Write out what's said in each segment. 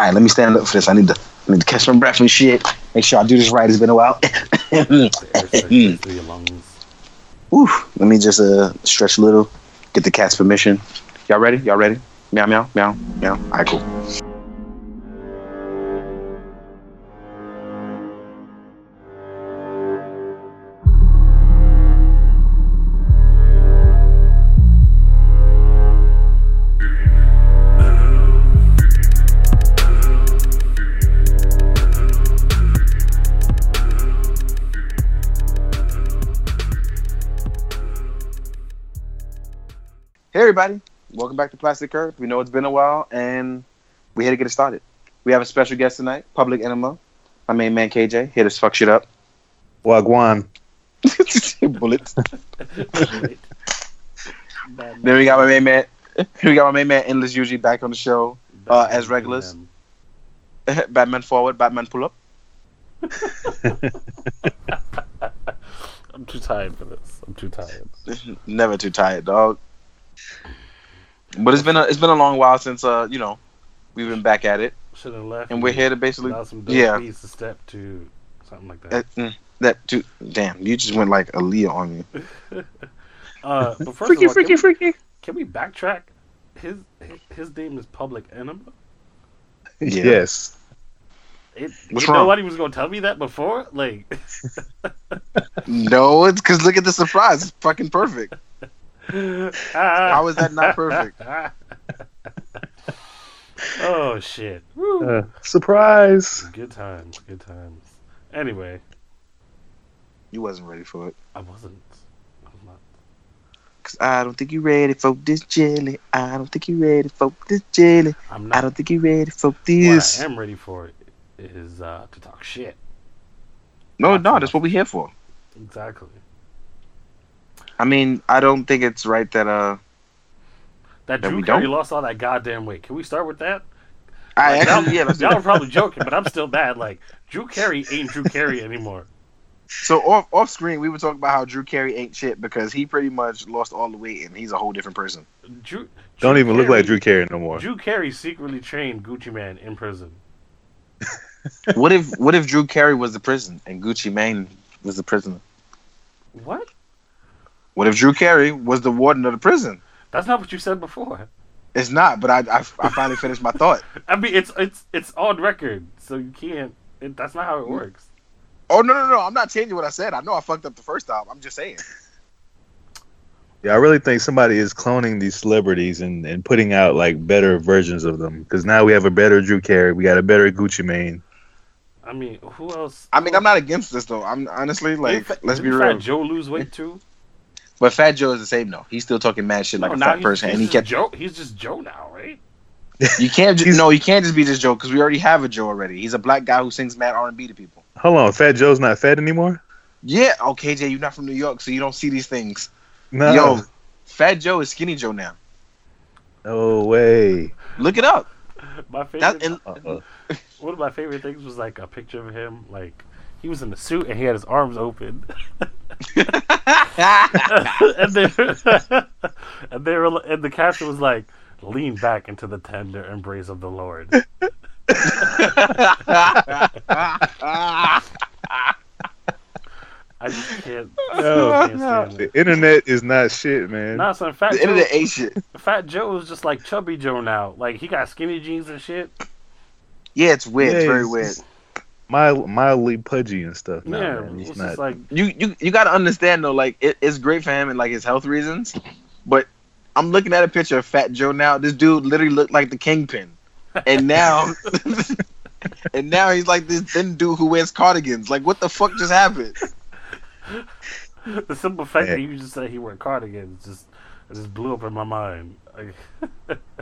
all right, let me stand up for this. I need to catch my breath and shit. Make sure I do this right. It's been a while. Oof, let me just stretch a little. Get the cat's permission. Y'all ready? Meow, meow, meow, meow. All right, cool. Hey everybody, welcome back to Plastic Curve. We know it's been a while and we're here to get it started. We have a special guest tonight, Public Enema. My main man KJ, here to fuck shit up. Wagwan. Bullets. Then we got my main man, Endless Usually back on the show as regulars. Batman forward, Batman pull up. I'm too tired for this. Never too tired, dog. But it's been a long while since we've been back at it. Should have left. And we're here to basically some beats to step to something like that. Damn, you just went like Aaliyah on me. But first freaky, of all, freaky. Can we backtrack? His name is Public Enema. Yeah. Yes. Nobody was gonna tell me that before. Like, no, it's because look at the surprise. It's fucking perfect. How is that not perfect? Oh shit! Surprise! Good times. Anyway, you wasn't ready for it. I was not. Cause I don't think you ready for this jelly. I'm not. I don't think you ready for this. What I am ready for it is to talk shit. No, that's what we're here for. Exactly. I mean, I don't think it's right that that Drew Carey lost all that goddamn weight. Can we start with that? Y'all are probably joking, but I'm still mad. Like, Drew Carey ain't Drew Carey anymore. So off screen, we were talking about how Drew Carey ain't shit because he pretty much lost all the weight and he's a whole different person. Drew don't even Carey, look like Drew Carey no more. Drew Carey secretly trained Gucci Man in prison. What if Drew Carey was the prison and Gucci Mane was the prisoner? What? What if Drew Carey was the warden of the prison? That's not what you said before. It's not, but I finally finished my thought. I mean, it's on record, so you can't. That's not how it works. Oh no! I'm not changing what I said. I know I fucked up the first time. I'm just saying. Yeah, I really think somebody is cloning these celebrities and putting out like better versions of them because now we have a better Drew Carey, we got a better Gucci Mane. I mean, who else? I mean, I'm not against this though. I'm honestly like, let's be real. Did Joe lose weight too? But Fat Joe is the same though. He's still talking mad shit like a fat person, and he kept Joe. He's just Joe now, right? You can't just no. You can't just be this Joe because we already have a Joe already. He's a black guy who sings mad R&B to people. Hold on, Fat Joe's not fat anymore. Yeah, okay, Jay, you're not from New York, so you don't see these things. No, yo, Fat Joe is Skinny Joe now. No way. Look it up. My favorite. One of my favorite things was like a picture of him. Like he was in a suit and he had his arms open. and the caption was like, "Lean back into the tender embrace of the Lord." I just can't. No. The internet is not shit, man. Nah, son. Fat the internet ain't shit. Fat Joe is just like Chubby Joe now. Like he got skinny jeans and shit. Yeah, it's weird. Yeah, it's very weird. Mildly pudgy and stuff. Now, yeah, man. It's not... like you got to understand though. Like it's great for him and like his health reasons, but I'm looking at a picture of Fat Joe now. This dude literally looked like the Kingpin, and now he's like this thin dude who wears cardigans. Like what the fuck just happened? The simple fact that you just said he wore cardigans just blew up in my mind.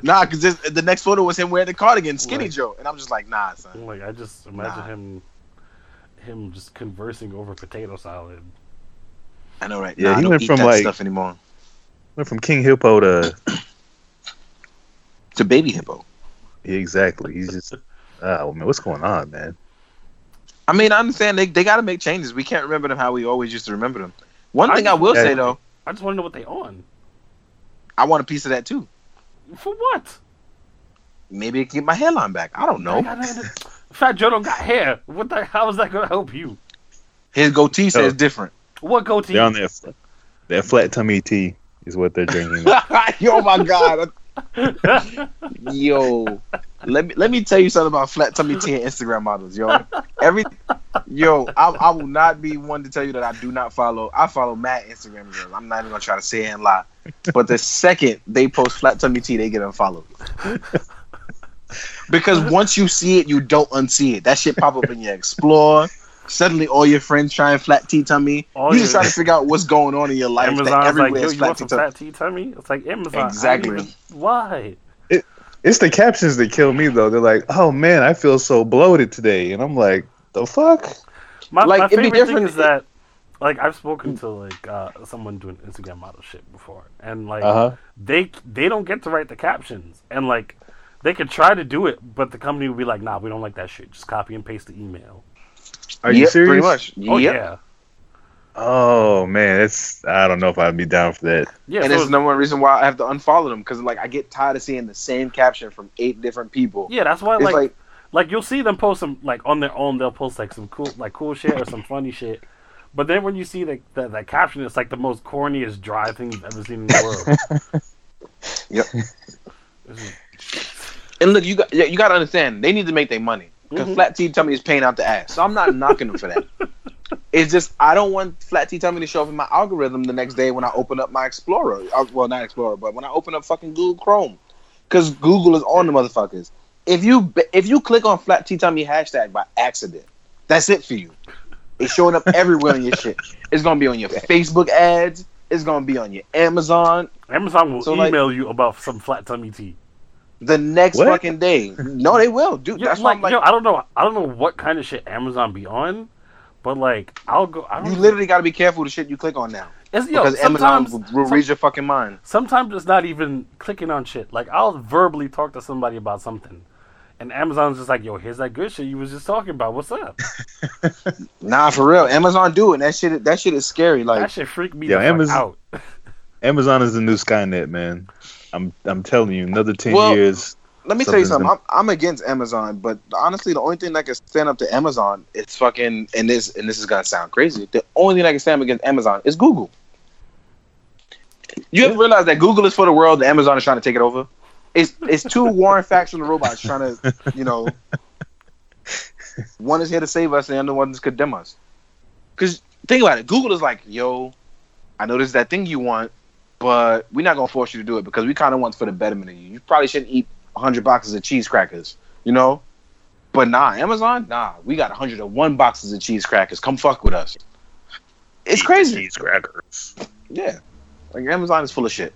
Nah, because the next photo was him wearing the cardigan, Skinny Joe, and I'm just like, nah, son. Like I just imagine him just conversing over potato salad. I know, right? Yeah, he went from like stuff anymore. Went from King Hippo to Baby Hippo. Yeah, exactly. He's just, oh man, what's going on, man? I mean, I understand they got to make changes. We can't remember them how we always used to remember them. One thing I will say though, I just want to know what they on. I want a piece of that too. For what? maybe it get my hairline back. I don't know. Fat Joe don't got hair. What the? How is that gonna help you? His goatee says different. What goatee? They're on their flat tummy tea is what they're drinking. Yo, my God. Yo, let me tell you something about flat tummy tea and Instagram models, yo. I will not be one to tell you that I do not follow. I follow mad Instagram girls. I'm not even gonna try to say it and lie. But the second they post flat tummy tea, they get unfollowed. Because once you see it, you don't unsee it. That shit pop up in your explore. Suddenly, all your friends trying flat tea tummy. You just trying to figure out what's going on in your life. Amazon's like, yo, you want some flat tea tummy? It's like Amazon. Exactly. Why? It's the captions that kill me, though. They're like, oh, man, I feel so bloated today. And I'm like, the fuck? My favorite thing is that, like, I've spoken to, like, someone doing Instagram model shit before. And, like, they don't get to write the captions. And, like, they could try to do it, but the company would be like, nah, we don't like that shit. Just copy and paste the email. Are you serious? Pretty much. Oh, yeah. Oh, man. I don't know if I'd be down for that. Yeah, and it's the number one reason why I have to unfollow them, because, like, I get tired of seeing the same caption from 8 different people. Yeah, that's why, like, you'll see them post some, like, on their own, they'll post, like, some cool shit or some funny shit. But then when you see the caption, it's, like, the most corniest, dry thing you've ever seen in the world. Yep. And look, you got to understand, they need to make their money. Because flat tea tummy is paying out the ass. So I'm not knocking them for that. It's just, I don't want flat tea tummy to show up in my algorithm the next day when I open up my Explorer. Well, not Explorer, but when I open up fucking Google Chrome. Because Google is on the motherfuckers. If you click on flat tea tummy hashtag by accident, that's it for you. It's showing up everywhere in your shit. It's going to be on your Facebook ads. It's going to be on your Amazon. Amazon will email you about some flat tummy tea. The next fucking day. No, they will, dude. That's why I'm like, yo, I don't know what kind of shit Amazon be on, but like, you literally got to be careful the shit you click on now. Because Amazon will read your fucking mind. Sometimes it's not even clicking on shit. Like, I'll verbally talk to somebody about something, and Amazon's just like, yo, here's that good shit you was just talking about. What's up? Nah, for real, Amazon do it. That shit is scary. Like, that shit freaked me out. Amazon is the new Skynet, man. I'm telling you, another 10 years. Let me tell you something. I'm against Amazon, but honestly, the only thing that can stand up to Amazon is fucking, and this is going to sound crazy, the only thing that can stand up against Amazon is Google. You have to realize that Google is for the world, and Amazon is trying to take it over. It's two warring factions of robots trying to, you know, one is here to save us, and the other one is condemn us. Because think about it. Google is like, yo, I know this is that thing you want, but we're not going to force you to do it because we kind of want for the betterment of you. You probably shouldn't eat 100 boxes of cheese crackers, you know? But nah, Amazon? Nah, we got 101 boxes of cheese crackers. Come fuck with us. It's crazy. Cheese crackers. Yeah. Like, Amazon is full of shit.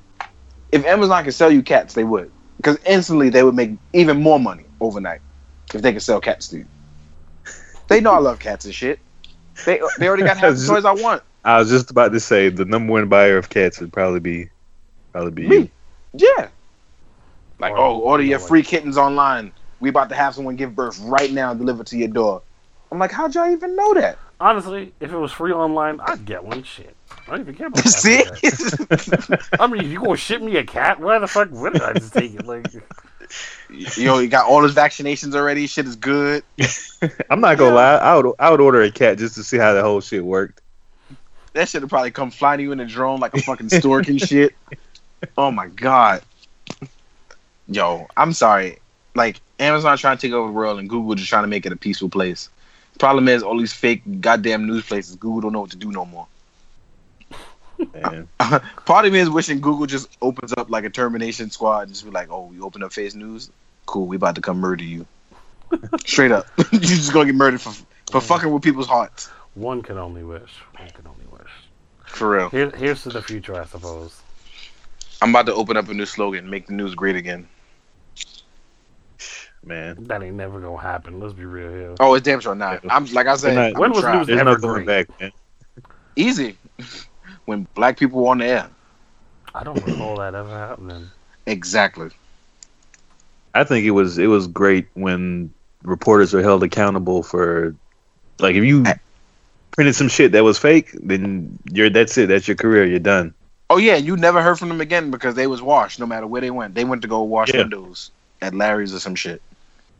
If Amazon could sell you cats, they would. Because instantly they would make even more money overnight if they could sell cats to you. They know I love cats and shit. They already got half the toys I want. I was just about to say the number one buyer of cats would probably be me. You. Yeah. Like, order your free kittens online. We about to have someone give birth right now and deliver to your door. I'm like, how'd y'all even know that? Honestly, if it was free online, I'd get one. Shit, I don't even care about that. See? I mean, you gonna ship me a cat? Why the fuck wouldn't I just take it? Like, yo, you got all those vaccinations already. Shit is good. I'm not gonna lie. I would order a cat just to see how the whole shit worked. That shit would probably come flying to you in a drone like a fucking stork and shit. Oh, my God. Yo, I'm sorry. Like, Amazon trying to take over the world and Google just trying to make it a peaceful place. Problem is, all these fake goddamn news places, Google don't know what to do no more. Man. Part of me is wishing Google just opens up like a termination squad and just be like, oh, we open up fake news? Cool, we about to come murder you. Straight up. You just gonna get murdered for fucking with people's hearts. One can only wish. For real. Here's to the future, I suppose. I'm about to open up a new slogan, make the news great again. Man. That ain't never gonna happen. Let's be real here. Oh, it's damn sure not. I'm like I said, not, when was news ever going back, man? Easy. When black people were on the air. I don't recall that ever happening. Exactly. I think it was great when reporters were held accountable for, like, if you printed some shit that was fake, then that's it. That's your career. You're done. Oh yeah, you never heard from them again because they was washed. No matter where they went to go wash windows. at Larry's or some shit.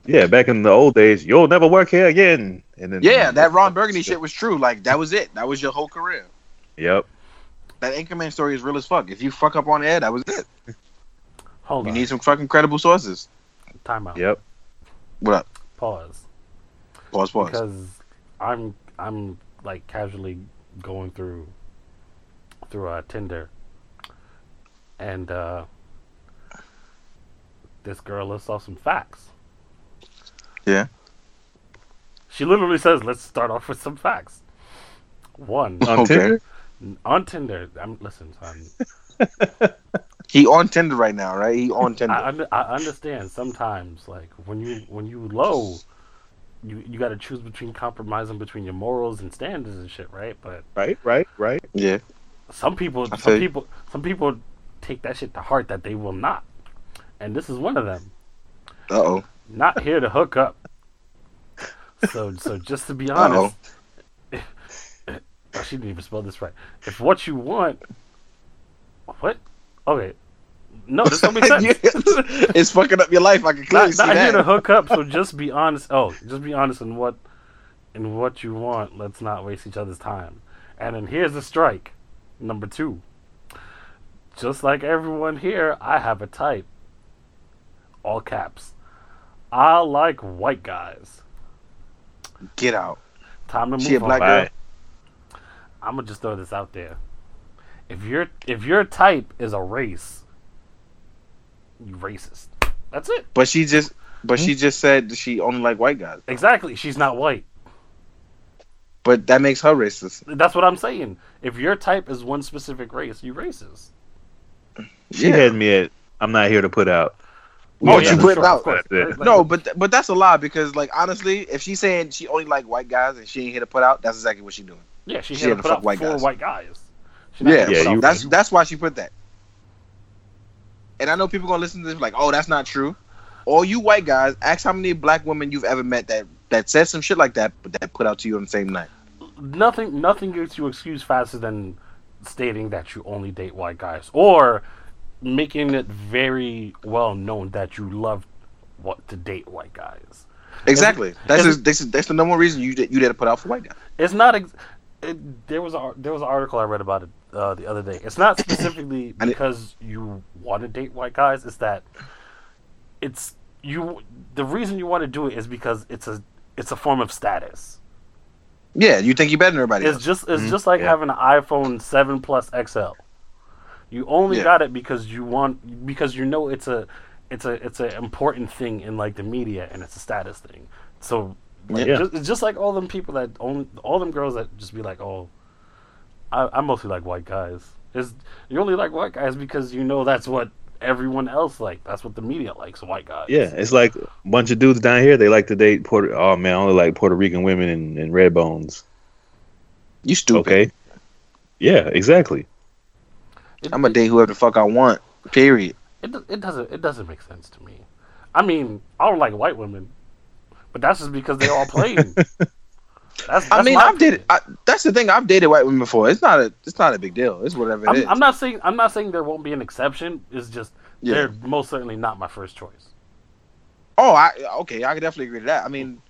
Yeah, back in the old days, you'll never work here again. And then yeah, that Ron Burgundy shit was true. Like, that was it. That was your whole career. Yep. That Anchorman story is real as fuck. If you fuck up on air, that was it. Hold on. You need some fucking credible sources. Time out. Yep. What up? Pause. Pause, pause. Because I'm like casually going through Tinder. And this girl lists off some facts. Yeah. She literally says, "Let's start off with some facts." One on Tinder. On Tinder, listen, he on Tinder right now, right? He on Tinder. I understand. Sometimes, like when you low, you got to choose between compromising between your morals and standards and shit, right? But right. Yeah. Some people take that shit to heart that they will not, and this is one of them. Uh-oh. Not here to hook up. So just to be honest, she didn't even spell this right. If what you want, what? Okay, no, this don't make sense. It's fucking up your life. I can clearly see that. Not here to hook up. So just be honest. Oh, just be honest in what you want. Let's not waste each other's time. And then here's the strike, number 2. Just like everyone here, I have a type. All caps. I like white guys. Get out. Time to move on. Black girl. I'm gonna just throw this out there. If your type is a race, you racist. That's it. But she just said she only like white guys. Exactly. She's not white. But that makes her racist. That's what I'm saying. If your type is one specific race, you racist. She had me at I'm not here to put out. Oh, yeah, you put it out. No, but that's a lie because, like, honestly, if she's saying she only like white guys and she ain't here to put out, that's exactly what she's doing. Yeah, she's here to put out white guys. Yeah, that's why she put that. And I know people gonna listen to this like, oh, that's not true. All you white guys, ask how many black women you've ever met that said some shit like that, but that put out to you on the same night. Nothing gives you excuse faster than stating that you only date white guys or making it very well known that you love to date white guys. Exactly. That's the number one reason you did put out for white guys. It's not. There was an article I read about it the other day. It's not specifically because you want to date white guys. It's that it's you. The reason you want to do it is because it's a form of status. Yeah, you think you're better than everybody else. It's just like having an iPhone 7 Plus XL. You only got it because you know it's a important thing in like the media and it's a status thing. So like, it's just like all them people that only all them girls that just be like, oh, I mostly like white guys. You only like white guys because you know that's what everyone else like. That's what the media likes, white guys. Yeah, it's like a bunch of dudes down here. They like to date I only like Puerto Rican women and red bones. You stupid. Okay. Yeah, exactly. I'm gonna date whoever the fuck I want. Period. It doesn't make sense to me. I mean, I don't like white women, but that's just because they're all plain. That's the thing. I've dated white women before. It's not a big deal. It's whatever it is. I'm not saying there won't be an exception. It's just they're most certainly not my first choice. Oh, I can definitely agree to that. I mean,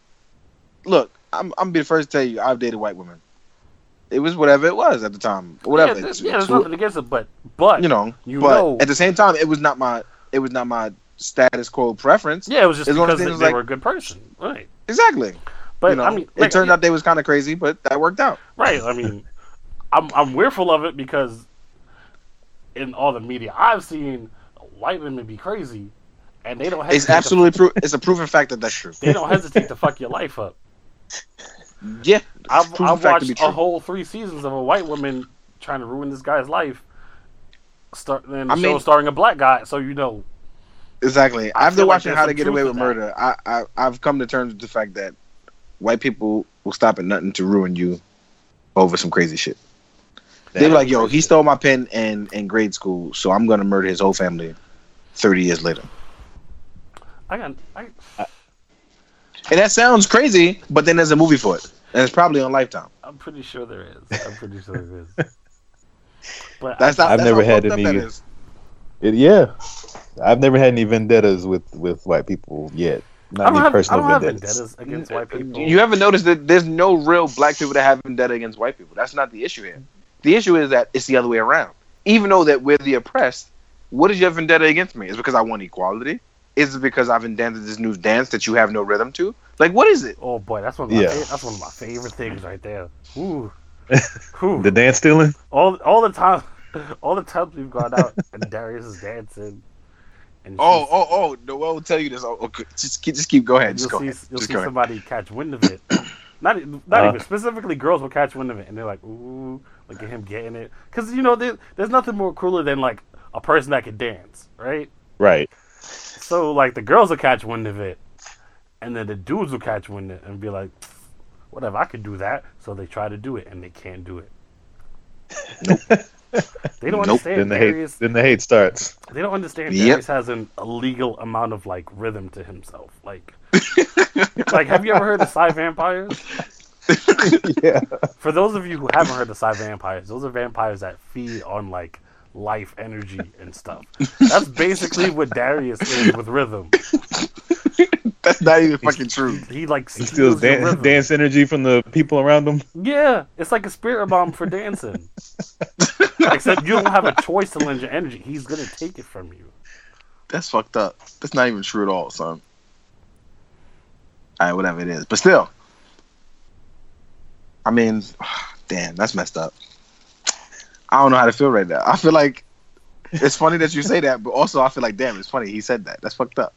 look, I'm gonna be the first to tell you I've dated white women. It was whatever it was at the time. Whatever. There's nothing against it, but you know, at the same time, it was not my status quo preference. Yeah, it was just because they were a good person, right? Exactly. But you know, I mean, it turned out they was kind of crazy, but that worked out. Right. I mean, I'm fearful of it because in all the media I've seen, white women be crazy, and they don't. It's absolutely proof. It's a proven fact that that's true. They don't hesitate to fuck your life up. Yeah, I've watched a whole 3 seasons of a white woman trying to ruin this guy's life. Starring a black guy, so you know. Exactly. After watching How to Get Away with Murder, I've come to terms with the fact that white people will stop at nothing to ruin you over some crazy shit. They're like, yo, he stole my pen in grade school, so I'm going to murder his whole family 30 years later. And that sounds crazy, but then there's a movie for it. And it's probably on Lifetime. I'm pretty sure there is. But I've never had it. Yeah. I've never had any vendettas with white people yet. Not any personal vendettas against white people. You ever notice that there's no real black people that have vendetta against white people? That's not the issue here. The issue is that it's the other way around. Even though that we're the oppressed, what is your vendetta against me? Is it because I want equality? Is it because I've invented this new dance that you have no rhythm to? Like, what is it? Oh boy, that's one of my favorite things right there. Ooh, the dance stealing. All the times we've gone out and Darius is dancing. And Noel will tell you this. Okay. Just keep. Go ahead. You'll see somebody catch wind of it. Not even specifically girls will catch wind of it, and they're like, ooh, look at him getting it. Because you know, there's nothing more cooler than like a person that could dance, right? Right. So like the girls will catch wind of it, and then the dudes will catch wind of it and be like, whatever, I could do that. So they try to do it and they can't do it. Nope. They don't understand. Then the hate starts. They don't understand. Yep. Darius has an illegal amount of like rhythm to himself. Like, like, have you ever heard of Psy Vampires? Yeah. For those of you who haven't heard of Psy Vampires, those are vampires that feed on like life energy and stuff. That's basically what Darius is with rhythm. That's not even fucking true. He like steals dance energy from the people around him. Yeah, it's like a spirit bomb for dancing. Except you don't have a choice to lend your energy. He's gonna take it from you. That's fucked up. That's not even true at all, son. Alright, whatever it is, but still, I mean, damn, that's messed up. I don't know how to feel right now. I feel like it's funny that you say that, but also I feel like, damn, it's funny he said that. That's fucked up.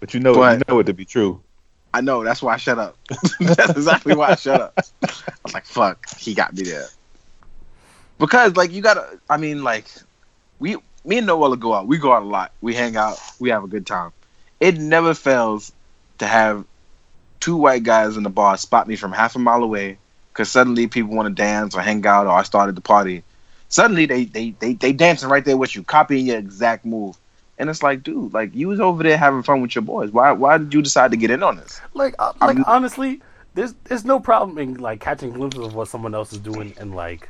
But you know it to be true. I know. That's why I shut up. That's exactly why I shut up. I was like, fuck, he got me there. Because, like, you gotta, I mean, like, me and Noella go out. We go out a lot. We hang out. We have a good time. It never fails to have two white guys in the bar spot me from half a mile away because suddenly people want to dance or hang out or I started the party. Suddenly they dancing right there with you, copying your exact move. And it's like, dude, like, you was over there having fun with your boys. Why did you decide to get in on this? Like honestly, there's no problem in, like, catching glimpses of what someone else is doing. And, like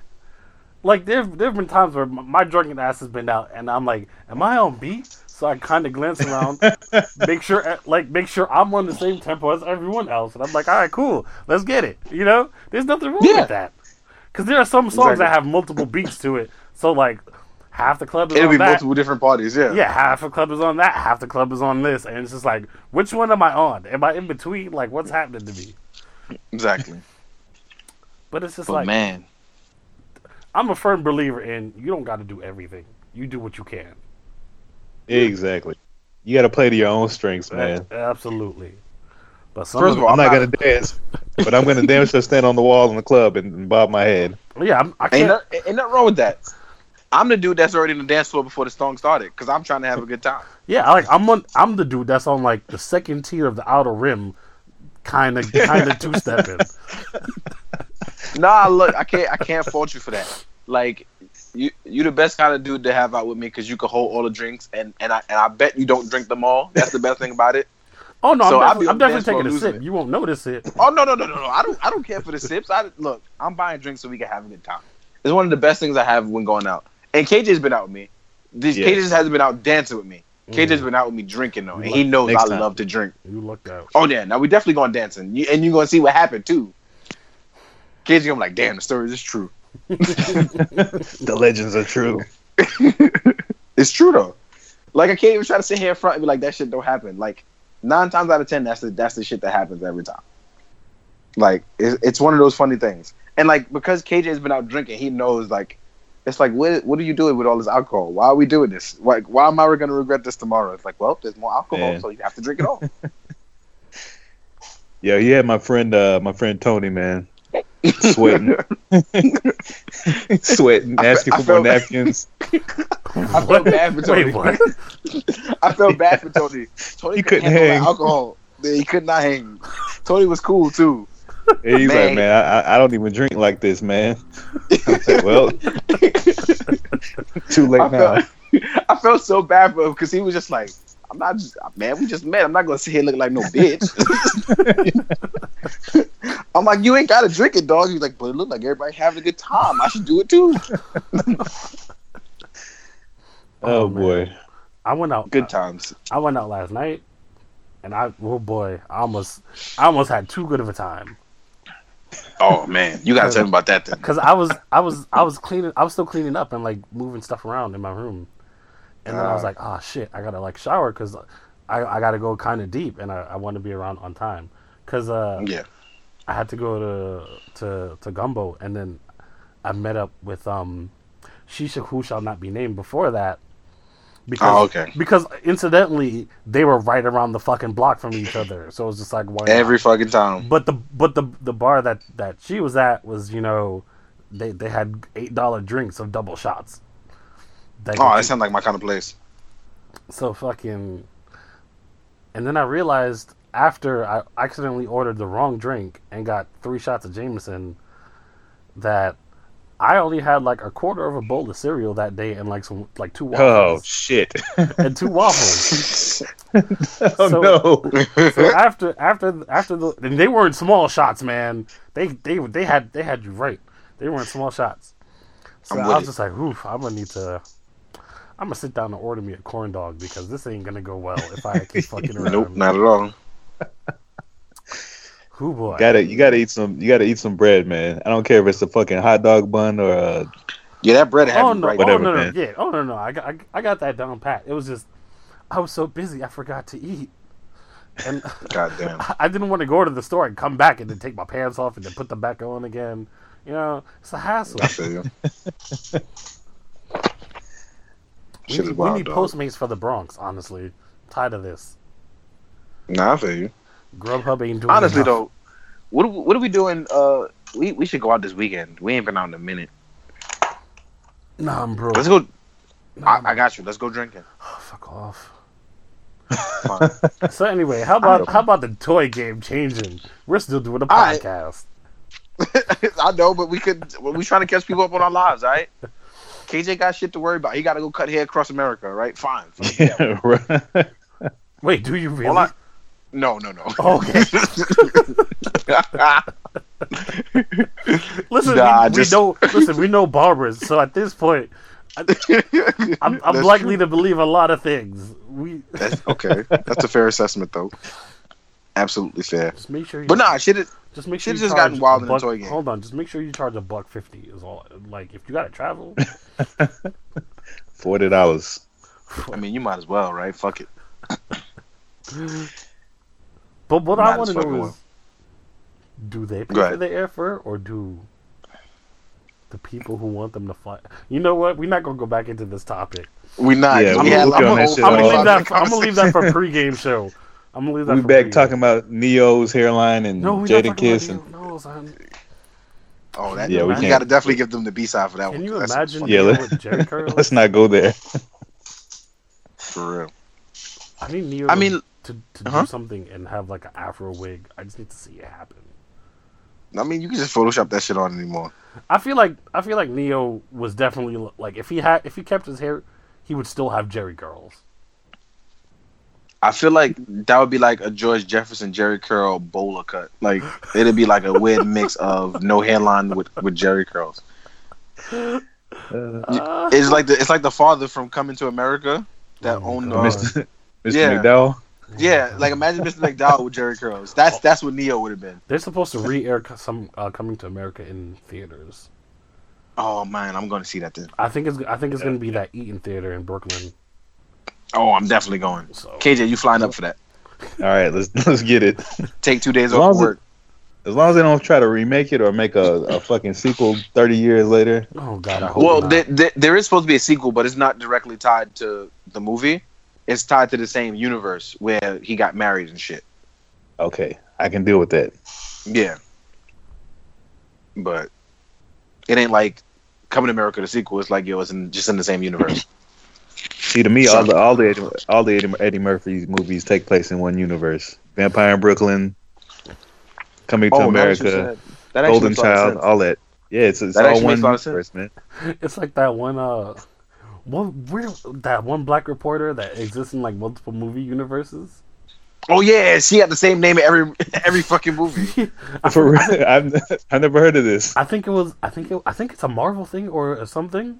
there have been times where my drunken ass has been out. And I'm like, am I on beat? So I kind of glance around, make sure I'm on the same tempo as everyone else. And I'm like, all right, cool. Let's get it. You know? There's nothing wrong with that. Because there are some songs that have multiple beats to it. So, like... half the club is on that. It'll be multiple different parties, yeah. Yeah, half the club is on that, half the club is on this. And it's just like, which one am I on? Am I in between? Like, what's happening to me? Exactly. But it's just like... man. I'm a firm believer in you don't got to do everything. You do what you can. Exactly. You got to play to your own strengths, man. Absolutely. But first of all, I'm not going to dance. But I'm going to damn sure stand on the wall in the club and bob my head. Yeah, I can't... Ain't nothing wrong with that. I'm the dude that's already in the dance floor before the song started because I'm trying to have a good time. Yeah, I'm the dude that's on like the second tier of the outer rim, kind of two stepping. Nah, look, I can't fault you for that. Like, you the best kind of dude to have out with me because you can hold all the drinks and I bet you don't drink them all. That's the best thing about it. Oh no, so I'm definitely taking a sip. You won't notice it. Oh no, I don't care for the sips. I'm buying drinks so we can have a good time. It's one of the best things I have when going out. And KJ's been out with me. KJ just hasn't been out dancing with me. KJ's been out with me drinking, though. And he knows I love to drink. You lucked out. Oh, yeah. Now, we definitely going dancing. And you're going to see what happened, too. KJ's going to be like, damn, the story is true. The legends are true. It's true, though. Like, I can't even try to sit here in front and be like, that shit don't happen. Like, 9 times out of 10, that's the shit that happens every time. Like, it's one of those funny things. And, like, because KJ's been out drinking, he knows, like, it's like, what are you doing with all this alcohol? Why are we doing this? Like, why am I going to regret this tomorrow? It's like, well, there's more alcohol, man. So you have to drink it all. Yeah, he had my friend Tony, man, sweating, asking for more napkins. I felt bad for Tony. Wait, I felt bad for Tony. Tony he couldn't hang. Alcohol, he could not hang. Tony was cool too. And he's like, man, I don't even drink like this, man. I was like, well, too late now. I felt so bad for him because he was just like, I'm not, man, we just met. I'm not going to sit here looking like no bitch. I'm like, you ain't got to drink it, dog. He's like, but it looked like everybody having a good time. I should do it too. Oh boy. I went out. Good times. I went out last night, and I almost had too good of a time. Oh man, you gotta tell me about that then. Because I was still cleaning up and like moving stuff around in my room, and then I was like, oh shit, I gotta like shower because I gotta go kind of deep, and I want to be around on time because I had to go to Gumbo, and then I met up with Shisha, who shall not be named, before that. Because, because incidentally, they were right around the fucking block from each other, so it was just like why every not? Fucking time. But the bar that she was at was, you know, they had $8 drinks of double shots. That sounds like my kind of place. So fucking, and then I realized after I accidentally ordered the wrong drink and got 3 shots of Jameson that I only had like a quarter of a bowl of cereal that day and like some like 2 waffles. Oh shit! And 2 waffles. So after the, and they weren't small shots, man. They had you right. They weren't small shots. So I was just like, oof, I'm gonna sit down and order me a corn dog because this ain't gonna go well if I keep fucking around. Nope, not at all. Ooh, boy. You gotta eat some bread, man. I don't care if it's a fucking hot dog bun or a... Yeah, that bread had me right. Whatever, oh, no, man. Yeah. Oh, no, no. I got that down pat. It was just... I was so busy, I forgot to eat. And goddamn. I didn't want to go to the store and come back and then take my pants off and then put them back on again. You know, it's a hassle. I feel you. We need Postmates for the Bronx, honestly. I'm tired of this. Nah, I feel you. Grubhub ain't doing honestly enough. Though, what are we doing? We should go out this weekend. We ain't been out in a minute. Nah, I'm broke. Let's go. Nah, I got you. Let's go drinking. Oh, fuck off. So anyway, how about the toy game changing? We're still doing a podcast. I know, but we trying to catch people up on our lives, all right? KJ got shit to worry about. He got to go cut hair across America, right? Fine. Yeah, right. Wait, do you really? No. Okay. Listen, we know barbers, so at this point, I'm likely to believe a lot of things. That's a fair assessment, though. Absolutely fair. Just make sure. Shit has gotten wild in the toy game. Hold on, just make sure you charge $1.50 is all. Like if you gotta travel, $40. I mean, you might as well, right? Fuck it. But what I want to know is, do they pay for the airfare, or do the people who want them to fly? You know what? We're not going to go back into this topic. We're not. Yeah, I'm going to leave that for pregame show. I'm going to leave that for pregame. We're back talking about Neo's hairline and Jada Kiss. Oh, that, yeah, we got to definitely give them the B-side for that one. Can you imagine with Jerry curls? Let's not go there. For real. I need Neo to do something and have like an afro wig. I just need to see it happen. I mean, you can just Photoshop that shit on anymore. I feel like Neo was definitely like if he kept his hair, he would still have Jerry curls. I feel like that would be like a George Jefferson Jerry curl bowler cut. Like it'd be like a weird mix of no hairline with Jerry curls. It's like the father from Coming to America that owned Mr. McDowell. Yeah, like imagine Mr. McDowell with Jerry curls. That's what Neo would have been. They're supposed to re-air some Coming to America in theaters. Oh man, I'm going to see that then. I think it's going to be that Eaton Theater in Brooklyn. Oh, I'm definitely going. So, KJ, you flying up for that? All right, let's get it. Take 2 days off work. As long as they don't try to remake it or make a fucking sequel 30 years later. Oh god, I hope not. Well, there is supposed to be a sequel, but it's not directly tied to the movie. It's tied to the same universe where he got married and shit. Okay, I can deal with that. Yeah. But it ain't like Coming to America, the sequel. It's like, yo, it's just in the same universe. See, to me, all the Eddie Murphy's movies take place in one universe. Vampire in Brooklyn, Coming to America, Golden Child, all that. Yeah, it's all one universe, man. It's like that one... that one black reporter that exists in like multiple movie universes. Oh yeah, she had the same name in every fucking movie. For real, I've never heard of this. I think it's a Marvel thing or something.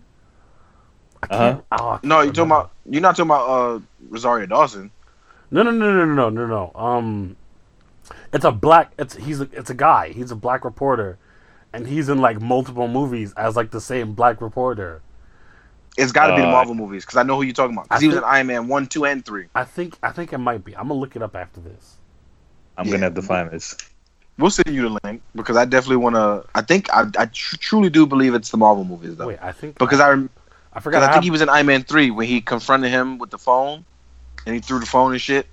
No, you're not talking about Rosario Dawson. No. It's a black. It's a guy. He's a black reporter, and he's in like multiple movies as like the same black reporter. It's got to be the Marvel movies because I know who you're talking about. Because he was in Iron Man 1, 2, and 3. I think it might be. I'm gonna look it up after this. I'm gonna have to find this. We'll send you the link because I definitely wanna. I think I truly do believe it's the Marvel movies though. Wait, I think because I forgot. I think he was in Iron Man 3 when he confronted him with the phone, and he threw the phone and shit.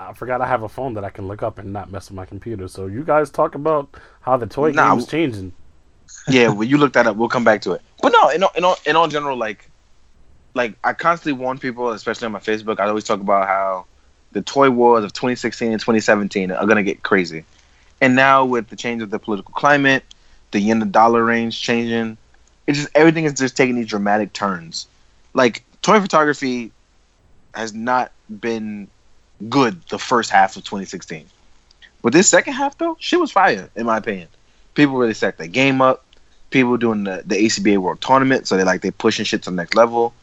I forgot I have a phone that I can look up and not mess with my computer. So you guys talk about how the toy game is changing. Yeah, well, you look that up. We'll come back to it. But no, in all general, like I constantly warn people, especially on my Facebook. I always talk about how the toy wars of 2016 and 2017 are gonna get crazy, and now with the change of the political climate, the yen to dollar range changing, it's just everything is just taking these dramatic turns. Like toy photography has not been good the first half of 2016, but this second half though, shit was fire in my opinion. People really set their game up. People doing the ACBA World Tournament, so they're pushing shit to the next level,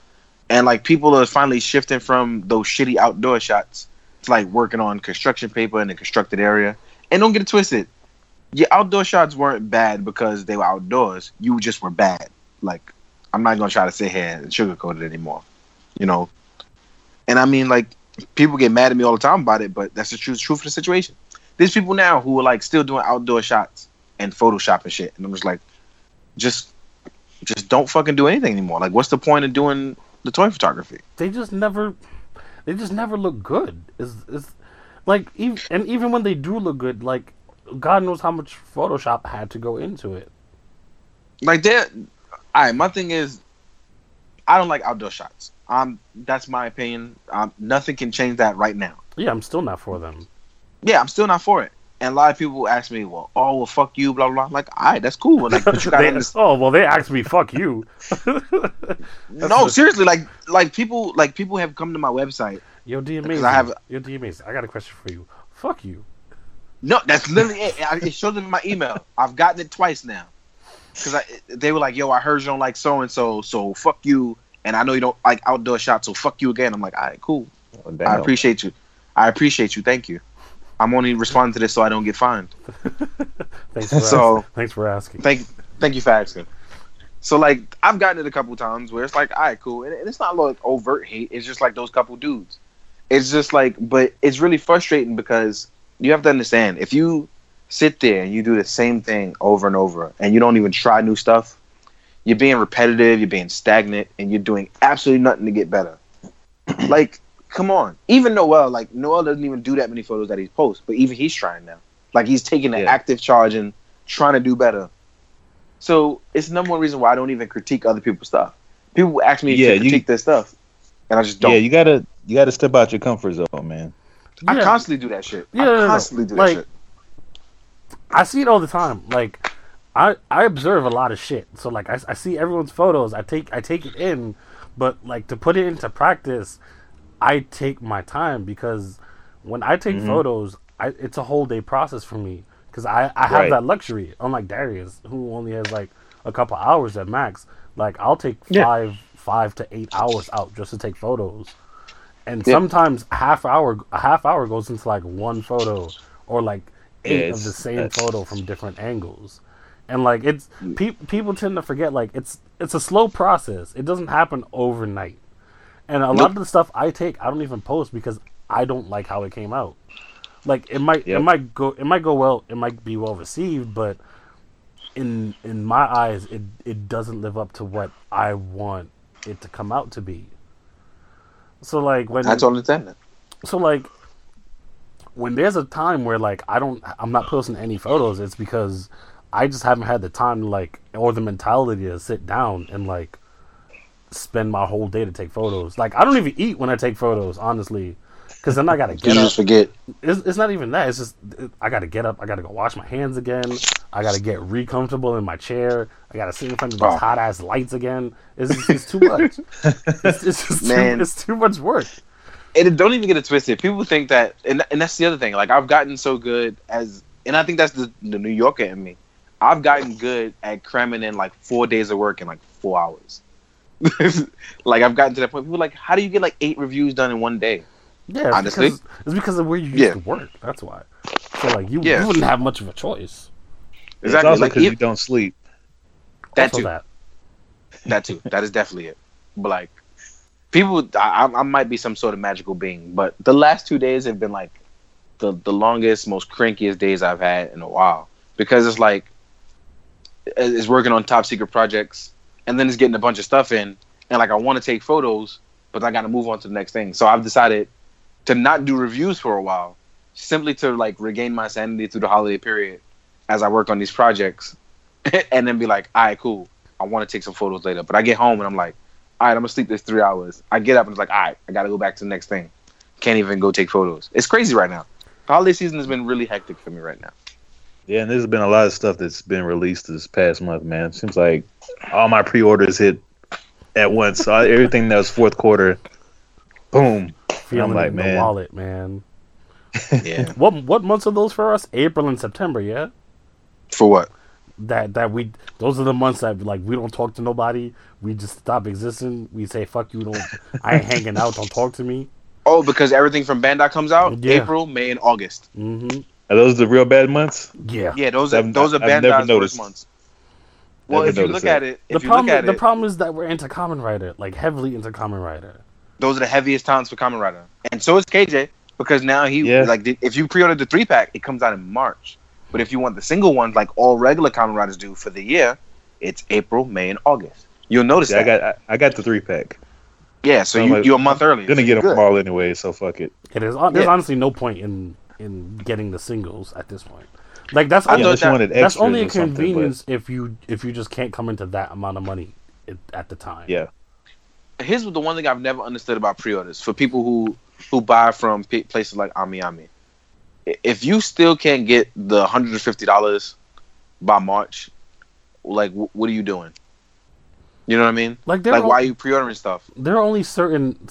and like people are finally shifting from those shitty outdoor shots to like working on construction paper in a constructed area. And don't get it twisted, your outdoor shots weren't bad because they were outdoors. You just were bad. Like I'm not gonna try to sit here and sugarcoat it anymore, you know. And I mean like. People get mad at me all the time about it, but that's the truth of the situation. There's people now who are like still doing outdoor shots and Photoshop and shit, and I'm just like, just don't fucking do anything anymore. Like, what's the point of doing the toy photography? They just never look good. Is like, even when they do look good, like, God knows how much Photoshop had to go into it. Like that. All right, my thing is, I don't like outdoor shots. That's my opinion. Nothing can change that right now. Yeah, I'm still not for them. Yeah, I'm still not for it. And a lot of people ask me, well, fuck you, blah, blah. I'm like, all right, that's cool. Like, but you gotta they asked me, fuck you. No, seriously, people have come to my website. Yo, DMAs. I got a question for you. Fuck you. No, that's literally it. It shows up in my email. I've gotten it twice now. Because they were like, yo, I heard you don't like so-and-so, so fuck you. And I know you don't like outdoor shots, so fuck you again. I'm like, all right, cool. Oh, I appreciate you. Thank you. I'm only responding to this so I don't get fined. Thanks for asking. Thank you for asking. So, like, I've gotten it a couple times where it's like, all right, cool. And it's not like overt hate. It's just like those couple dudes. It's just like, but it's really frustrating because you have to understand, if you sit there and you do the same thing over and over and you don't even try new stuff, you're being repetitive, you're being stagnant, and you're doing absolutely nothing to get better. Like, come on. Even Noel, Noel doesn't even do that many photos that he posts, but even he's trying now. Like, he's taking an active charge and trying to do better. So, it's the number one reason why I don't even critique other people's stuff. People ask me to critique their stuff, and I just don't. Yeah, you gotta step out your comfort zone, man. Yeah. I constantly do that shit. Yeah, I constantly do that shit. I see it all the time. Like, I observe a lot of shit, so like I see everyone's photos. I take it in, but like to put it into practice, I take my time because when I take photos, it's a whole day process for me because I have that luxury. Unlike Darius, who only has like a couple hours at max, like I'll take five to 8 hours out just to take photos, and sometimes a half hour goes into like one photo or like eight of the same photo from different angles. And like it's people tend to forget like it's a slow process. It doesn't happen overnight. And a lot of the stuff I take, I don't even post because I don't like how it came out. Like it might go well, it might be well received, but in my eyes it doesn't live up to what I want it to come out to be. So like when that's all it's in. So like when there's a time where like I'm not posting any photos, it's because I just haven't had the time to like or the mentality to sit down and like spend my whole day to take photos. Like I don't even eat when I take photos, honestly, because then I gotta get up. You just forget. It's not even that. It's just I gotta get up. I gotta go wash my hands again. I gotta get comfortable in my chair. I gotta sit in front of these hot ass lights again. It's too much. It's too much work. And don't even get it twisted. People think that, and that's the other thing. Like I've gotten so good and I think that's the New Yorker in me. I've gotten good at cramming in like 4 days of work and like 4 hours. Like, I've gotten to that point. People are like, how do you get like 8 reviews done in one day? Yeah, honestly, it's because of where you used to work. That's why. So like, you wouldn't have much of a choice. Exactly. It's also because you don't sleep. That too. That is definitely it. But like, people, I might be some sort of magical being, but the last 2 days have been like the longest, most crankiest days I've had in a while, because it's like, it's working on top secret projects, and then it's getting a bunch of stuff in, and like, I want to take photos, but I got to move on to the next thing. So I've decided to not do reviews for a while, simply to like regain my sanity through the holiday period as I work on these projects, and then be like, all right, cool, I want to take some photos later. But I get home and I'm like, all right, I'm going to sleep this 3 hours. I get up and it's like, all right, I got to go back to the next thing. Can't even go take photos. It's crazy right now. The holiday season has been really hectic for me right now. Yeah, and there's been a lot of stuff that's been released this past month, man. It seems like all my pre-orders hit at once. So everything that was fourth quarter, boom. Feeling I'm like, in man. The wallet, man. Yeah. What months are those for us? April and September, yeah? For what? Those are the months that like we don't talk to nobody. We just stop existing. We say fuck you. I ain't hanging out. Don't talk to me. Oh, because everything from Bandai comes out April, May, and August. Mm-hmm. Are those the real bad months? Yeah, yeah. Those are Bandai's worst months. Well, never if you look that. At it, if the you problem look at the it, problem is that we're into Kamen Rider, like heavily into Kamen Rider. Those are the heaviest times for Kamen Rider, and so is KJ, because now he if you pre-order the 3-pack, it comes out in March. But if you want the single ones, like all regular Kamen Riders do for the year, it's April, May, and August. You'll notice that. I got the 3-pack. Yeah, so you're a month early. I'm going to get them all anyway, so fuck it. There's honestly no point in getting the singles at this point. Like that's only a convenience if you just can't come into that amount of money at the time. Yeah. Here's the one thing I've never understood about pre-orders for people who buy from places like AmiAmi. If you still can't get the $150 by March, like, what are you doing? You know what I mean? Like why are you pre-ordering stuff? There are only certain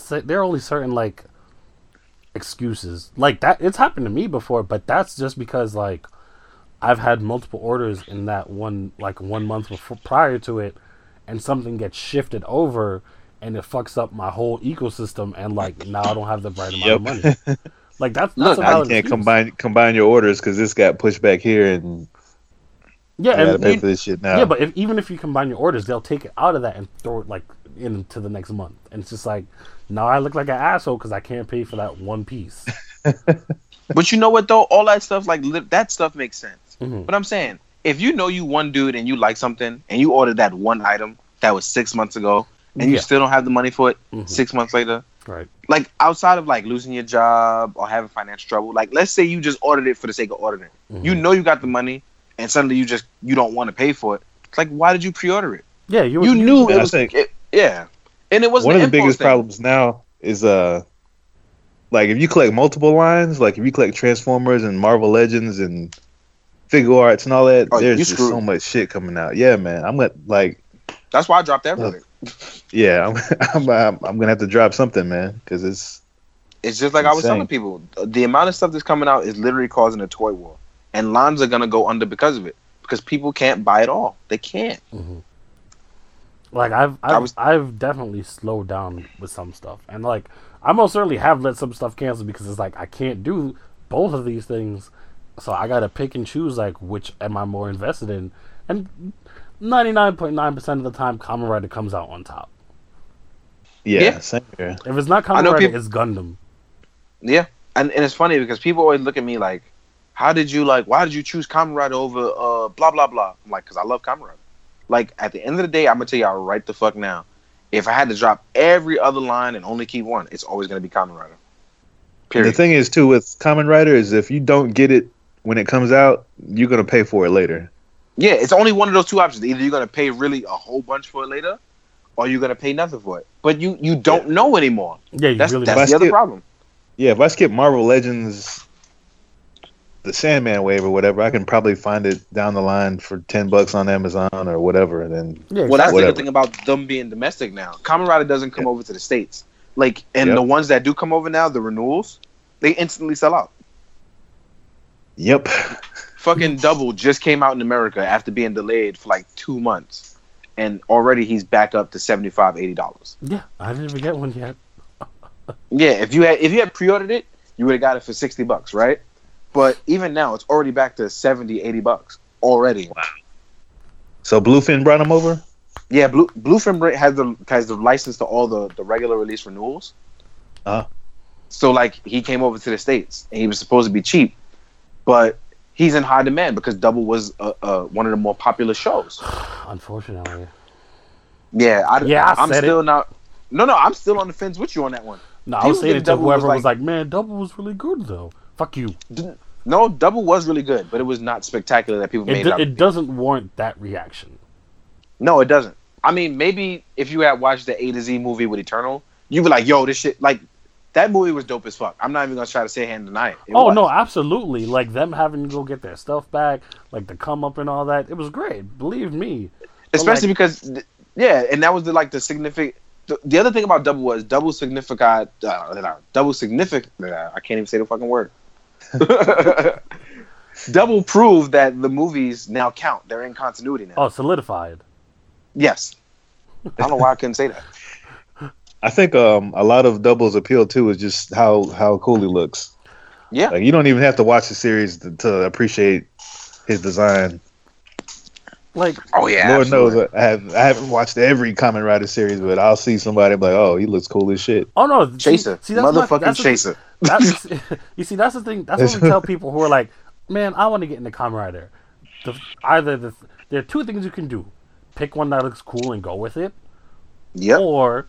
like excuses like that. It's happened to me before, but that's just because like I've had multiple orders in that one month before, prior to it, and something gets shifted over, and it fucks up my whole ecosystem, and like now I don't have the right amount of money. Like that's look, I can't excuse. combine your orders because this got pushed back here and you gotta pay for this shit now. Yeah, but even if you combine your orders, they'll take it out of that and throw it like into the next month, and it's just like now I look like an asshole because I can't pay for that one piece. But you know what though, all that stuff that stuff makes sense. Mm-hmm. But I'm saying if you know you one dude and you like something and you ordered that one item that was 6 months ago and you still don't have the money for it 6 months later. Right. Like, outside of, like, losing your job or having financial trouble, like, let's say you just ordered it for the sake of ordering. Mm-hmm. You know you got the money, and suddenly you don't want to pay for it. It's like, why did you pre-order it? Yeah, you knew it was... And it wasn't one of the biggest problems now is, like, if you collect multiple lines, like, if you collect Transformers and Marvel Legends and Figuarts and all that, there's just so much shit coming out. Yeah, man. I'm going to, like... That's why I dropped everything. Yeah, I'm gonna have to drop something, man, because it's just like insane. I was telling people, the amount of stuff that's coming out is literally causing a toy war, and lines are gonna go under because of it, because people can't buy it all. They can't. Mm-hmm. Like I've definitely slowed down with some stuff, and like I most certainly have let some stuff cancel because it's like I can't do both of these things, so I gotta pick and choose like which am I more invested in, and 99.9% of the time, Kamen Rider comes out on top. Yeah. Same here. If it's not Kamen Rider, it's Gundam. Yeah, and it's funny because people always look at me like, why did you choose Kamen Rider over blah blah blah? I'm like, because I love Kamen Rider. Like, at the end of the day, I'm gonna tell y'all right the fuck now, if I had to drop every other line and only keep one, it's always gonna be Kamen Rider. Period. And the thing is too with Kamen Rider is if you don't get it when it comes out, you're gonna pay for it later. Yeah, it's only one of those two options. Either you're going to pay really a whole bunch for it later, or you're going to pay nothing for it. But you don't know anymore. Yeah, that's the other problem. Yeah, if I skip Marvel Legends, the Sandman wave or whatever, I can probably find it down the line for $10 on Amazon or whatever. And then the good thing about them being domestic now. Kamen Rider doesn't come over to the States. Like, and the ones that do come over now, the renewals, they instantly sell out. Yep. Fucking Double just came out in America after being delayed for like 2 months. and already he's back up to $75-$80. Yeah, I didn't even get one yet. Yeah, if you had pre-ordered it, you would have got it for $60, right? But even now, it's already back to $70-$80 already. Wow. So Bluefin brought him over? Yeah, Bluefin has the license to all the regular release renewals. So like he came over to the States and he was supposed to be cheap, but he's in high demand because Double was one of the more popular shows. Unfortunately. Yeah, I'm still on the fence with you on that one. No, I was saying it to whoever was like, man, Double was really good though. Fuck you. No, Double was really good, but it was not spectacular that people made it out. It doesn't warrant that reaction. No, it doesn't. I mean, maybe if you had watched the A to Z movie with Eternal, you'd be like, yo, this shit, like, that movie was dope as fuck. I'm not even going to try to say and deny it. No, absolutely. Like, them having to go get their stuff back, like, the come up and all that, it was great. Believe me. Especially and that was, the significant... The other thing about Double was I can't even say the fucking word. Double proved that the movies now count. They're in continuity now. Oh, solidified. Yes. I don't know why I couldn't say that. I think a lot of Double's appeal too is just how cool he looks. Yeah, like, you don't even have to watch the series to appreciate his design. Like, oh yeah, Lord knows I haven't watched every Kamen Rider series, but I'll see somebody like, oh, he looks cool as shit. Oh no, Chaser, Chaser. You see, that's the thing. That's what we tell people who are like, man, I want to get into Kamen Rider. There are two things you can do: pick one that looks cool and go with it. Yeah. Or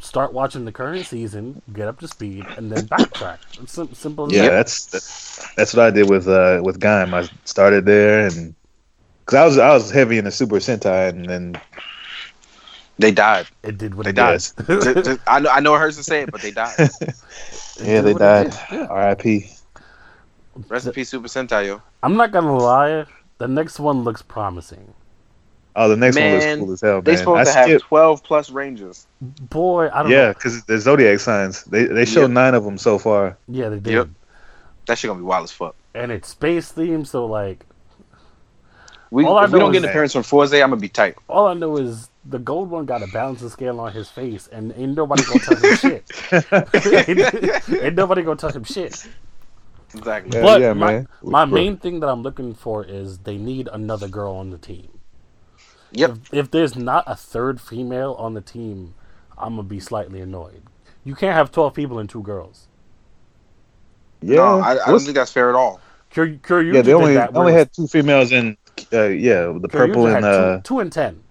start watching the current season, get up to speed, and then backtrack. It's simple as that. Yeah, that's what I did with Gaim. I started there, and because I was heavy into Super Sentai, and then they died. It did what they died. I know it hurts to say it, but they died. Yeah, they died. Yeah. R.I.P. Rest in peace, Super Sentai, yo. I'm not gonna lie, the next one looks promising. Oh, the next one looks cool as hell, man. They're supposed to have 12 plus Rangers. Boy, I don't know. Yeah, because the Zodiac signs. They showed 9 of them so far. Yeah, they did. Yep. That shit gonna be wild as fuck. And it's space themed, so like... If we don't get the parents from Forza, I'm gonna be tight. All I know is the gold one got a balancing scale on his face, and ain't nobody gonna touch him shit. ain't nobody gonna touch him shit. Exactly. But yeah, my main thing that I'm looking for is they need another girl on the team. Yep. If there's not a third female on the team, I'm going to be slightly annoyed. You can't have 12 people and 2 girls. Yeah. No, I don't think that's fair at all. Kyoryuger yeah, they only had 2 females in, the purple and... 2 and 10,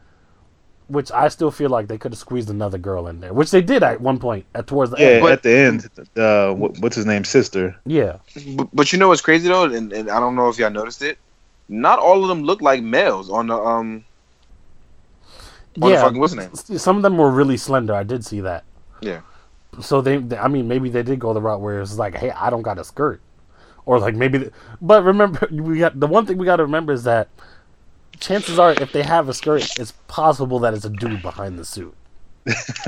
which I still feel like they could have squeezed another girl in there, which they did at one point, towards the end. Yeah, at the end, what's his name, sister. Yeah. But you know what's crazy, though, and I don't know if y'all noticed it, not all of them look like males on the... Some of them were really slender. I did see that. Yeah. So maybe they did go the route where it's like, hey, I don't got a skirt, or like maybe. But remember, the one thing we got to remember is that chances are, if they have a skirt, it's possible that it's a dude behind the suit.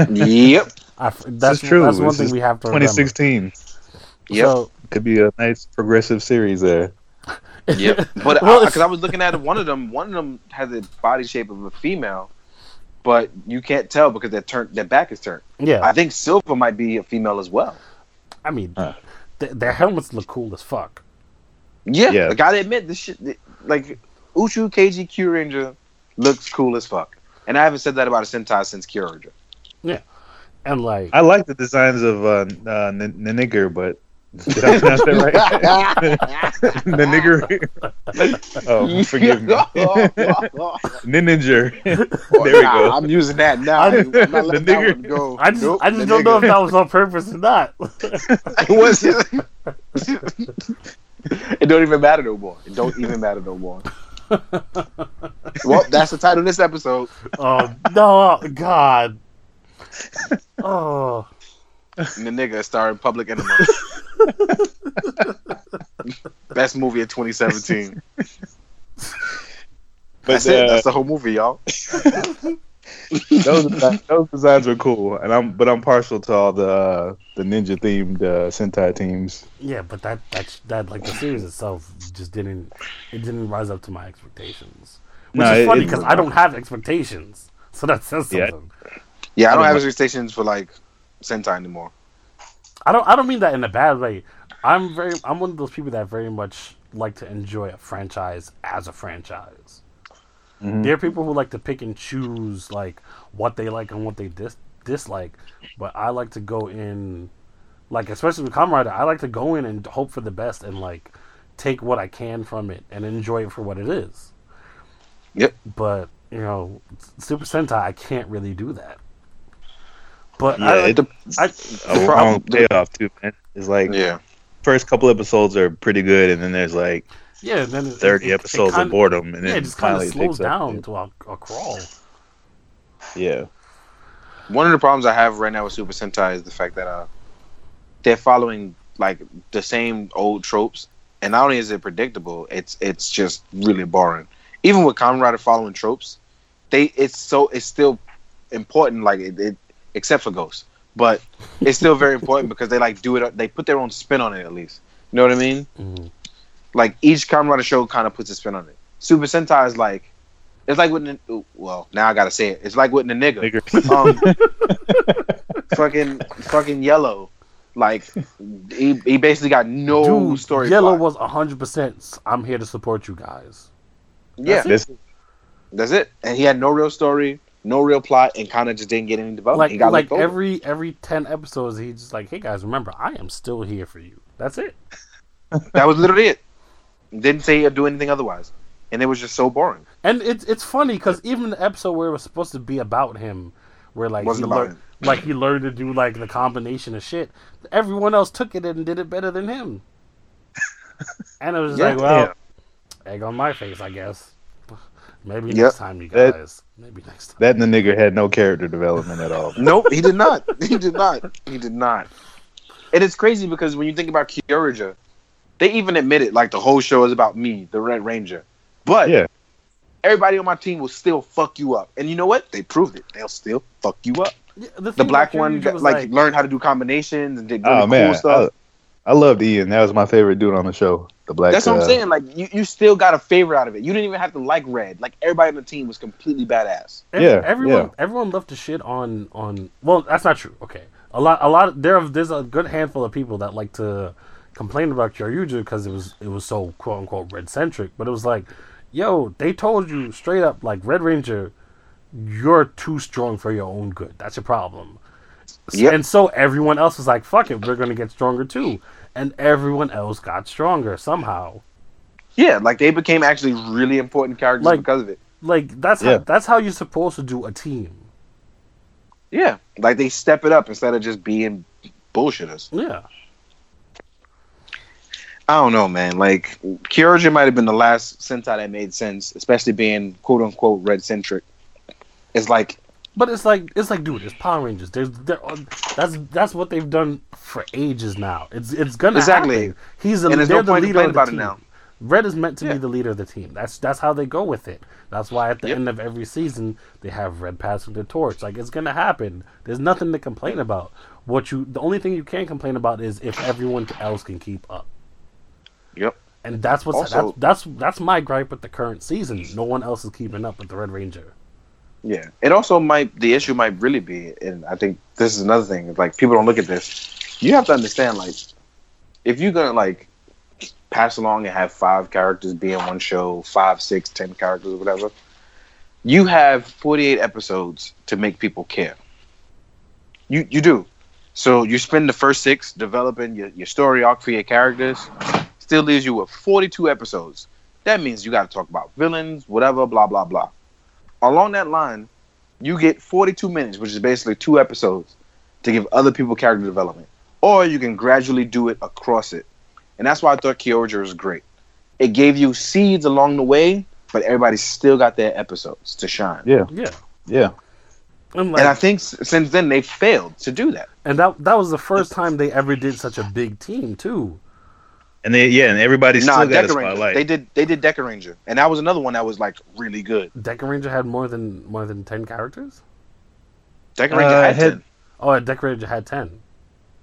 Yep. That's true. That's one thing we have to remember. 2016. Yep. So, could be a nice progressive series there. Yep. But because I was looking at one of them has a body shape of a female. But you can't tell because their back is turned. Yeah, I think Silver might be a female as well. I mean, their helmets look cool as fuck. Yeah. I gotta admit, this shit, like Uchu KG Kyoryuger looks cool as fuck, and I haven't said that about a Sentai since Kyoryuger. Yeah, and like I like the designs of Nigger, but did I pronounce that right? Nigger. Oh, forgive me. Ninja. There we go. I'm using that now. I'm not letting that one go. I just don't know if that was on purpose or not. It wasn't. It don't even matter no more. Well, that's the title of this episode. Oh, no. God. Oh. And the nigga starring Public Enema. Best movie of 2017. That's the whole movie, y'all. those designs were cool, and I'm partial to all the ninja themed Sentai teams. Yeah, but that like the series itself just didn't rise up to my expectations. Which is funny because I don't have expectations. So that says something. Yeah, I don't have expectations for like Sentai anymore. I don't mean that in a bad way. I'm one of those people that very much like to enjoy a franchise as a franchise. Mm-hmm. There are people who like to pick and choose like what they like and what they dislike, but I like to go in, like especially with Kamen Rider, I like to go in and hope for the best and like take what I can from it and enjoy it for what it is. Yep. But you know, Super Sentai, I can't really do that. But yeah, it's a long payoff too, man. It's like first couple episodes are pretty good, and then there's like then 30 episodes of boredom, and then it just kind of slows down to a crawl. Yeah. One of the problems I have right now with Super Sentai is the fact that they're following like the same old tropes, and not only is it predictable, it's just really boring. Even with Kamen Rider following tropes, it's still important. Like it except for Ghost, but it's still very important because they like do it. They put their own spin on it at least. You know what I mean? Mm-hmm. Like each Kamen Rider show kind of puts a spin on it. Super Sentai is like, it's like with well, now I gotta say it. It's like with the nigga, fucking Yellow. Like he basically got no story. Yellow plot. Was 100%. I'm here to support you guys. Yeah, that's it. And he had no real story, no real plot, and kind of just didn't get any development. He got like every 10 episodes, he's just like, "Hey guys, remember, I am still here for you." That's it. That was literally it. Didn't say or do anything otherwise, and it was just so boring. And it's funny because even the episode where it was supposed to be about him, where like he learned to do like the combination of shit, everyone else took it and did it better than him. And it was like, well. Yeah. Egg on my face, I guess. Maybe next time, you guys. Maybe next time. That and the nigger had no character development at all. Nope, he did not. He did not. And it's crazy because when you think about Kyoryuger, they even admitted, like, the whole show is about me, the Red Ranger. But everybody on my team will still fuck you up. And you know what? They proved it. They'll still fuck you up. Yeah, the black one like learned how to do combinations and did cool stuff. I loved Ian. That was my favorite dude on the show. The black. That's what I'm saying. Like you still got a favor out of it. You didn't even have to like Red. Like everybody on the team was completely badass. Everyone loved to shit on. Well, that's not true. Okay, a lot. There's a good handful of people that like to complain about Kyoryuger because it was so quote unquote Red centric. But it was like, yo, they told you straight up like Red Ranger, you're too strong for your own good. That's your problem. Yep. And so everyone else was like, fuck it, we're going to get stronger too. And everyone else got stronger somehow. Yeah, like they became actually really important characters because of it. Like, that's how you're supposed to do a team. Yeah, like they step it up instead of just being bullshitters. Yeah. I don't know, man. Like, Kyoryuger might have been the last Sentai that made sense, especially being quote-unquote red-centric. It's like... But it's like, dude, it's Power Rangers. That's what they've done for ages now. It's gonna happen. They're the leader of the team. Now. Red is meant to be the leader of the team. That's how they go with it. That's why at the end of every season they have Red passing the torch. Like it's gonna happen. There's nothing to complain about. The only thing you can complain about is if everyone else can keep up. Yep. And that's that's my gripe with the current season. No one else is keeping up with the Red Ranger. Yeah, it also the issue might really be, and I think this is another thing, like, people don't look at this. You have to understand, like, if you're going to, like, pass along and have 5 characters be in one show, 5, 6, 10 characters or whatever, you have 48 episodes to make people care. You do. So you spend the first 6 developing your story arc for your characters, still leaves you with 42 episodes. That means you got to talk about villains, whatever, blah, blah, blah. Along that line, you get 42 minutes, which is basically 2 episodes, to give other people character development. Or you can gradually do it across it. And that's why I thought Kyoryuger was great. It gave you seeds along the way, but everybody still got their episodes to shine. Yeah. And I think since then, they failed to do that. And that was the first time they ever did such a big team, too. And and everybody still got a spotlight. They did Dekka Ranger, and that was another one that was like really good. Dekka Ranger had more than 10 characters. Dekka Ranger had 10. Oh, Dekka Ranger had 10.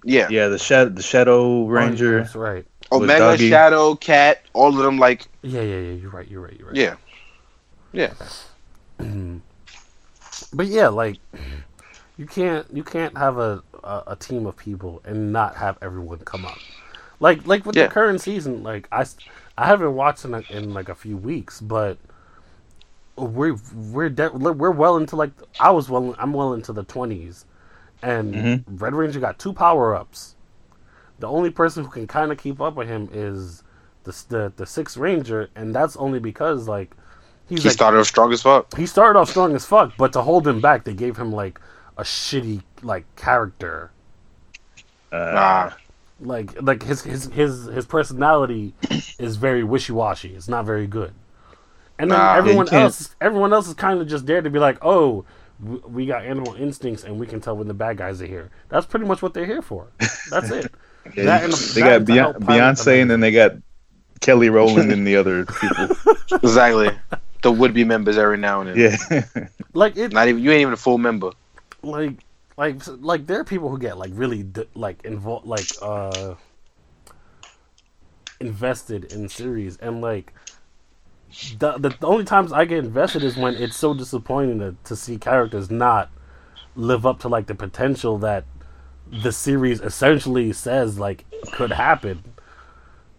Yeah, yeah. The Shadow Ranger. Oh, that's right. Omega, Shadow, Cat, all of them. Like, yeah. You're right. Yeah. Yeah. But yeah, like you can't have a team of people and not have everyone come up. Like with the current season, like I haven't watched in like a few weeks, but we're well into like I'm well into the 20s, and mm-hmm. Red Ranger got 2 power-ups. The only person who can kind of keep up with him is the Sixth Ranger, and that's only because like he started off strong as fuck. He started off strong as fuck, but to hold him back, they gave him like a shitty like character. Like his personality is very wishy-washy. It's not very good. And then everyone else is kind of just there to be like, oh, we got animal instincts and we can tell when the bad guys are here. That's pretty much what they're here for. That's it. Yeah, they got Beyonce and then they got Kelly Rowland and the other people. Exactly. The would-be members every now and then. Yeah. Like you ain't even a full member. Like there are people who get like really involved, invested in series, and like the only times I get invested is when it's so disappointing to see characters not live up to like the potential that the series essentially says like could happen.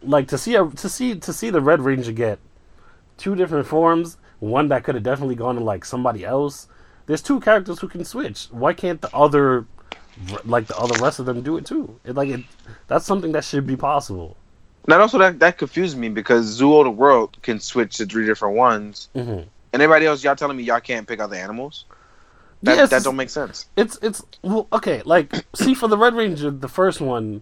Like to see the Red Ranger get 2 different forms, one that could have definitely gone to like somebody else. There's 2 characters who can switch. Why can't the rest of them do it too? That's something that should be possible. And also that confused me because Zoo the World can switch to 3 different ones, mm-hmm. and everybody else, y'all telling me y'all can't pick other animals? That don't make sense. It's well, okay. Like, see, for the Red Ranger, the first one,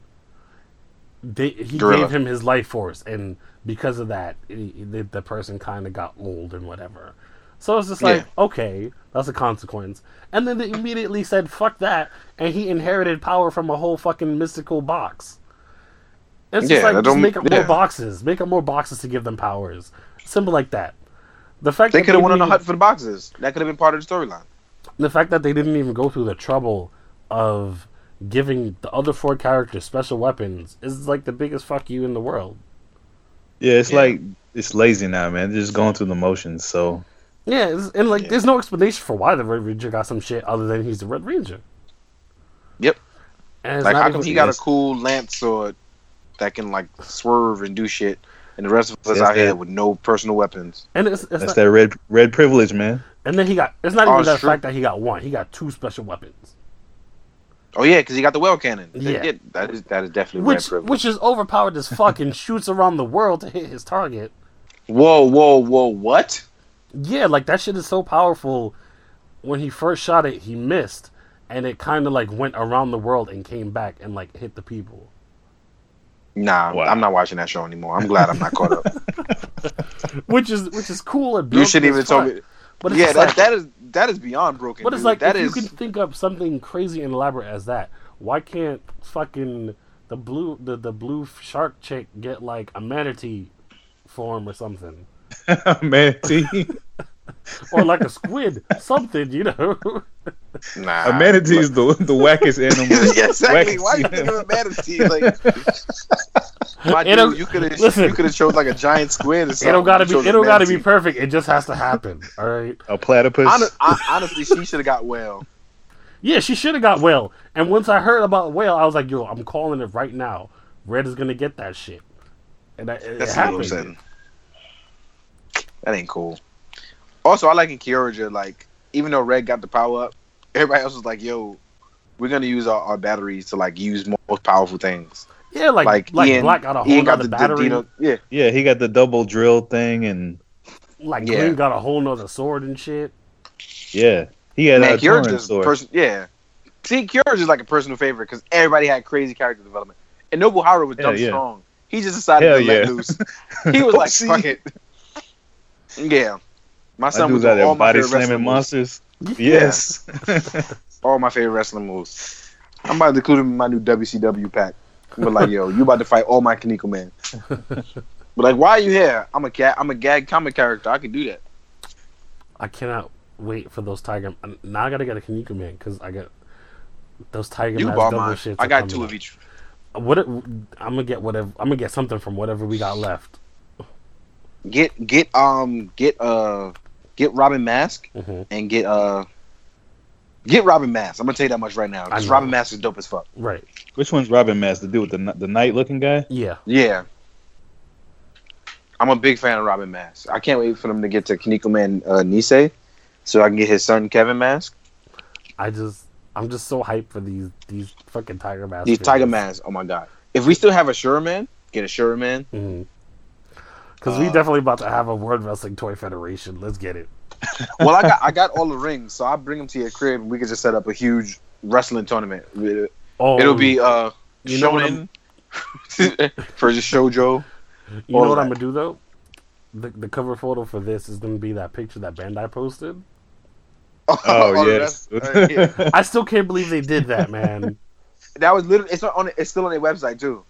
he gave him his life force, and because of that, the person kind of got old and whatever. So it's just like, okay, that's a consequence. And then they immediately said, fuck that, and he inherited power from a whole fucking mystical box. It's just make up more boxes. Make up more boxes to give them powers. Simple like that. The fact they could have went on the hunt for the boxes. That could have been part of the storyline. The fact that they didn't even go through the trouble of giving the other 4 characters special weapons is like the biggest fuck you in the world. Yeah, it's like, it's lazy now, man. They're just going through the motions, so... Yeah, and like, there's no explanation for why the Red Ranger got some shit other than he's the Red Ranger. Yep. And like, how come he got a cool lance sword that can like swerve and do shit, and the rest of us out here with no personal weapons? And it's that red privilege, man. And then he got, it's not even that fact that he got 1; he got 2 special weapons. Oh yeah, because he got the well cannon. Yeah, that is definitely red privilege, which is overpowered as fuck and shoots around the world to hit his target. Whoa! What? Yeah, like that shit is so powerful. When he first shot it, he missed, and it kind of like went around the world and came back and like hit the people. Nah, wow. I'm not watching that show anymore. I'm glad I'm not caught up. Which is cool. And you shouldn't even tell me. But yeah, that is beyond broken. But it's like that if you can think up something crazy and elaborate as that, why can't fucking the blue shark chick get like a manatee form or something? Manatee, or like a squid, something, you know. Nah, a manatee is the wackest animal. Yeah, exactly. Why you think of a manatee? Like, my dude, you could have chose like a giant squid or something. It don't gotta be perfect. It just has to happen. All right. A platypus. Honestly, she should have got whale. Yeah, she should have got whale. And once I heard about whale, I was like, yo, I'm calling it right now. Red is gonna get that shit. And that's what I'm saying. That ain't cool. Also, I like in Kyoryuger, like, even though Red got the power up, everybody else was like, yo, we're going to use our batteries to, like, use most powerful things. Yeah, like Ian, Black got a whole nother battery. Yeah, he got the double drill thing, and... Like, Green got a whole nother sword and shit. Yeah, he had a torrent sword. See, Kyoryuger's like a personal favorite, because everybody had crazy character development. And Nobuhara was dumb strong. He just decided to let loose. He was like, fuck it. Yeah, my son was all my favorite wrestling monsters. Yes, all my favorite wrestling moves. I'm about to include him in my new WCW pack. But like, yo, you about to fight all my Kaneko man? But like, why are you here? I'm a gag comic character. I can do that. I cannot wait for those Tiger. Now I gotta get a Kaneko man because I got those Tiger Mask double shits. I got 2 of each. I'm gonna get something from whatever we got left. Get Get Robin Mask and get Robin Mask. I'm gonna tell you that much right now. Because Robin Mask is dope as fuck. Right. Which one's Robin Mask? The dude with the knight looking guy? Yeah. Yeah. I'm a big fan of Robin Mask. I can't wait for them to get to Kaneko Man Nisei, so I can get his son Kevin Mask. I'm just so hyped for these fucking Tiger Masks. These Tiger Masks. Oh my god! If we still have a Shura Man, get a Shura Man. Because we definitely about to have a World Wrestling Toy Federation. Let's get it. Well, I got all the rings, so I'll bring them to your crib, and we can just set up a huge wrestling tournament. It'll be Shonen for the shoujo. You know what I'm gonna do though? The cover photo for this is gonna be that picture that Bandai posted. Oh yes, yeah. I still can't believe they did that, man. That was literally it's still on their website too.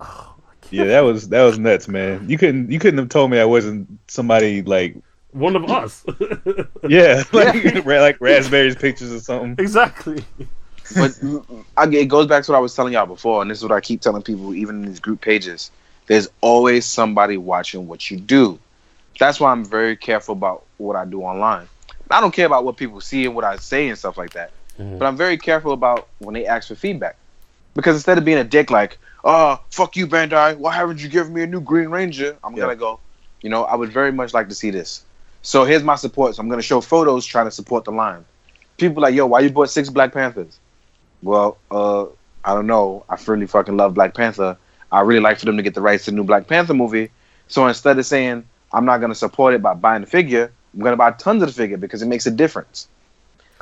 Oh, yeah, that was nuts, man. You couldn't have told me I wasn't somebody like one of us. Yeah, like Raspberry's pictures or something. Exactly. But it goes back to what I was telling y'all before, and this is what I keep telling people, even in these group pages. There's always somebody watching what you do. That's why I'm very careful about what I do online. I don't care about what people see and what I say and stuff like that. But I'm very careful about when they ask for feedback. Because instead of being a dick like, oh, fuck you, Bandai. Why haven't you given me a new Green Ranger? I'm going to go, I would very much like to see this. So here's my support. So I'm going to show photos trying to support the line. People like, yo, why you bought 6 Black Panthers? Well, I don't know. I really fucking love Black Panther. I really like for them to get the rights to the new Black Panther movie. So instead of saying, I'm not going to support it by buying the figure, I'm going to buy tons of the figure because it makes a difference.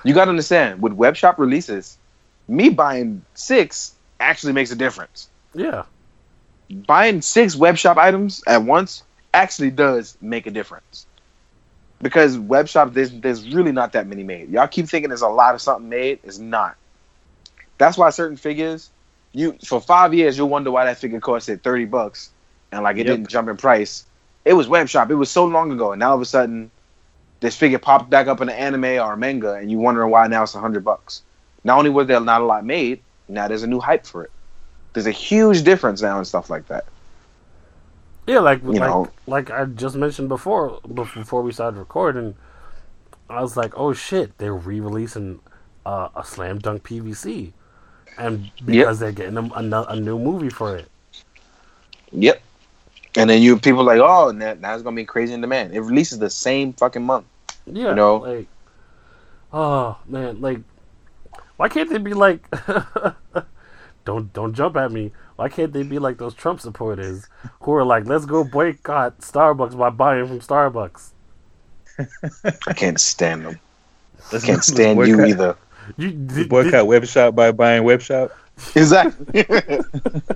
You got to understand, with web shop releases, me buying 6 actually makes a difference. Yeah. Buying 6 web shop items at once actually does make a difference. Because web shop, there's really not that many made. Y'all keep thinking there's a lot of something made. It's not. That's why certain figures... For 5 years, you'll wonder why that figure costed $30, and it didn't jump in price. It was web shop. It was so long ago, and now all of a sudden, this figure popped back up in an anime or a manga, and you're wondering why now it's $100. Not only was there not a lot made, now there's a new hype for it. There's a huge difference now and stuff like that. Yeah, like I just mentioned before we started recording, I was like, oh shit, they're re-releasing a Slam Dunk PVC. And because they're getting a new movie for it. Yep. And then people like, oh, now it's going to be crazy in demand. It releases the same fucking month. Yeah. Oh, man. Why can't they be like, don't jump at me. Why can't they be like those Trump supporters who are like, let's go boycott Starbucks by buying from Starbucks? I can't stand them. I can't stand you either. You boycott web shop by buying web shop? Exactly.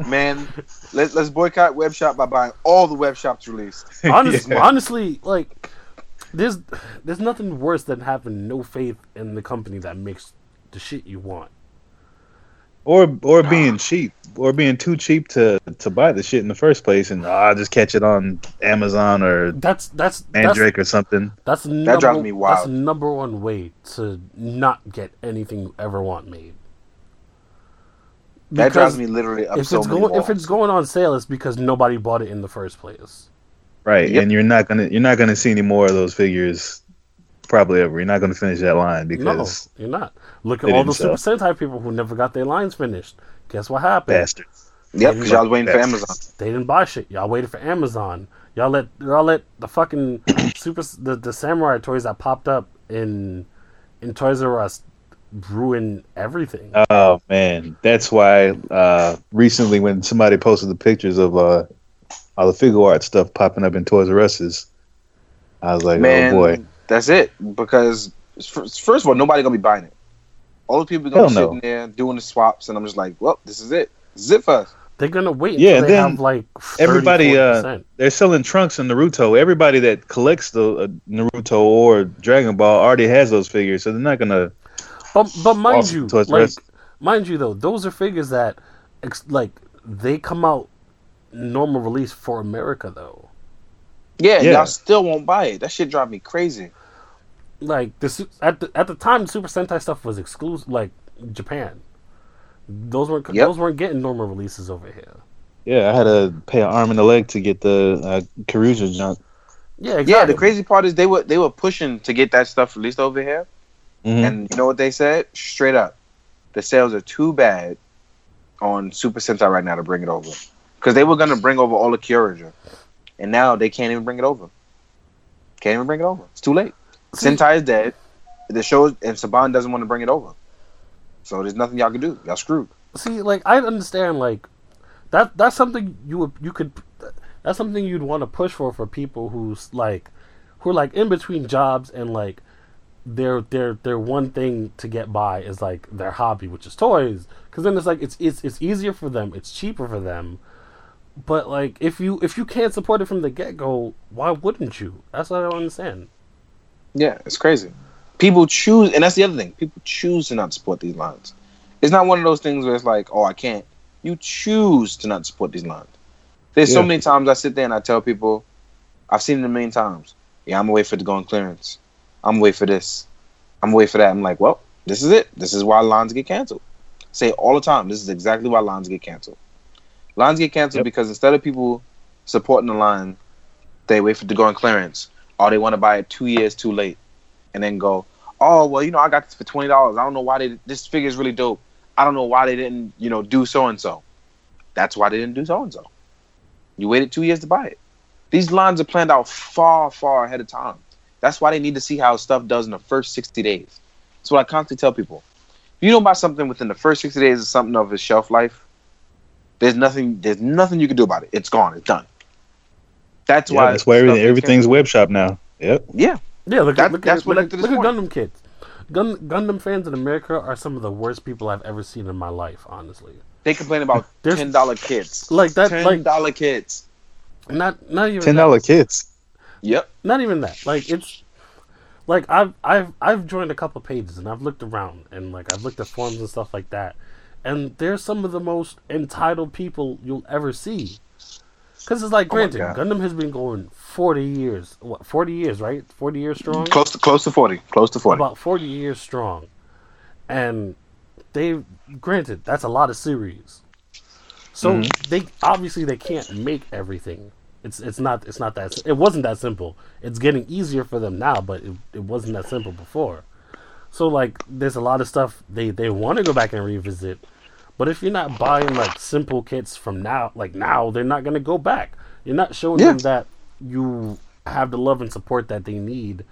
Man, let's boycott web shop by buying all the web shops released. Honestly, there's nothing worse than having no faith in the company that makes the shit you want. Or being cheap. Or being too cheap to buy the shit in the first place and I'll just catch it on Amazon or Mandrake or something. That drives me wild. That's the number one way to not get anything you ever want made. Because that drives me literally up so many walls. If it's going on sale, it's because nobody bought it in the first place. Right, yep. And you're not gonna see any more of those figures probably ever. You're not gonna finish that line because no, you're not. Look at all the Super Sentai people who never got their lines finished. Guess what happened? Bastards. Yep, because y'all was waiting for Amazon. They didn't buy shit. Y'all waited for Amazon. Y'all let the fucking the samurai toys that popped up in Toys R Us ruin everything. Oh man, that's why recently when somebody posted the pictures of all the Figuarts stuff popping up in Toys R Us's, I was like, man, oh boy, that's it. Because first of all, nobody gonna be buying it. All the people are going to be sitting there doing the swaps, and I'm just like, well, this is it. This is it for us. They're going to wait until they have, 30%. Everybody, they're selling Trunks and Naruto. Everybody that collects the Naruto or Dragon Ball already has those figures, so they're not going to... But mind you, though, those are figures that, they come out normal release for America, though. Yeah, y'all still won't buy it. That shit drive me crazy. At the time, Super Sentai stuff was exclusive. Japan, those weren't getting normal releases over here. Yeah, I had to pay an arm and a leg to get the Kyoryuger junk. Yeah, exactly. Yeah, the crazy part is they were pushing to get that stuff released over here. Mm-hmm. And you know what they said? Straight up. The sales are too bad on Super Sentai right now to bring it over. Because they were going to bring over all the Kyoryuger. And now they can't even bring it over. Can't even bring it over. It's too late. Sentai is dead. The show, and Saban doesn't want to bring it over. So there's nothing y'all can do. Y'all screwed. See, like, I understand, like, that's something that's something you'd want to push for people who are in between jobs and, like, their one thing to get by is, like, their hobby, which is toys. Because then it's, like, it's easier for them. It's cheaper for them. But, like, if you can't support it from the get-go, why wouldn't you? That's what I don't understand. Yeah, it's crazy. People choose, and that's the other thing. People choose to not support these lines. It's not one of those things where it's like, oh, I can't. You choose to not support these lines. There's so many times I sit there and I tell people, I've seen it a million times. Yeah, I'm going to wait for it to go on clearance. I'm going to wait for this. I'm going to wait for that. I'm like, well, this is it. This is why lines get canceled. I say it all the time. This is exactly why lines get canceled. Lines get canceled because instead of people supporting the line, they wait for it to go on clearance. Or they want to buy it 2 years too late and then go, oh, well, you know, I got this for $20. I don't know why this figure is really dope. I don't know why they didn't, you know, do so-and-so. That's why they didn't do so-and-so. You waited 2 years to buy it. These lines are planned out far, far ahead of time. That's why they need to see how stuff does in the first 60 days. That's what I constantly tell people. If you don't buy something within the first 60 days of something of its shelf life, there's nothing you can do about it. It's gone. It's done. That's why. That's why everything's web shop now. Yep. Yeah. Yeah. Look at Gundam kids. Gundam fans in America are some of the worst people I've ever seen in my life. Honestly, they complain about $10 kits like that. $10 like, kits. Not even $10 kits. Yep. Not even that. Like it's like I've joined a couple pages and I've looked around and like I've looked at forums and stuff like that, and they're some of the most entitled people you'll ever see. Because it's like, granted, Gundam has been going 40 years. What, 40 years, right? 40 years strong? Close to 40. Close to 40. About 40 years strong. And they, granted, that's a lot of series. So they obviously can't make everything. It wasn't that simple. It's getting easier for them now, but it wasn't that simple before. So, like, there's a lot of stuff they want to go back and revisit. But if you're not buying like simple kits from now, like now, they're not gonna go back. You're not showing them that you have the love and support that they need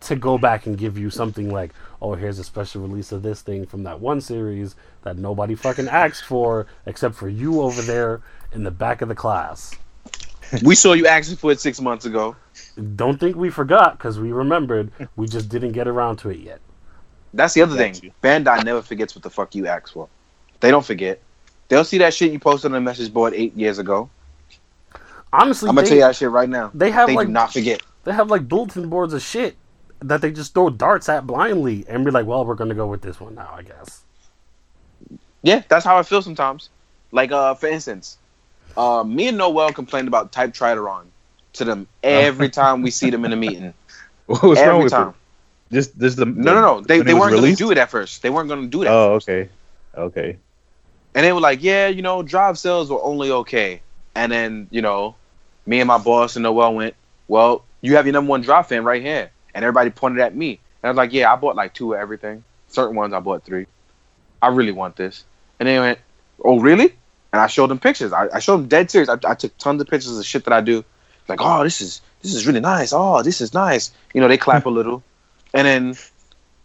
to go back and give you something like, oh, here's a special release of this thing from that one series that nobody fucking asked for except for you over there in the back of the class. We saw you asking for it 6 months ago. Don't think we forgot because we remembered. We just didn't get around to it yet. That's the other thing. Bandai never forgets what the fuck you asked for. They don't forget. They'll see that shit you posted on the message board 8 years ago. Honestly, I'm going to tell you that shit right now. They like, do not forget. They have like bulletin boards of shit that they just throw darts at blindly and be like, well, we're going to go with this one now, I guess. Yeah, that's how I feel sometimes. Like, for instance, me and Noel complained about Type Trideron to them every time we see them in a meeting. What's every wrong with time. It? No. They weren't going to do it at first. Oh, okay. And they were like, yeah, you know, drive sales were only okay. And then, you know, me and my boss and Noel went, well, you have your number one drive fan right here. And everybody pointed at me. And I was like, yeah, I bought like two of everything. Certain ones I bought three. I really want this. And they went, oh, really? And I showed them pictures. I showed them dead serious. I took tons of pictures of shit that I do. Like, oh, this is really nice. Oh, this is nice. You know, they clap a little. And then...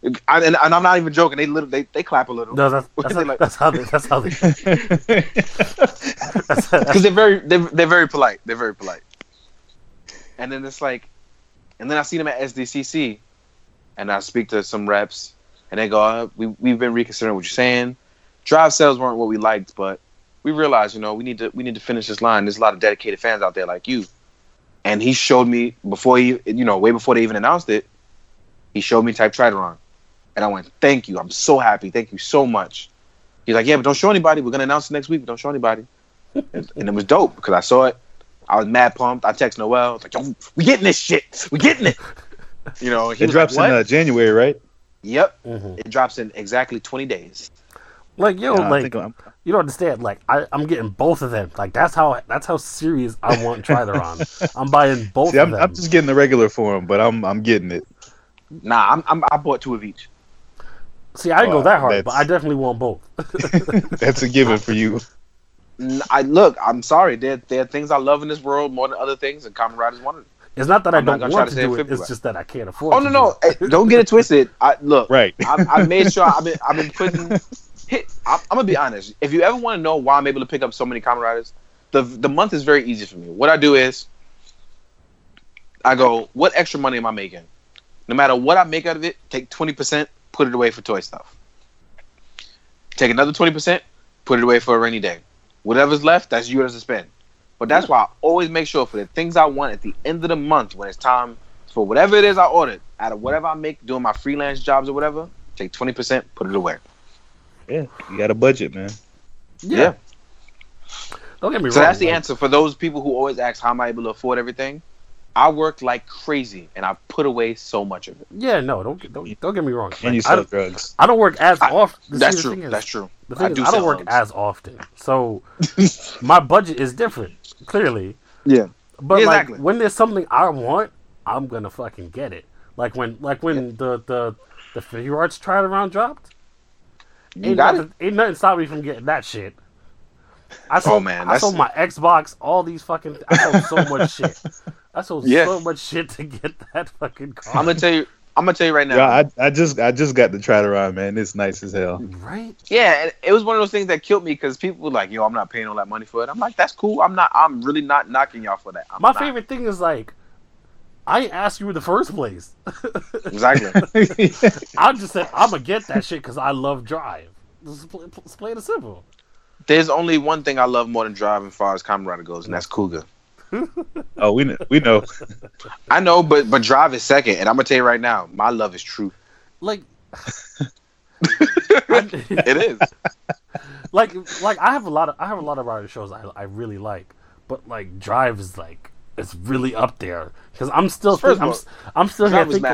And I'm not even joking. They clap a little. No, that's how they. Because they're very polite. They're very polite. And then it's like, and then I see them at SDCC, and I speak to some reps, and they go, oh, "We've been reconsidering what you're saying. Drive sales weren't what we liked, but we realized, you know, we need to finish this line. There's a lot of dedicated fans out there like you." And he showed me before he, you know, way before they even announced it, he showed me Type Trideron. And I went, thank you. I'm so happy. Thank you so much. He's like, yeah, but don't show anybody. We're going to announce it next week. But don't show anybody. And it was dope because I saw it. I was mad pumped. I texted Noel. I was like, yo, we getting this shit. We getting it. You know, it drops like, in January, right? Yep. Mm-hmm. It drops in exactly 20 days. Like, yo, yeah, like, you don't understand. Like, I'm getting both of them. Like, that's how serious I want Trideron. I'm buying both of them. I'm just getting the regular form, but I'm getting it. Nah, I bought two of each. See, I didn't go that hard, but I definitely want both. That's a given for you. I'm sorry. There are things I love in this world more than other things, and Kamen Rider is one of them. It's not that I don't want to do it. It's just that I can't afford. Oh no! Hey, don't get it twisted. Right. I made sure I've been putting. I'm gonna be honest. If you ever want to know why I'm able to pick up so many Kamen Riders, the month is very easy for me. What I do is, I go, what extra money am I making? No matter what I make out of it, take 20%, put it away for toy stuff. Take another 20%, put it away for a rainy day. Whatever's left, that's yours to spend. But that's why I always make sure for the things I want at the end of the month, when it's time for whatever it is I ordered, out of whatever I make doing my freelance jobs or whatever, take 20%, put it away. Yeah, you got a budget, man. Yeah. Don't get me wrong. So that's the answer for those people who always ask, how am I able to afford everything? I work like crazy, and I put away so much of it. Yeah, no, don't get me wrong. And you sell drugs. I don't work as often. That's true. That's true. I don't work as often, so my budget is different. Clearly. Yeah. But exactly. Like when there's something I want, I'm gonna fucking get it. Like when the Figuarts Trideron dropped. Ain't nothing stopped me from getting that shit. I sold my Xbox, all these fucking I sold so much shit. I sold so much shit to get that fucking car. I'm gonna tell you right now. Yo, I just got the Trideron, man. It's nice as hell. Right? Yeah, and it was one of those things that killed me because people were like, "Yo, I'm not paying all that money for it." I'm like, "That's cool. I'm really not knocking y'all for that." Favorite thing is like, I asked you in the first place. Exactly. I just said I'm gonna get that shit because I love Drive. It's plain and simple. There's only one thing I love more than Drive, as far as Kamen Rider goes, and that's Cougar. Oh, we know. I know, but Drive is second, and I'm gonna tell you right now, my love is true. Like, it is. Like I have a lot of rider shows I really like, but like Drive is like it's really up there because I'm still here thinking.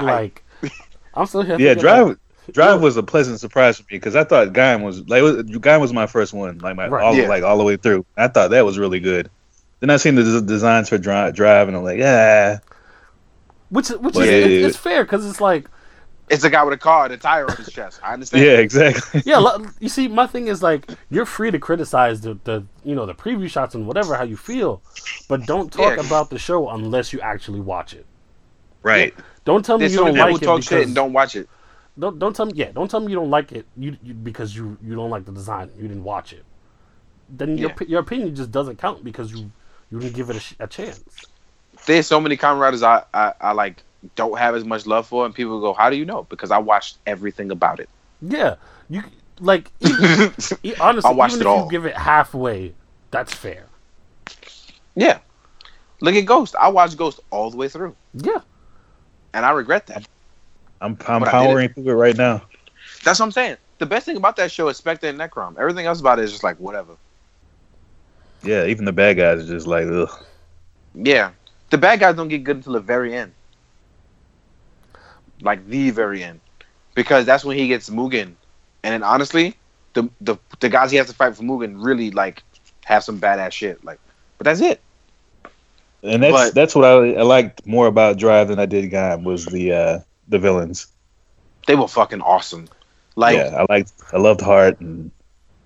Yeah, Drive. Drive was a pleasant surprise for me because I thought Gaim was my first one, like all the way through. I thought that was really good. Then I seen the designs for Drive, and I'm like, It's fair because it's like, it's a guy with a car and a tire on his chest. I understand. Yeah, exactly. Yeah, you see, my thing is like, you're free to criticize the preview shots and whatever how you feel, but don't talk about the show unless you actually watch it. Right. Yeah. Don't tell me you don't like it. Talk shit and don't watch it. Don't tell me. Yeah, don't tell me you don't like it. You because you don't like the design. You didn't watch it. Then your opinion just doesn't count because you didn't give it a chance. There's so many Kamen Riders I like don't have as much love for, and people go, "How do you know?" Because I watched everything about it. Yeah, you like honestly. I watched it all. If you give it halfway, that's fair. Yeah, look at Ghost. I watched Ghost all the way through. Yeah, and I regret that. I'm powering through it right now. That's what I'm saying. The best thing about that show is Spectre and Necrom. Everything else about it is just like whatever. Yeah, even the bad guys are just like, ugh. Yeah. The bad guys don't get good until the very end. Like the very end. Because that's when he gets Mugen. And then honestly, the guys he has to fight for Mugen really like have some badass shit. Like, but that's it. And that's what I liked more about Drive than I did Gaim was the villains. They were fucking awesome. Like, yeah, I loved Hart and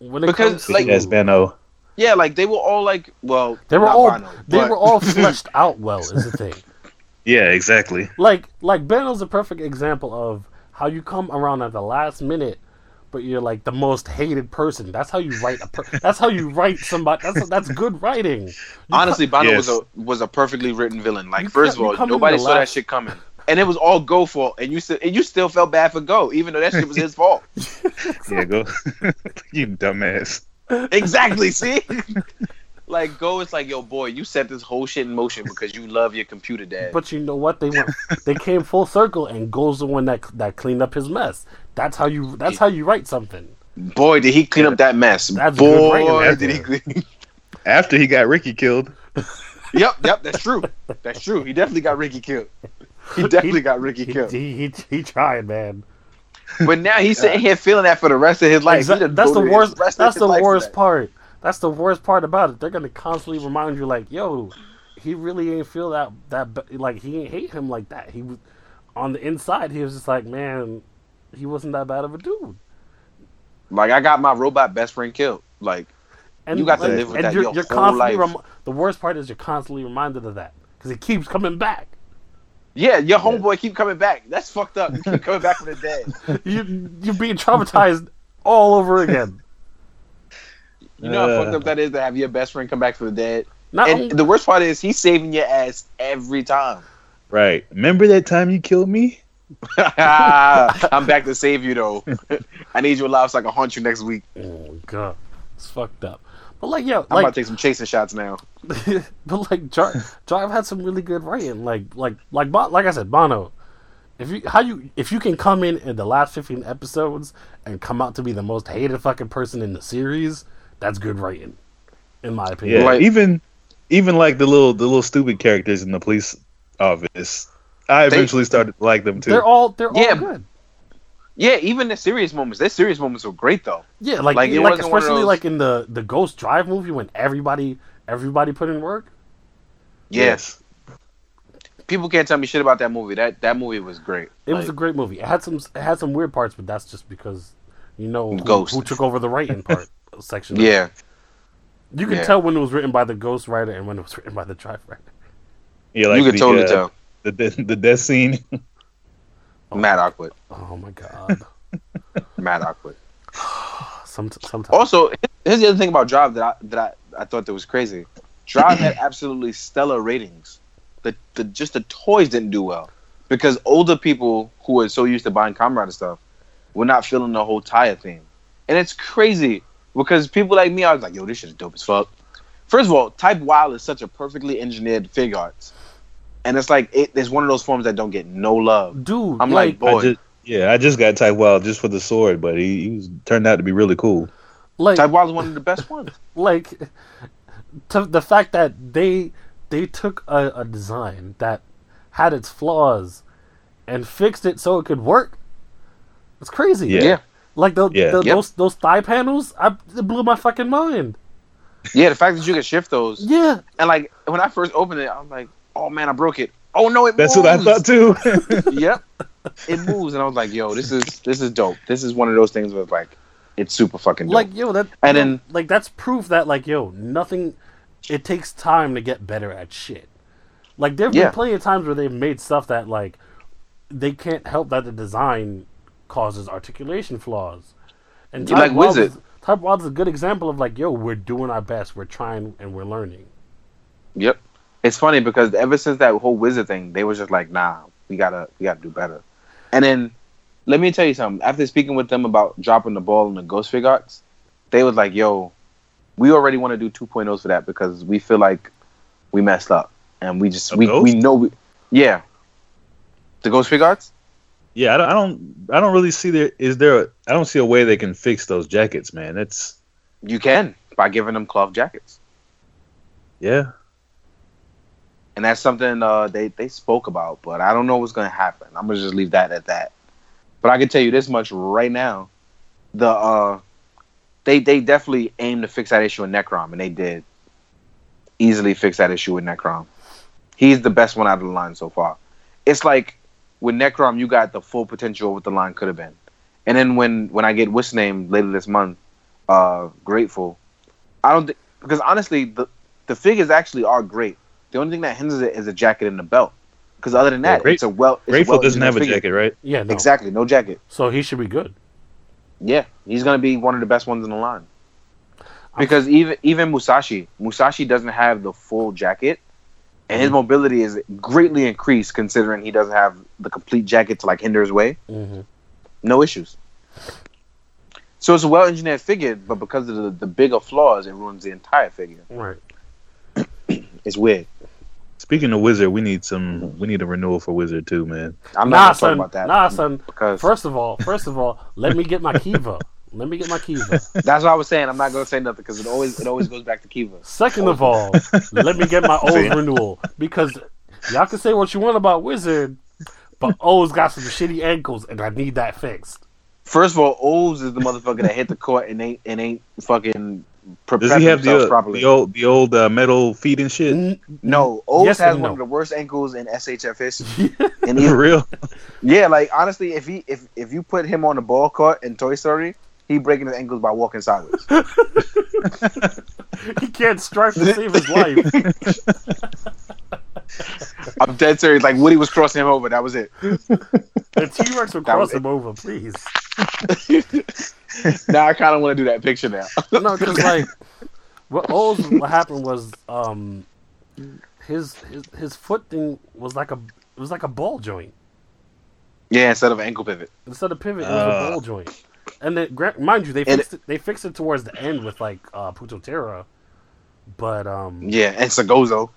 Banno. Yeah, like they were all like, well, they were all fleshed out well is the thing. Yeah, exactly. Like Banno's a perfect example of how you come around at the last minute, but you're like the most hated person. That's how you write that's how you write somebody. That's good writing. Honestly, Banno was a perfectly written villain. Like first of all, nobody saw that shit coming. And it was all Go fault, and you still felt bad for Go, even though that shit was his fault. Yeah, Go, you dumbass. Exactly. See, like Go is like, yo, boy, you set this whole shit in motion because you love your computer, dad. But you know what? They came full circle, and Go's the one that cleaned up his mess. That's how you. That's how you write something. Boy, did he clean up that mess? That's boy, did he clean? After he got Ricky killed. Yep, that's true. That's true. He definitely got Ricky killed. He tried, man. But now he's sitting here feeling that for the rest of his life. That's the worst. That's the worst part. That's the worst part about it. They're gonna constantly remind you, like, "Yo, he really ain't feel that like he ain't hate him like that. He was on the inside. He was just like, man, he wasn't that bad of a dude. Like, I got my robot best friend killed. Like, and you got to live with that your whole life. The worst part is you're constantly reminded of that because it keeps coming back. Yeah, your homeboy keep coming back. That's fucked up. You keep coming back from the dead. You're being traumatized all over again. You know how fucked up that is to have your best friend come back from the dead? The worst part is he's saving your ass every time. Right. Remember that time you killed me? I'm back to save you, though. I need you alive so I can haunt you next week. Oh, God. It's fucked up. But, like, yo, I'm about to take some chasing shots now. But, like, Drive had some really good writing. Like I said, Banno, if you can come in the last 15 episodes and come out to be the most hated fucking person in the series, that's good writing, in my opinion. Yeah, like, even like the little stupid characters in the police office, I eventually started to like them too. They're all good. Yeah, even the serious moments. Their serious moments were great, though. Yeah, like especially like in the Ghost Drive movie when everybody put in work. Yes. Yeah. People can't tell me shit about that movie. That movie was great. It was a great movie. It had some weird parts, but that's just because you know who took over the writing part section. Yeah. You can tell when it was written by the Ghost writer and when it was written by the Drive writer. Yeah, like you could totally tell the death scene. Mad awkward. Oh my god. Mad awkward. Sometimes. Also, here's the other thing about Drive that I thought that was crazy. Drive had absolutely stellar ratings. The toys didn't do well because older people who are so used to buying Kamen Rider stuff were not feeling the whole tire thing, and it's crazy because people like me, I was like, yo, this shit is dope as fuck. First of all, Type Wild is such a perfectly engineered figure arts. And it's like, it's one of those forms that don't get no love. Dude, I'm like boy. I just got Type Wild just for the sword, but he turned out to be really cool. Like, Type Wild is one of the best ones. Like, to the fact that they took a design that had its flaws and fixed it so it could work. It's crazy. Yeah. Like, those thigh panels, it blew my fucking mind. Yeah, the fact that you could shift those. Yeah. And, like, when I first opened it, I was like, oh man, I broke it. Oh no, it moves. That's what I thought too. Yep, it moves, and I was like, "Yo, this is dope. This is one of those things where like, it's super fucking dope." Like, yo, then that's proof that like, yo, nothing. It takes time to get better at shit. Like there've been plenty of times where they've made stuff that like, they can't help that the design causes articulation flaws. And like Wizard, Type Wild's a good example of like, yo, we're doing our best, we're trying, and we're learning. Yep. It's funny because ever since that whole Wizard thing, they was just like, nah, we gotta do better. And then, let me tell you something. After speaking with them about dropping the ball in the Ghost Figuarts, they was like, yo, we already want to do 2.0s for that because we feel like we messed up. And we just, we know. The Ghost Figuarts? Yeah, I don't really see I don't see a way they can fix those jackets, man. You can, by giving them cloth jackets. Yeah. And that's something they spoke about, but I don't know what's going to happen. I'm going to just leave that at that. But I can tell you this much right now. They definitely aimed to fix that issue with Necrom, and they did easily fix that issue with Necrom. He's the best one out of the line so far. It's like with Necrom, you got the full potential of what the line could have been. And then when I get what's name later this month, Grateful, I don't think... Because honestly, the figures actually are great. The only thing that hinders it is a jacket and a belt. Because other than that, Grateful doesn't have a jacket, right? Yeah, no. Exactly, no jacket. So he should be good. Yeah, he's going to be one of the best ones in the line. Because even Musashi doesn't have the full jacket, and his mobility is greatly increased considering he doesn't have the complete jacket to like hinder his way. Mm-hmm. No issues. So it's a well-engineered figure, but because of the bigger flaws, it ruins the entire figure. Right. It's weird. Speaking of Wizard, we need a renewal for Wizard too, man. I'm not talking about that. Nah, son. Because... First of all, let me get my Kiva. That's what I was saying. I'm not gonna say nothing because it always goes back to Kiva. Second of all, let me get my O's renewal because y'all can say what you want about Wizard, but O's got some shitty ankles, and I need that fixed. First of all, O's is the motherfucker that hit the court and ain't fucking prepping himself properly. Does he have the old metal feet and shit? No, O's has one of the worst ankles in SHF history. For real? Yeah, like honestly, if you put him on the ball court in Toy Story, he's breaking his ankles by walking sideways. He can't strive to save his life. I'm dead serious. Like Woody was crossing him over. That was it. The T-Rex would cross him over, please. Now I kind of want to do that picture now. No, because like what happened was his foot thing was like a ball joint. Yeah, instead of an ankle pivot. Instead of pivot, it was a ball joint. And then, mind you, they fixed it towards the end with like Putotera, but yeah, and Sagozo.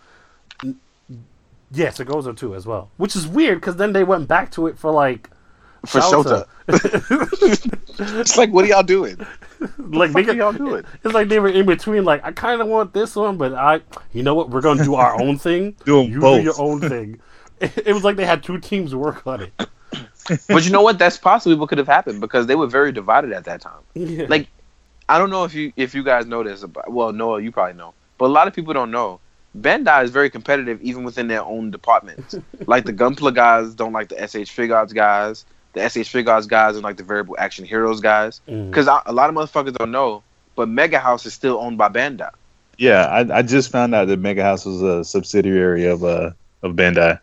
Yeah, Sagozo too as well, which is weird because then they went back to it for Shota. It's like, what are y'all doing? Like, what are y'all doing? It's like they were in between. Like, I kind of want this one, but you know what? We're gonna do our own thing. Do your own thing. It was like they had two teams work on it. But you know what? That's possibly what could have happened because they were very divided at that time. Yeah. Like, I don't know if you guys know this. Well, Noah, you probably know, but a lot of people don't know. Bandai is very competitive even within their own departments. Like the Gunpla guys don't like the SH Figuarts guys. The SH Figuarts guys don't like the Variable Action Heroes guys. Because a lot of motherfuckers don't know, but Mega House is still owned by Bandai. Yeah, I just found out that Mega House was a subsidiary of Bandai.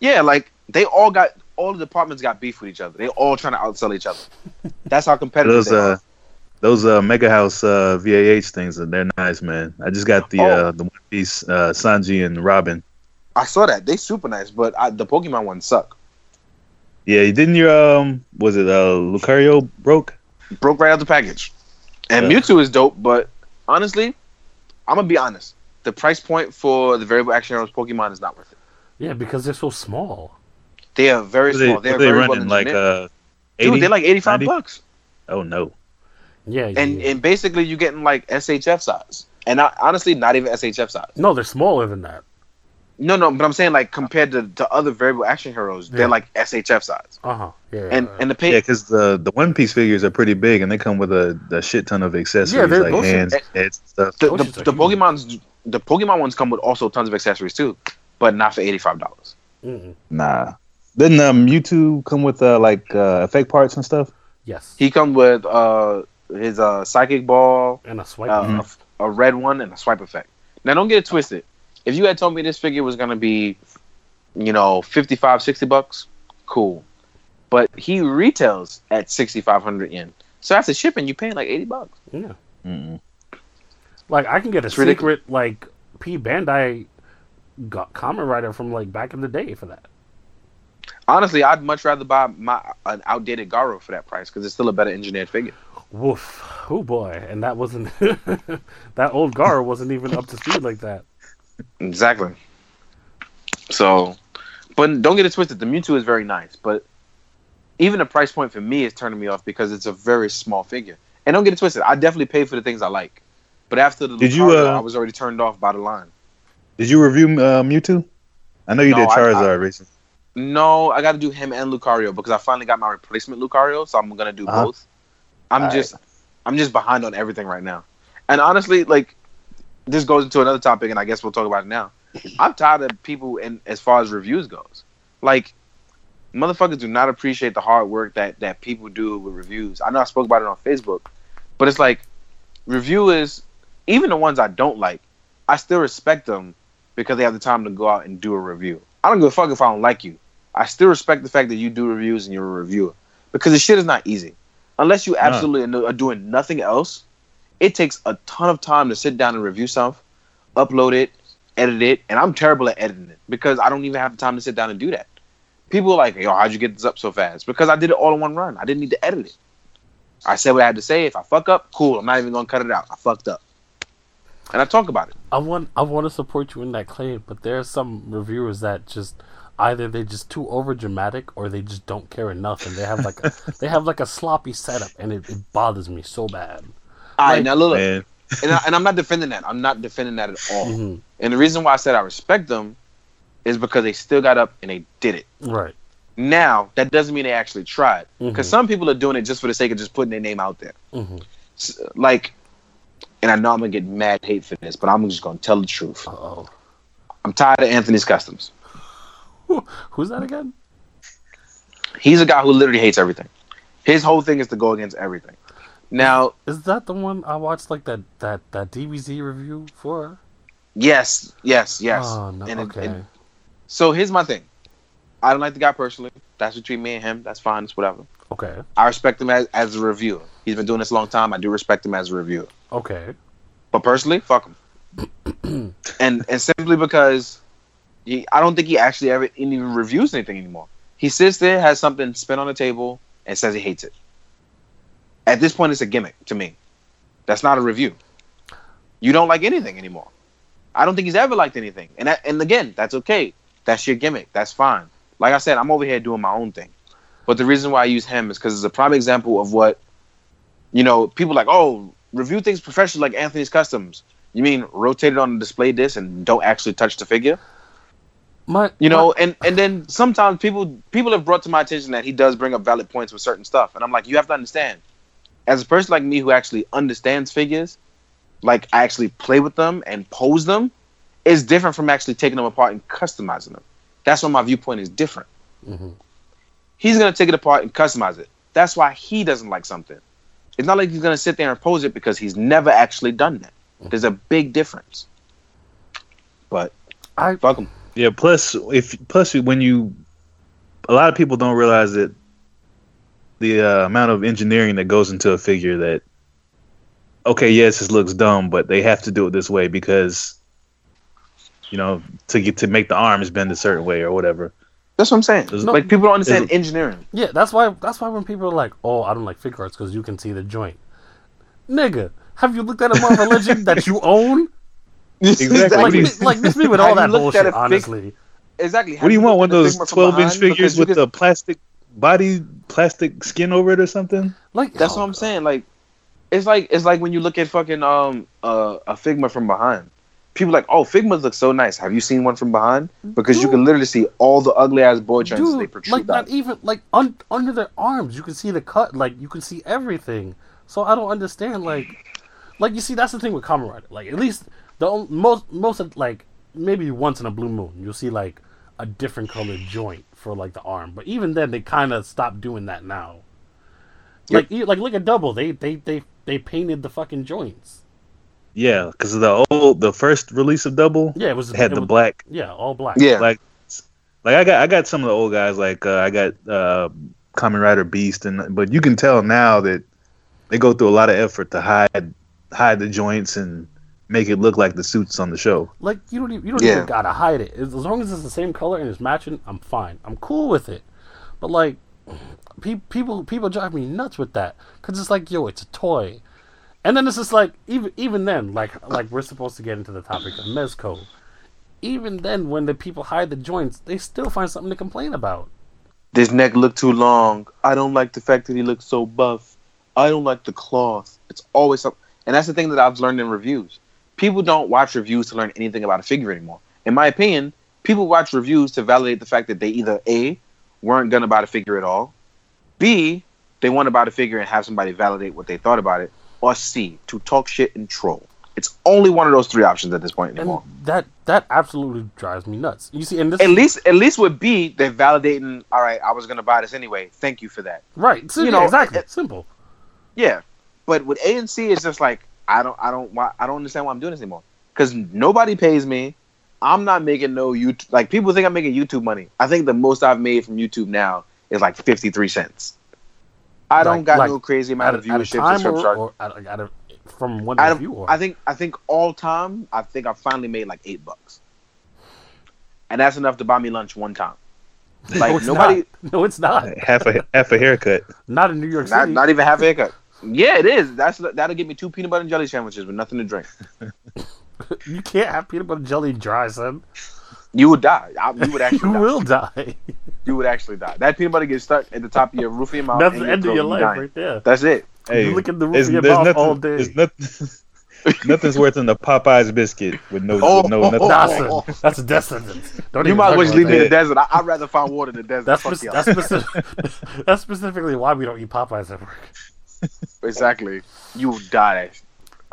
Yeah, like they all got. All the departments got beef with each other. They all trying to outsell each other. That's how competitive they are. Those Mega House VAH things, they're nice, man. I just got the One Piece Sanji and Robin. I saw that. They super nice, but the Pokemon ones suck. Yeah, didn't your was it Lucario broke right out the package? And Mewtwo is dope, but honestly, I'm gonna be honest. The price point for the Variable Action Heroes Pokemon is not worth it. Yeah, because they're so small. They are very small. They're very running like 80, dude, they're like $85. Oh no! Yeah, and basically you're getting like SHF size, and honestly not even SHF size. No, they're smaller than that. No, but I'm saying like compared to other Variable Action Heroes, they're like SHF size. Uh huh. Yeah. And the pay. Yeah, because the One Piece figures are pretty big, and they come with a shit ton of accessories, like hands, heads, stuff. The Pokemon ones come with also tons of accessories too, but not for $85. Nah. Didn't Mewtwo come with effect parts and stuff? Yes. He come with his psychic ball and a swipe, a red one and a swipe effect. Now don't get it twisted. If you had told me this figure was gonna be, you know, $55-$60, cool. But he retails at 6,500 yen. So after shipping, you paying like $80. Yeah. Mm-mm. Like I can get it's secret ridiculous. Like P Bandai got Kamen Rider from like back in the day for that. Honestly, I'd much rather buy an outdated Garo for that price because it's still a better engineered figure. Woof. Oh, boy. And that wasn't... that old Garo wasn't even up to speed like that. Exactly. So... But don't get it twisted. The Mewtwo is very nice, but even the price point for me is turning me off because it's a very small figure. And don't get it twisted. I definitely paid for the things I like. But after the Lucario, I was already turned off by the line. Did you review Mewtwo? I know you did Charizard recently. No, I got to do him and Lucario because I finally got my replacement Lucario, so I'm gonna do both. I'm just behind on everything right now, and honestly, like this goes into another topic, and I guess we'll talk about it now. I'm tired of people, and as far as reviews goes, like motherfuckers do not appreciate the hard work that people do with reviews. I know I spoke about it on Facebook, but it's like reviewers, even the ones I don't like, I still respect them because they have the time to go out and do a review. I don't give a fuck if I don't like you. I still respect the fact that you do reviews and you're a reviewer. Because the shit is not easy. Unless you absolutely are doing nothing else, it takes a ton of time to sit down and review stuff, upload it, edit it, and I'm terrible at editing it because I don't even have the time to sit down and do that. People are like, yo, how'd you get this up so fast? Because I did it all in one run. I didn't need to edit it. I said what I had to say. If I fuck up, cool. I'm not even going to cut it out. I fucked up. And I talk about it. I want to support you in that claim, but there are some reviewers that just either they're just too over dramatic or they just don't care enough, and they have like a sloppy setup, and it bothers me so bad. Now look, and I'm not defending that. I'm not defending that at all. Mm-hmm. And the reason why I said I respect them is because they still got up and they did it. Right. Now, that doesn't mean they actually tried. Because some people are doing it just for the sake of just putting their name out there. So, like, and I know I'm going to get mad hate for this, but I'm just going to tell the truth. I'm tired of Anthony's customs. Who's that again? He's a guy who literally hates everything. His whole thing is to go against everything. Now, is that the one I watched, like, that DBZ review for? Yes. Oh, no, and okay. So here's my thing. I don't like the guy personally. That's between me and him. That's fine. It's whatever. Okay. I respect him as a reviewer. He's been doing this a long time. I do respect him as a reviewer. Okay. But personally, fuck him. and simply because I don't think he actually ever even reviews anything anymore. He sits there, has something spent on the table, and says he hates it. At this point, it's a gimmick to me. That's not a review. You don't like anything anymore. I don't think he's ever liked anything. And again, that's okay. That's your gimmick. That's fine. Like I said, I'm over here doing my own thing. But the reason why I use him is because it's a prime example of what, you know, people like, oh, review things professionally like Anthony's Customs. You mean rotate it on the display disc and don't actually touch the figure? And then sometimes people have brought to my attention that he does bring up valid points with certain stuff. And I'm like, you have to understand. As a person like me who actually understands figures, like I actually play with them and pose them, is different from actually taking them apart and customizing them. That's why my viewpoint is different. He's going to take it apart and customize it. That's why he doesn't like something. It's not like he's going to sit there and pose it because he's never actually done that. There's a big difference. But fuck him. Yeah, plus when you... A lot of people don't realize that the amount of engineering that goes into a figure that... Okay, yes, this looks dumb, but they have to do it this way because... You know, to make the arms bend a certain way or whatever. That's what I'm saying. Like people don't understand engineering. Yeah, that's why when people are like, "Oh, I don't like figure arts because you can see the joint," nigga, have you looked at a religion that you own? Exactly. Like miss me with all that bullshit, honestly. Exactly. What do you want? One of those 12-inch figures with the plastic body, plastic skin over it, or something? Like that's what I'm saying. Like it's like when you look at fucking a Figma from behind. People are like, oh, Figmas look so nice. Have you seen one from behind? Because you can literally see all the ugly ass boy joints they protrude. Like not even like under their arms, you can see the cut. Like you can see everything. So I don't understand. Like you see, that's the thing with Kamen Rider. Like at least the most of, like maybe once in a blue moon, you'll see like a different colored joint for like the arm. But even then, they kind of stopped doing that now. Yep. Like look at Double. They painted the fucking joints. Yeah, because the first release of Double, yeah, it was black. Yeah, all black. Yeah, like I got some of the old guys. Like I got Kamen Rider Beast, but you can tell now that they go through a lot of effort to hide the joints and make it look like the suits on the show. Like you don't even gotta hide it. As long as it's the same color and it's matching, I'm fine. I'm cool with it. But like people drive me nuts with that because it's like, yo, it's a toy. And then it's just like, even then, like we're supposed to get into the topic of Mezco. Even then, when the people hide the joints, they still find something to complain about. This neck looked too long. I don't like the fact that he looks so buff. I don't like the cloth. It's always something. And that's the thing that I've learned in reviews. People don't watch reviews to learn anything about a figure anymore. In my opinion, people watch reviews to validate the fact that they either A, weren't going to buy the figure at all, B, they want to buy the figure and have somebody validate what they thought about it, or C, to talk shit and troll. It's only one of those three options at this point anymore. And that absolutely drives me nuts. You see, and this at least with B, they're validating. All right, I was gonna buy this anyway. Thank you for that. Right. So, you know, exactly. Simple. Yeah, but with A and C, it's just like I don't understand why I'm doing this anymore. Because nobody pays me. I'm not making no YouTube. Like people think I'm making YouTube money. I think the most I've made from YouTube now is like 53 cents. I don't got no crazy amount of viewership. From one review, I think all time, I think I finally made like $8, and that's enough to buy me lunch one time. Like No, it's not half a haircut. Not in New York City. Not even half a haircut. Yeah, it is. That'll get me 2 peanut butter and jelly sandwiches with nothing to drink. You can't have peanut butter and jelly dry, son. You would die. You would actually die. That peanut butter gets stuck at the top of your roof of your mouth. That's the end of your life, right there. That's it. Hey, you look at the roof of your mouth all day. Nothing's worse than the Popeyes biscuit with no, nothing. That's a death sentence. You might as well just leave me in the desert. I'd rather find water in the desert. That's specifically why we don't eat Popeyes at work. Exactly. You die.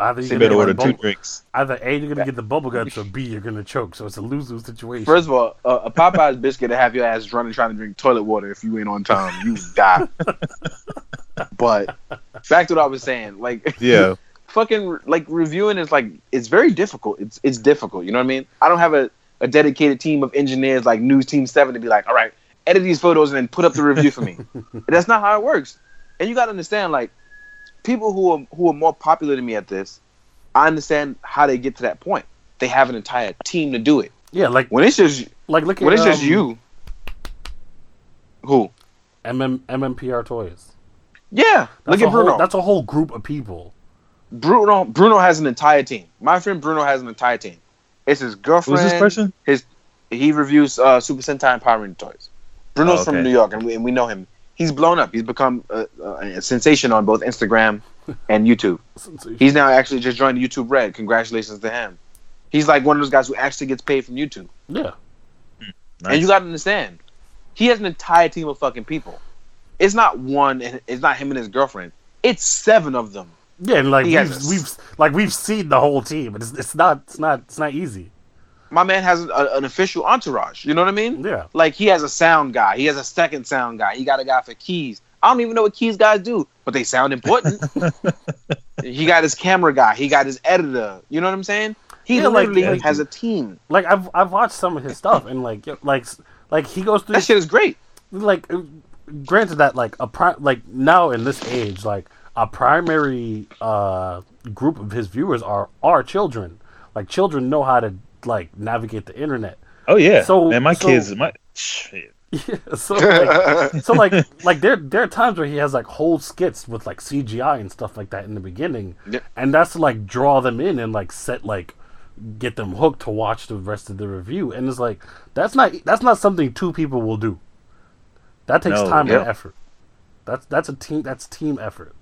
Either you better order two drinks. Either A, you're gonna get the bubble guts, or B, you're gonna choke. So it's a lose-lose situation. First of all, a Popeyes biscuit to have your ass running trying to drink toilet water if you ain't on time, you die. But back to what I was saying, like, yeah, fucking like reviewing is like it's very difficult. It's difficult. You know what I mean? I don't have a dedicated team of engineers like News Team 7 to be like, all right, edit these photos and then put up the review for me. That's not how it works. And you gotta understand, like, people who are more popular than me at this, I understand how they get to that point. They have an entire team to do it. Yeah, like when it's just like look at, when it's just you. Who? MMPR Toys. Yeah, look at Bruno. That's a whole group of people. Bruno has an entire team. My friend Bruno has an entire team. It's his girlfriend. Who's this person? He reviews Super Sentai and Power Ranger toys. Bruno's from New York, and we know him. He's blown up. He's become a sensation on both Instagram and YouTube. He's now actually just joined YouTube Red. Congratulations to him. He's like one of those guys who actually gets paid from YouTube. Yeah. Nice. And you got to understand, he has an entire team of fucking people. It's not one. It's not him and his girlfriend. It's 7 of them. Yeah, and like we've seen the whole team. It's not easy. My man has an official entourage. You know what I mean? Yeah. Like, he has a sound guy. He has a second sound guy. He got a guy for keys. I don't even know what keys guys do, but they sound important. He got his camera guy. He got his editor. You know what I'm saying? He literally has a team. Like, I've watched some of his stuff, and like he goes through. That shit is great. Like, granted that now in this age, like a primary group of his viewers are children. Like, children know how to navigate the internet. Oh yeah. So and my kids. Shit. Yeah. So like there are times where he has like whole skits with like CGI and stuff like that in the beginning, yeah. And that's to, like, draw them in and like set like get them hooked to watch the rest of the review. And it's like that's not something 2 people will do. That takes time and effort. That's a team. That's team effort.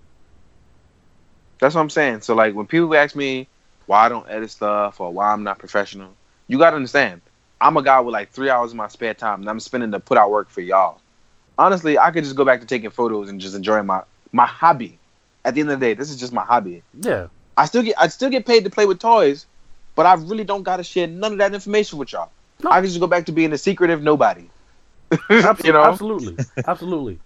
That's what I'm saying. So like when people ask me why I don't edit stuff or why I'm not professional, you gotta understand, I'm a guy with like 3 hours of my spare time and I'm spending to put out work for y'all. Honestly, I could just go back to taking photos and just enjoying my hobby. At the end of the day, this is just my hobby. Yeah. I still get paid to play with toys, but I really don't gotta share none of that information with y'all. No. I can just go back to being a secretive nobody. You know? Absolutely. Absolutely.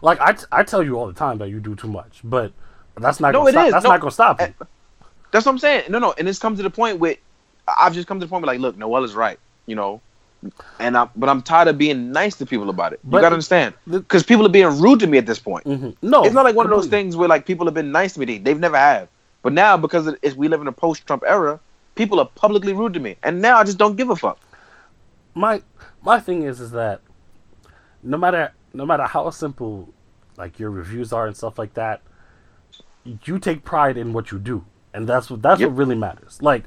Like I tell you all the time that you do too much, but that's not gonna stop you. That's what I'm saying. No. And it's come to the point where I've just come to the point where, like, look, Noel is right, you know? And I'm tired of being nice to people about it. But you got to understand. Because people are being rude to me at this point. Mm-hmm. No. It's not like one of those things where, like, people have been nice to me. They've never have. But now, because we live in a post-Trump era, people are publicly rude to me. And now I just don't give a fuck. My thing is that no matter how simple, like, your reviews are and stuff like that, you take pride in what you do. And that's what really matters. Like,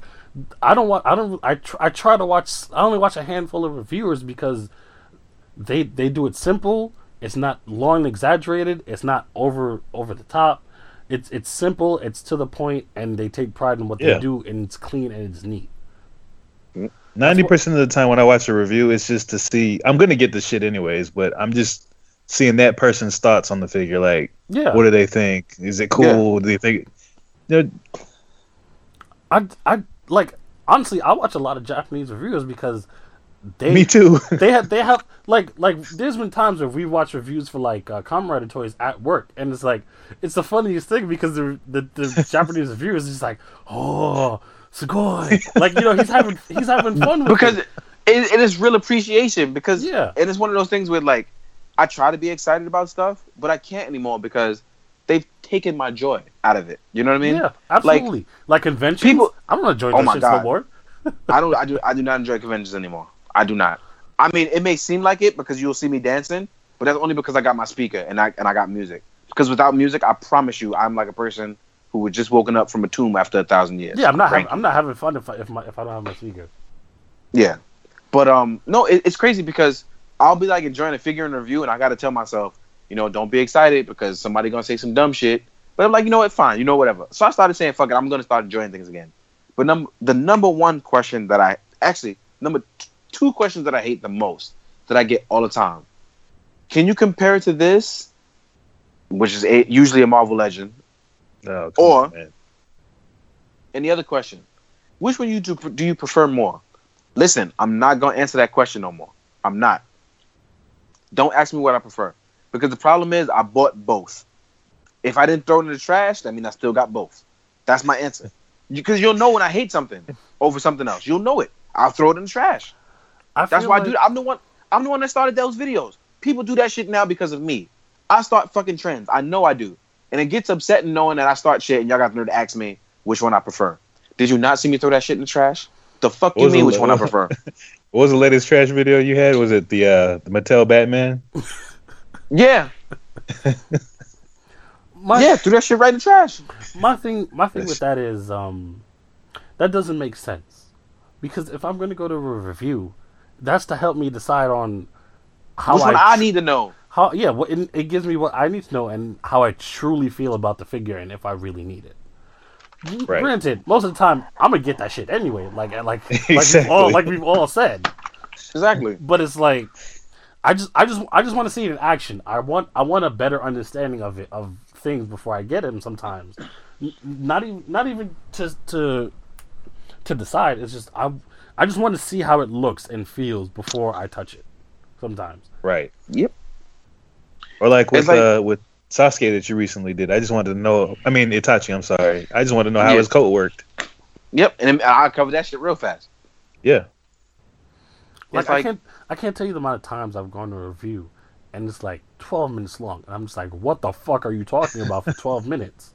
I only watch a handful of reviewers because they do it simple. It's not long and exaggerated. It's not over the top. It's simple. It's to the point, and they take pride in what they do, and it's clean and it's neat. 90% of the time when I watch a review, it's just to see. I'm gonna get the shit anyways, but I'm just seeing that person's thoughts on the figure. Like, what do they think? Is it cool? Yeah. Do they think? You know, I like, honestly, I watch a lot of Japanese reviewers because me too. they have like there's been times where we watch reviews for like Kamen Rider toys at work, and it's like it's the funniest thing because the Japanese reviewers is like, oh, sugoi, like, you know, he's having fun with it. Because it is real appreciation, because it is one of those things where, like, I try to be excited about stuff, but I can't anymore because they've taken my joy out of it. You know what I mean? Yeah, absolutely. Like conventions. People, I'm not enjoying this shit no more. I do not enjoy conventions anymore. I do not. I mean, it may seem like it because you'll see me dancing, but that's only because I got my speaker and I got music. Because without music, I promise you, I'm like a person who was just woken up from a tomb after 1,000 years. Yeah, I'm not having fun if I don't have my speaker. Yeah, but no, it's crazy because I'll be like enjoying a figure in a review, and I got to tell myself, you know, don't be excited because somebody gonna say some dumb shit. But I'm like, you know what, fine, you know, whatever. So I started saying, fuck it, I'm going to start enjoying things again. But number two questions that I hate the most, that I get all the time. Can you compare it to this, which is usually a Marvel Legend, and the other question, which one do you prefer more? Listen, I'm not going to answer that question no more. I'm not. Don't ask me what I prefer. Because the problem is I bought both. If I didn't throw it in the trash, that means I still got both. That's my answer. Because you'll know when I hate something over something else. You'll know it. I'll throw it in the trash. That's why I do that. I'm the one that started those videos. People do that shit now because of me. I start fucking trends. I know I do. And it gets upsetting knowing that I start shit and y'all got the nerve to ask me which one I prefer. Did you not see me throw that shit in the trash? The fuck you mean which one I prefer? What was the latest trash video you had? Was it the Mattel Batman? Yeah. Threw that shit right in the trash. My thing with that is that doesn't make sense. Because if I'm going to go to a review, that's to help me decide on how I need to know. It gives me what I need to know and how I truly feel about the figure and if I really need it. Right. Granted, most of the time I'm gonna get that shit anyway. Like we've all said. Exactly. But it's like I just want to see it in action. I want a better understanding of things before I get it. Sometimes, not even to decide. It's just I just want to see how it looks and feels before I touch it. Sometimes. Right. Yep. Or like with Sasuke that you recently did. I just wanted to know. I mean, Itachi, I'm sorry. I just wanted to know how his coat worked. Yep, and I covered that shit real fast. Yeah. I can't tell you the amount of times I've gone to a review, and it's like 12 minutes long. And I'm just like, what the fuck are you talking about for 12 minutes?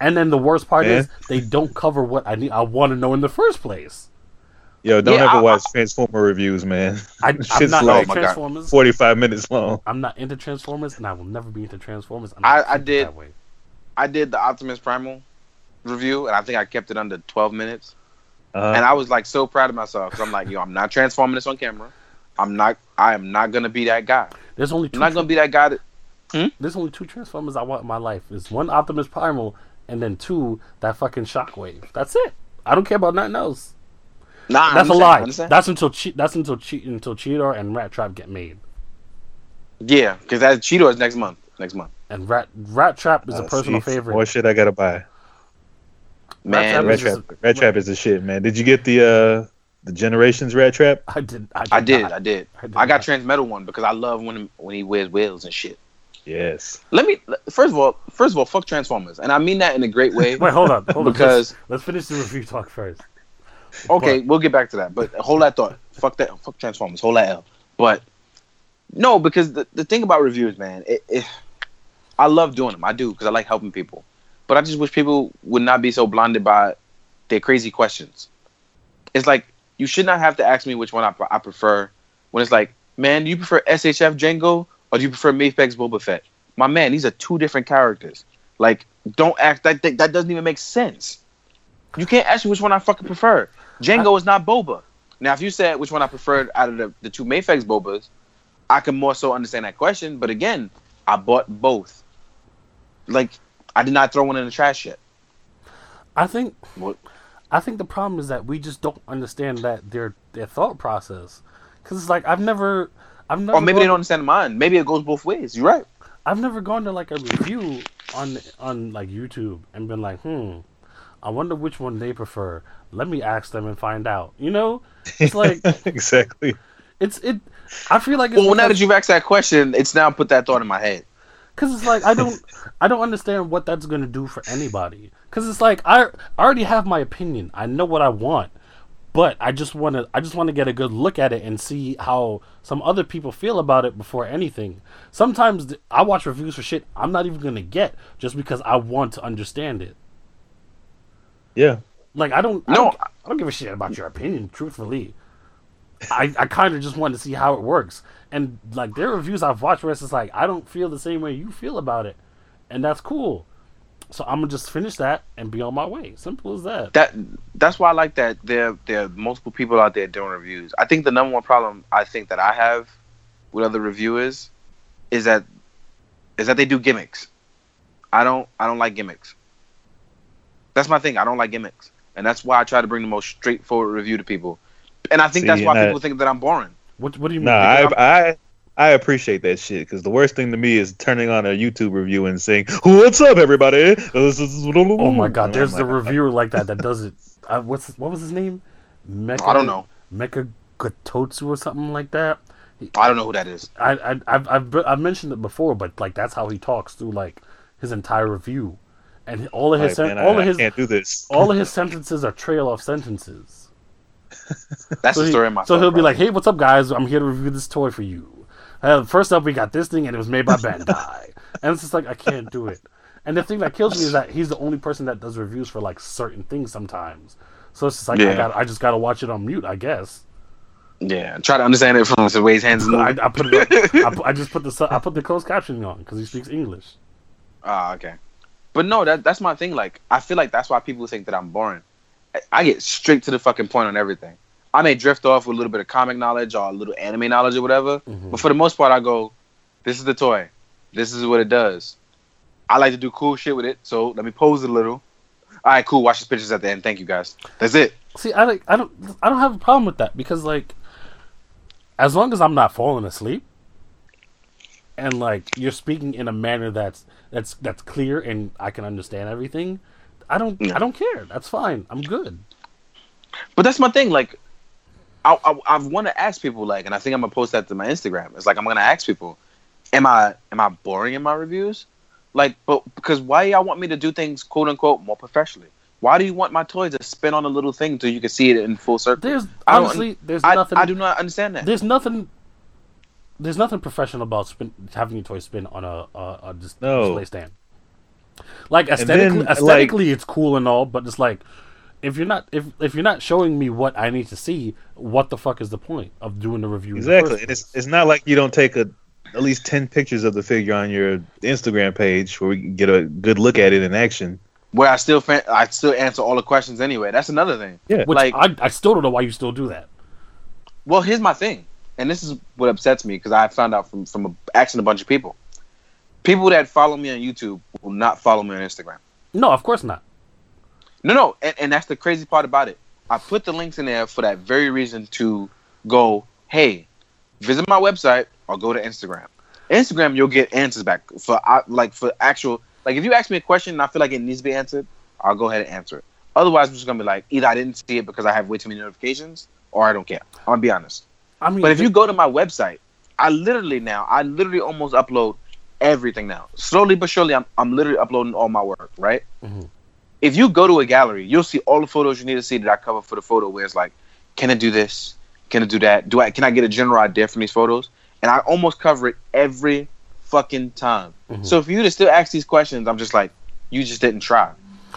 And then the worst part is, they don't cover what I need. I want to know in the first place. Yo, don't ever watch Transformer reviews, man. I'm not into Transformers. God, 45 minutes long. I'm not into Transformers, and I will never be into Transformers. I did the Optimus Primal review, and I think I kept it under 12 minutes. And I was like so proud of myself because I'm like, yo, I'm not transforming this on camera. I am not gonna be that guy. There's only two Transformers I want in my life. It's one Optimus Primal, and then two that fucking Shockwave. That's it. I don't care about nothing else. Nah, that's a lie. That's until Cheetor and Rat Trap get made. Yeah, because that Cheetor is next month. And Rat Trap is a personal favorite. What shit I gotta buy? Man, Rat Trap is the shit, man. Did you get the Generations Rat Trap? I did. I got Transmetal one because I love when he wears wheels and shit. Yes. First of all, fuck Transformers, and I mean that in a great way. Wait, hold on. Because let's finish the review talk first. Okay, we'll get back to that. But hold that thought. Fuck Transformers. Hold that L. But no, because the thing about reviews, man, I love doing them. I do, because I like helping people. But I just wish people would not be so blinded by their crazy questions. It's like, you should not have to ask me which one I prefer. When it's like, man, do you prefer SHF Django or do you prefer Mafex Boba Fett? My man, these are two different characters. Like, don't act that doesn't even make sense. You can't ask me which one I fucking prefer. Django is not Boba. Now, if you said which one I preferred out of the two Mafex Bobas, I can more so understand that question. But again, I bought both. Like, I did not throw one in the trash yet. I think the problem is that we just don't understand that their thought process. Because it's like I've never. Or maybe they don't understand mine. Maybe it goes both ways. You're right. I've never gone to like a review on like YouTube and been like, I wonder which one they prefer. Let me ask them and find out. You know? It's like... Exactly. It's. I feel like... It's well, now that you've asked that question, it's now put that thought in my head. Because it's like, I don't understand what that's going to do for anybody. Because it's like, I already have my opinion. I know what I want. But I just want to get a good look at it and see how some other people feel about it before anything. Sometimes I watch reviews for shit I'm not even going to get just because I want to understand it. Yeah, like I don't give a shit about your opinion. Truthfully, I kind of just wanted to see how it works, and like there are reviews I've watched where it's just like I don't feel the same way you feel about it, and that's cool. So I'm gonna just finish that and be on my way. Simple as that. That's why I like that there are multiple people out there doing reviews. I think the number one problem I think that I have with other reviewers is that they do gimmicks. I don't like gimmicks. That's my thing. I don't like gimmicks. And that's why I try to bring the most straightforward review to people. And I think that's why people think that I'm boring. What do you mean? I appreciate that shit, because the worst thing to me is turning on a YouTube review and saying, "What's up, everybody?" Oh my god, there's a reviewer like that does it. What was his name? I don't know. Mecha Gototsu or something like that. I don't know who that is. I've mentioned it before, but like that's how he talks through like his entire review, and all of his sentences are trail off sentences. That's the story of my. So he'll be like, "Hey, what's up, guys? I'm here to review this toy for you. First up, we got this thing, and it was made by Bandai." And it's just like, I can't do it. And the thing that kills me is that he's the only person that does reviews for like certain things sometimes. So it's just like, yeah. I just got to watch it on mute, I guess. Yeah, try to understand it from the way his hands move. I put the closed captioning on because he speaks English. Okay. But no, that's my thing. Like, I feel like that's why people think that I'm boring. I get straight to the fucking point on everything. I may drift off with a little bit of comic knowledge or a little anime knowledge or whatever, but for the most part, I go, "This is the toy. This is what it does. I like to do cool shit with it, so let me pose it a little. All right, cool. Watch these pictures at the end. Thank you, guys. That's it." See, I don't have a problem with that because, like, as long as I'm not falling asleep, and like you're speaking in a manner that's clear and I can understand everything, I don't care. That's fine. I'm good. But that's my thing. Like, I want to ask people, like, and I think I'm gonna post that to my Instagram. It's like I'm gonna ask people, am I boring in my reviews? Like, but because why y'all want me to do things quote unquote more professionally? Why do you want my toy to spin on a little thing so you can see it in full circle? Honestly, there's nothing. I do not understand that. There's nothing professional about having your toy spin on a display stand. Like aesthetically, it's cool and all, but it's like, if you're not showing me what I need to see, what the fuck is the point of doing the review? Exactly. And it's not like you don't take at least 10 pictures of the figure on your Instagram page where we can get a good look at it in action. Where I still answer all the questions anyway. That's another thing. Yeah. Which like I still don't know why you still do that. Well, here's my thing, and this is what upsets me because I found out from asking a bunch of people. People that follow me on YouTube will not follow me on Instagram. No, of course not. No, and that's the crazy part about it. I put the links in there for that very reason to go, hey, visit my website or go to Instagram. Instagram, you'll get answers back for actual. Like, if you ask me a question and I feel like it needs to be answered, I'll go ahead and answer it. Otherwise, I'm just going to be like, either I didn't see it because I have way too many notifications or I don't care. I'm going to be honest. I mean, but if you go to my website, I literally almost upload everything now. Slowly but surely, I'm literally uploading all my work, right? Mm-hmm. If you go to a gallery, you'll see all the photos you need to see that I cover for the photo where it's like, can I do this? Can I do that? Can I get a general idea from these photos? And I almost cover it every fucking time. Mm-hmm. So for you to still ask these questions, I'm just like, you just didn't try.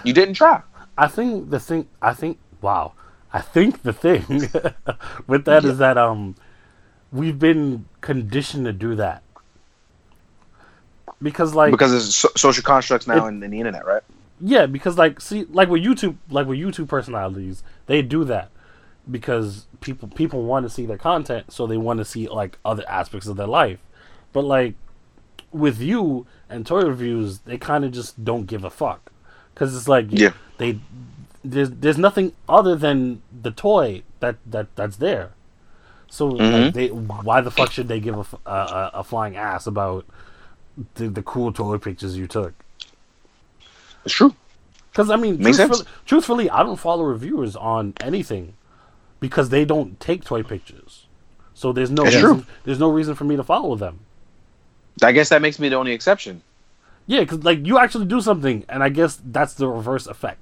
You didn't try. I think the thing with that is that we've been conditioned to do that. Because it's social constructs now in the internet, right? Yeah, because with YouTube personalities, they do that because people want to see their content, so they want to see like other aspects of their life. But like with you and toy reviews, they kind of just don't give a fuck because it's like there's nothing other than the toy that's there. So like, why the fuck should they give a flying ass about the cool toy pictures you took? It's true. Because, I mean, truthfully, I don't follow reviewers on anything because they don't take toy pictures. So there's no reason for me to follow them. I guess that makes me the only exception. Yeah, because, like, you actually do something, and I guess that's the reverse effect.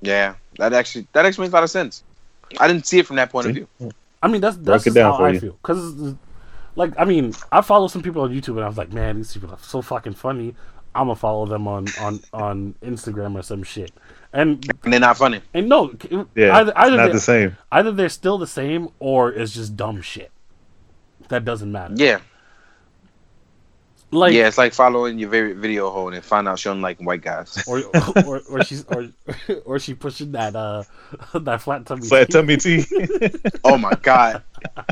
Yeah, that actually makes a lot of sense. I didn't see it from that point of view. I mean, that's just how I feel. Because, like, I mean, I follow some people on YouTube, and I was like, man, these people are so fucking funny. I'm gonna follow them on Instagram or some shit, and they're not funny. And no, yeah, either not the same. Either they're still the same, or it's just dumb shit that doesn't matter. Yeah, like yeah, it's like following your favorite video hole and find out she don't like white guys, or she pushing that that flat tummy tea. Oh my god,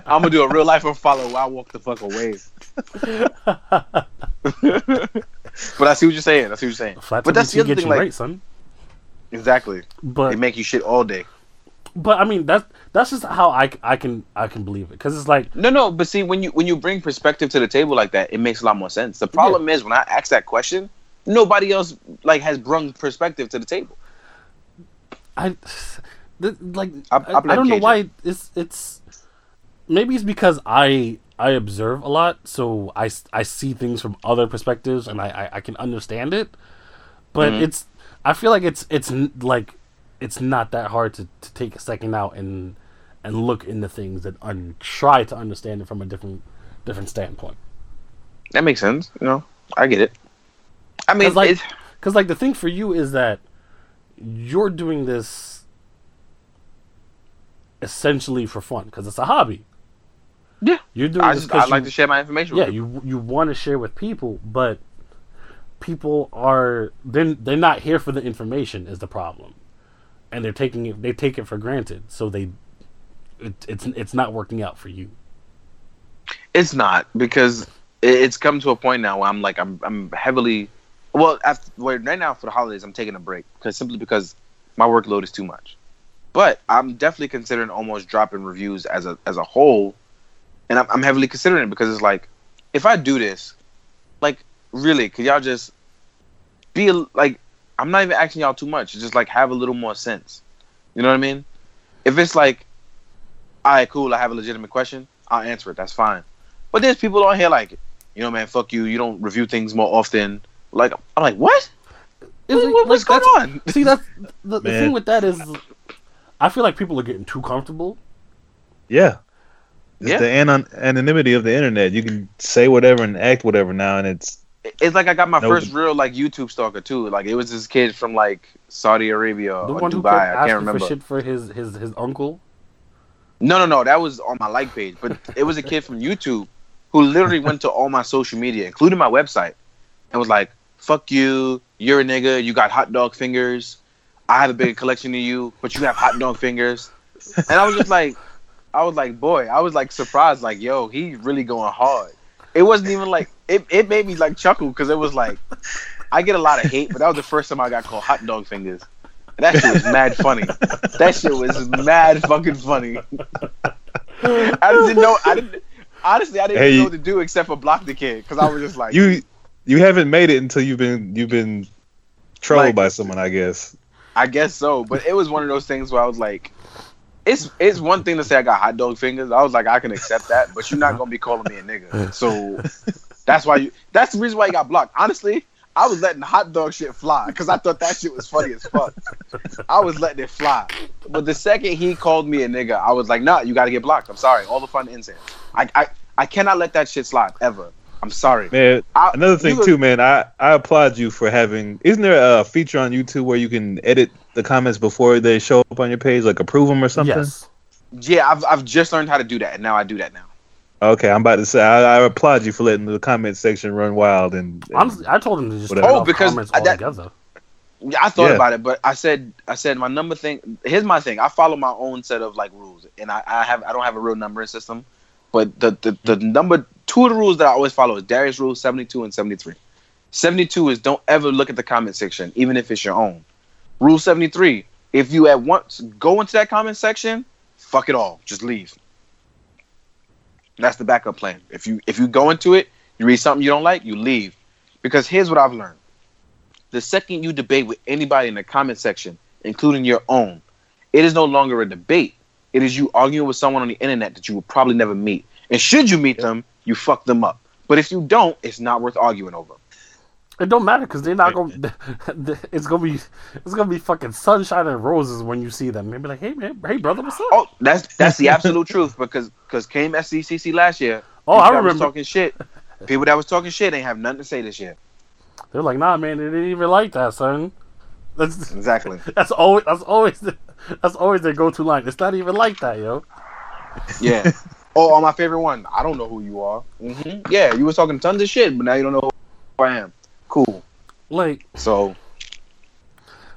I'm gonna do a real life unfollow while I walk the fuck away. But I see what you're saying. I see what you're saying. Flat but that's the other thing, like, right, son. Exactly. But they make you shit all day. But I mean, that's just how I can believe it, because it's like no. But see, when you bring perspective to the table like that, it makes a lot more sense. The problem is when I ask that question, nobody else like has brung perspective to the table. I don't know why it's maybe it's because I observe a lot, so I see things from other perspectives, and I can understand it. But I feel like it's like it's not that hard to take a second out and look into things and try to understand it from a different standpoint. That makes sense. You know, I get it. I mean, because the thing for you is that you're doing this essentially for fun because it's a hobby. Yeah, you're doing. I like to share my information. Yeah, with people. you want to share with people, but people are they're not here for the information is the problem, and they take it for granted. So it's not working out for you. It's not, because it's come to a point now where I'm heavily. Well, right now for the holidays, I'm taking a break simply because my workload is too much. But I'm definitely considering almost dropping reviews as a whole, and I'm heavily considering it because it's like, if I do this, like really, could y'all just be like? I'm not even asking y'all too much. Just like have a little more sense. You know what I mean? If it's like, all right, cool, I have a legitimate question, I'll answer it. That's fine. But there's people on here like, you know, man, fuck you. You don't review things more often. Like, I'm like, what? What's going on? See, that's the thing with that is, I feel like people are getting too comfortable. Yeah, the anonymity of the internet. You can say whatever and act whatever now, and it's like I got my first real like YouTube stalker too. Like it was this kid from like Saudi Arabia or Dubai. I can't remember. For shit for his uncle. No, that was on my like page, but it was a kid from YouTube who literally went to all my social media, including my website, and was like, fuck you, you're a nigga, you got hot dog fingers, I have a bigger collection than you, but you have hot dog fingers. And I was just like, boy, I was like surprised, like, yo, he's really going hard. It wasn't even like, it made me like chuckle, because it was like, I get a lot of hate, but that was the first time I got called hot dog fingers. And that shit was mad funny. That shit was mad fucking funny. I didn't know what to do except for block the kid, because I was just like... You haven't made it until you've been trolled like, by someone, I guess. I guess so, but it was one of those things where I was like, it's one thing to say I got hot dog fingers. I was like, I can accept that, but you're not gonna be calling me a nigga. So that's the reason why you got blocked. Honestly, I was letting hot dog shit fly because I thought that shit was funny as fuck. I was letting it fly, but the second he called me a nigga, I was like, nah, you gotta get blocked. I'm sorry. All the fun ends here. I cannot let that shit slide ever. I'm sorry, man. Another thing too, man. I applaud you for having. Isn't there a feature on YouTube where you can edit the comments before they show up on your page, like approve them or something? Yes. Yeah, I've just learned how to do that, and now I do that now. Okay, I'm about to say I applaud you for letting the comment section run wild and honestly, I told him to just comments altogether. I thought about it, but I said my number thing. Here's my thing. I follow my own set of like rules, and I don't have a real numbering system, but the number. Two of the rules that I always follow is Darius' Rule 72 and 73. 72 is don't ever look at the comment section, even if it's your own. Rule 73, if you at once go into that comment section, fuck it all. Just leave. That's the backup plan. If you go into it, you read something you don't like, you leave. Because here's what I've learned. The second you debate with anybody in the comment section, including your own, it is no longer a debate. It is you arguing with someone on the internet that you will probably never meet. And should you meet them, you fuck them up. But if you don't, it's not worth arguing over. It don't matter because they're not going. It's gonna be fucking sunshine and roses when you see them. They'll be like, hey man, hey brother, what's up? Oh, that's the absolute truth because came SCCC last year. Oh, I remember talking shit. People that was talking shit ain't have nothing to say this year. They're like, nah, man, they didn't even like that, son. That's exactly. That's always their go-to line. It's not even like that, yo. Yeah. Oh, my favorite one. I don't know who you are. Mm-hmm. Yeah, you were talking tons of shit, but now you don't know who I am. Cool. Like, so.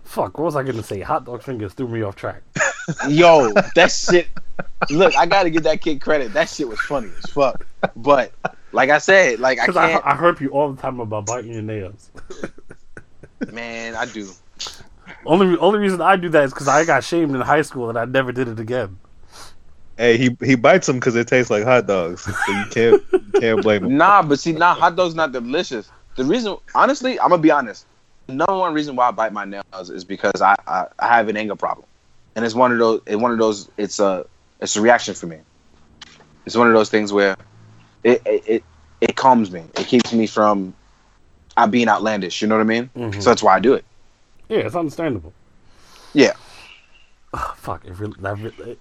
Fuck, what was I going to say? Hot dog fingers threw me off track. Yo, that shit. Look, I got to give that kid credit. That shit was funny as fuck. But, Like I said, like I can't. I hurt you all the time about biting your nails. Man, I do. Only reason I do that is because I got shamed in high school and I never did it again. Hey, he bites them because it tastes like hot dogs. So you can't blame him. Nah, but see, hot dogs not delicious. The reason, honestly, I'm gonna be honest. The number one reason why I bite my nails is because I have an anger problem, and it's one of those. It's a reaction for me. It's one of those things where it calms me. It keeps me from being outlandish. You know what I mean? Mm-hmm. So that's why I do it. Yeah, it's understandable. Yeah. Oh, fuck! It really,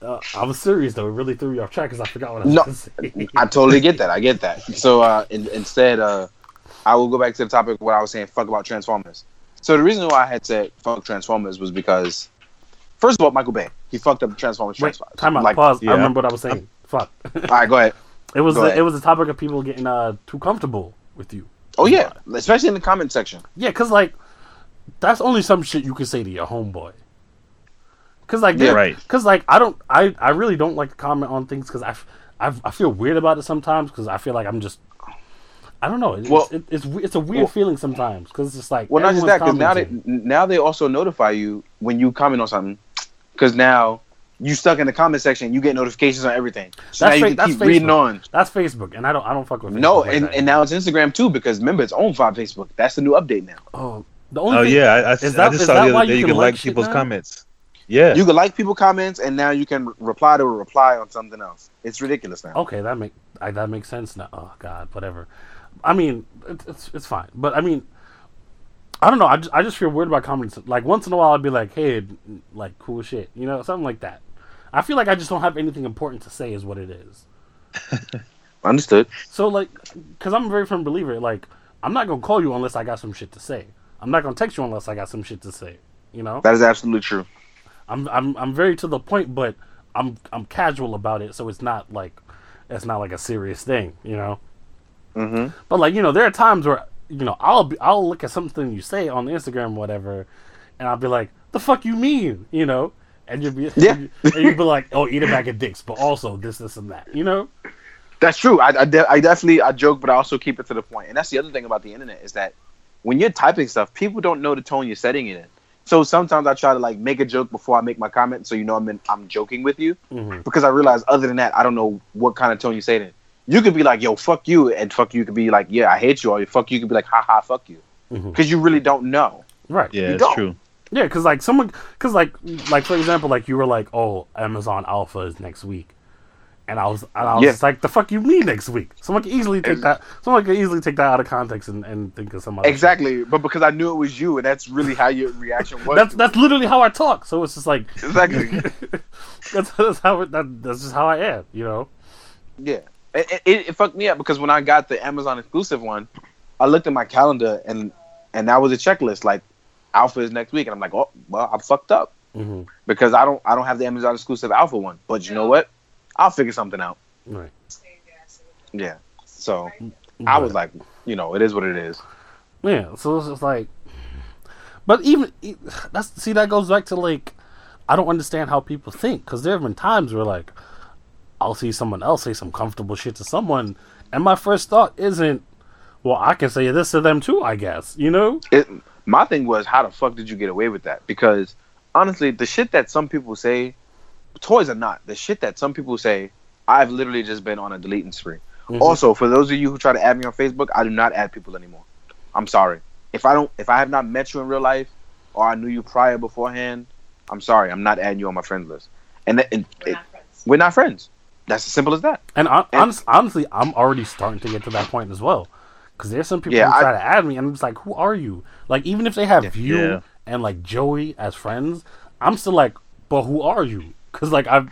I was serious though. It really threw me off track because I forgot what I was saying. No, I totally get that. I get that. So instead, I will go back to the topic where I was saying fuck about Transformers. So the reason why I had said fuck Transformers was because, first of all, Michael Bay, he fucked up Transformers. Wait, time out. Like, pause. Yeah. I remember what I was saying. Fuck. All right, go ahead. It was a topic of people getting too comfortable with you. Oh yeah, especially in the comment section. Yeah, because like that's only some shit you can say to your homeboy. Because like, yeah, right. Because like, I really don't like to comment on things because I feel weird about it sometimes because I feel like I'm just. I don't know. It's a weird feeling sometimes because it's just like. Well, not just that. Because now they also notify you when you comment on something. Because now you stuck in the comment section, you get notifications on everything. So that's now you can keep Facebook. Reading on. That's Facebook, and I don't fuck with. Facebook no, and now it's Instagram too because remember it's owned by Facebook. That's the new update now. Oh, the only. Oh thing, yeah, I just saw the other day you can like people's comments. Yeah, you can like people's comments, and now you can reply to a reply on something else. It's ridiculous now. Okay, that makes sense now. Oh God, whatever. I mean, it's fine, but I mean, I don't know. I just feel weird about comments. Like once in a while, I'd be like, "Hey, like cool shit," you know, something like that. I feel like I just don't have anything important to say, is what it is. Understood. So like, because I'm a very firm believer. Like, I'm not gonna call you unless I got some shit to say. I'm not gonna text you unless I got some shit to say. You know, that is absolutely true. I'm very to the point, but I'm casual about it, so it's not like a serious thing, you know. Mm-hmm. But like, you know, there are times where, you know, I'll look at something you say on Instagram, or whatever, and I'll be like, "The fuck you mean?" You know, and you'll be like, "Oh, eat a bag of dicks," but also this and that, you know. That's true. I definitely joke, but I also keep it to the point. And that's the other thing about the internet is that when you're typing stuff, people don't know the tone you're setting it in. So sometimes I try to like make a joke before I make my comment, so you know I'm joking with you, mm-hmm. because I realize other than that I don't know what kind of tone you say it in. You could be like, "Yo, fuck you," and "fuck you" could be like, "Yeah, I hate you," or "fuck you" could be like, "Ha ha, fuck you," because mm-hmm. you really don't know, right? Yeah, it's true. Yeah, because like someone, because like for example, like you were like, "Oh, Amazon Alpha is next week," and I was just like, "The fuck you mean next week?" Someone could easily take that. Someone could easily take that out of context and think of somebody. Exactly, but because I knew it was you, and that's really how your reaction was. that's literally how I talk. So it's just like exactly. That's just how I am, you know. Yeah. It fucked me up because when I got the Amazon exclusive one, I looked at my calendar and that was a checklist like Alpha is next week, and I'm like, "Oh, well, I'm fucked up," mm-hmm. because I don't have the Amazon exclusive Alpha one. But you know what? I'll figure something out. Right. Yeah. So I was like, you know, it is what it is. Yeah. So it's just like, but even that goes back to like, I don't understand how people think because there have been times where like. I'll see someone else say some comfortable shit to someone, and my first thought isn't, "Well, I can say this to them too, I guess," you know? My thing was, how the fuck did you get away with that? Because, honestly, the shit that some people say, toys are not, the shit that some people say, I've literally just been on a deleting spree. Mm-hmm. Also, for those of you who try to add me on Facebook, I do not add people anymore. I'm sorry. If I have not met you in real life, or I knew you prior beforehand, I'm sorry, I'm not adding you on my friends list. We're not friends. That's as simple as that. And honestly, I'm already starting to get to that point as well. Because there's some people who try to add me, and I'm just like, "Who are you?" Like, even if they have you and, like, Joey as friends, I'm still like, "But who are you?" Because, like, I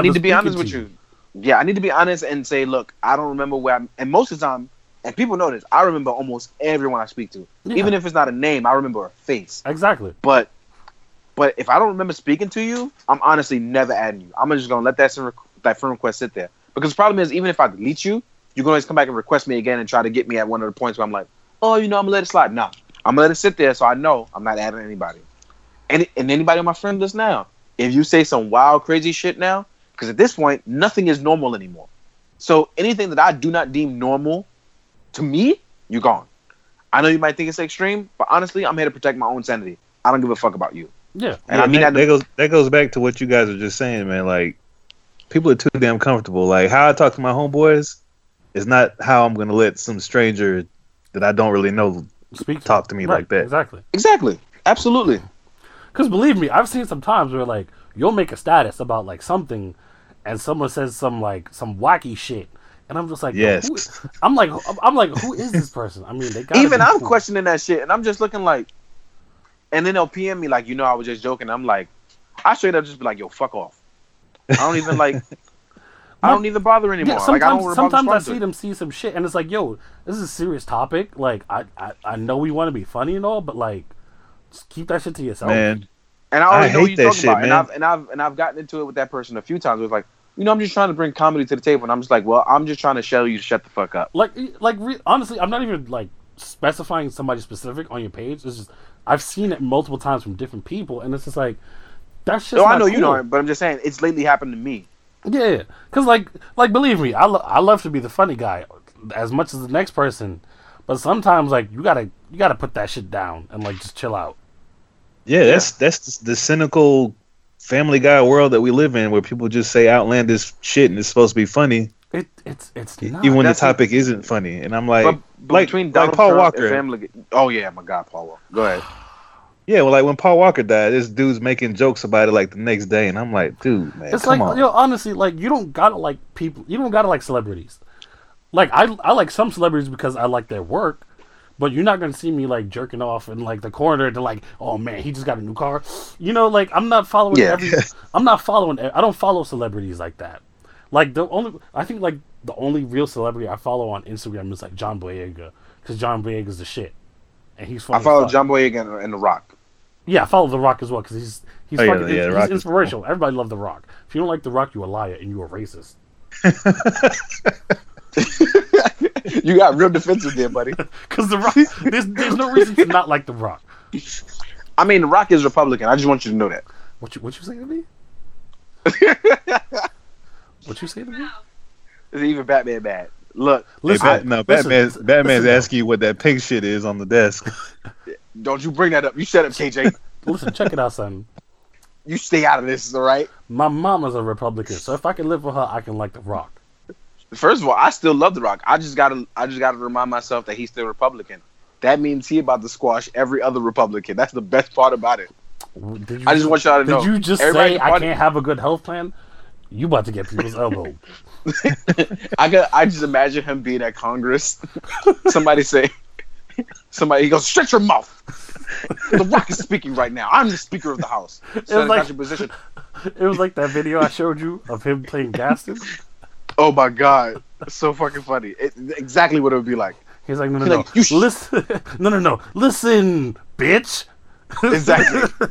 need to be honest with you. Yeah, I need to be honest and say, "Look, I don't remember where I'm..." And most of the time, and people know this, I remember almost everyone I speak to. Yeah. Even if it's not a name, I remember a face. Exactly. But if I don't remember speaking to you, I'm honestly never adding you. I'm just going to let that friend request sit there, because the problem is, even if I delete you, you're going to come back and request me again and try to get me at one of the points where I'm like, "Oh, you know, I'm gonna let it slide." Nah, I'm gonna let it sit there, so I know I'm not adding anybody. And anybody on my friend list now, if you say some wild, crazy shit now, because at this point, nothing is normal anymore. So anything that I do not deem normal, to me, you're gone. I know you might think it's extreme, but honestly, I'm here to protect my own sanity. I don't give a fuck about you. Yeah. And yeah, I mean, that goes back to what you guys are just saying, man. Like, people are too damn comfortable. Like, how I talk to my homeboys is not how I'm going to let some stranger that I don't really know talk to me right, like that. Exactly. Exactly. Absolutely. Because believe me, I've seen some times where, like, you'll make a status about, like, something, and someone says some wacky shit. And I'm just like, yes. I'm like, who is this person? I mean, they got even I'm cool. Questioning that shit, and I'm just looking like, and then they'll PM me like, you know, I was just joking. I'm like, I straight up just be like, yo, fuck off. I don't even like, I don't even bother anymore. Yeah, sometimes I see them see some shit, and it's like, yo, this is a serious topic. Like, I know we want to be funny and all, but like, just keep that shit to yourself, man. And I already know what you're talking about, man. and I've gotten into it with that person a few times. It was like, you know, I'm just trying to bring comedy to the table, and I'm just like, well, I'm just trying to show you to shut the fuck up. Honestly, I'm not even, like, specifying somebody specific on your page. It's just, I've seen it multiple times from different people, and it's just like, that's just I know cool. You know it, but I'm just saying, it's lately happened to me. Yeah, because, like believe me, I love to be the funny guy as much as the next person, but sometimes, like, you gotta put that shit down and, like, just chill out. Yeah, that's the cynical Family Guy world that we live in, where people just say outlandish shit and it's supposed to be funny. It's not. Even when the topic isn't funny. And I'm like, but like, between like Paul Trump Walker. Family... Oh, yeah, my God, Paul Walker. Go ahead. Yeah, well, like, when Paul Walker died, this dude's making jokes about it, like, the next day. And I'm like, dude, man, it's come like, on. Yo, honestly, like, you don't gotta like people. You don't gotta like celebrities. Like, I like some celebrities because I like their work. But you're not gonna see me like jerking off in like the corner to like, oh man, he just got a new car, you know? Like I'm not following. Yeah. I don't follow celebrities like that. Like I think the only real celebrity I follow on Instagram is like John Boyega, because John Boyega's the shit, and he's funny. I follow John Boyega and The Rock. Yeah, I follow The Rock as well because he's fucking he's inspirational. Cool. Everybody loves The Rock. If you don't like The Rock, you a liar and you a racist. You got real defensive there, buddy. Because The Rock, there's no reason to not like The Rock. I mean, The Rock is Republican. I just want you to know that. What you say to me? What you say to me? Is even Batman bad? Look, listen. Hey, Batman's asking you what that pink shit is on the desk. Don't you bring that up? You shut up, KJ. Listen, check it out, son. You stay out of this, all right? My mama's a Republican, so if I can live with her, I can like The Rock. First of all, I still love The Rock. I just gotta remind myself that he's still Republican. That means he about to squash every other Republican. That's the best part about it. I just want y'all to know. Did you just say I can't have a good health plan? You about to get people's elbow. I just imagine him being at Congress. Somebody he goes, shut your mouth. The Rock is speaking right now. I'm the Speaker of the House. So it was like that video I showed you of him playing Gaston. Oh my God, it's so fucking funny. It's exactly what it would be like. He's like, no. Listen. No. Listen, bitch. Exactly.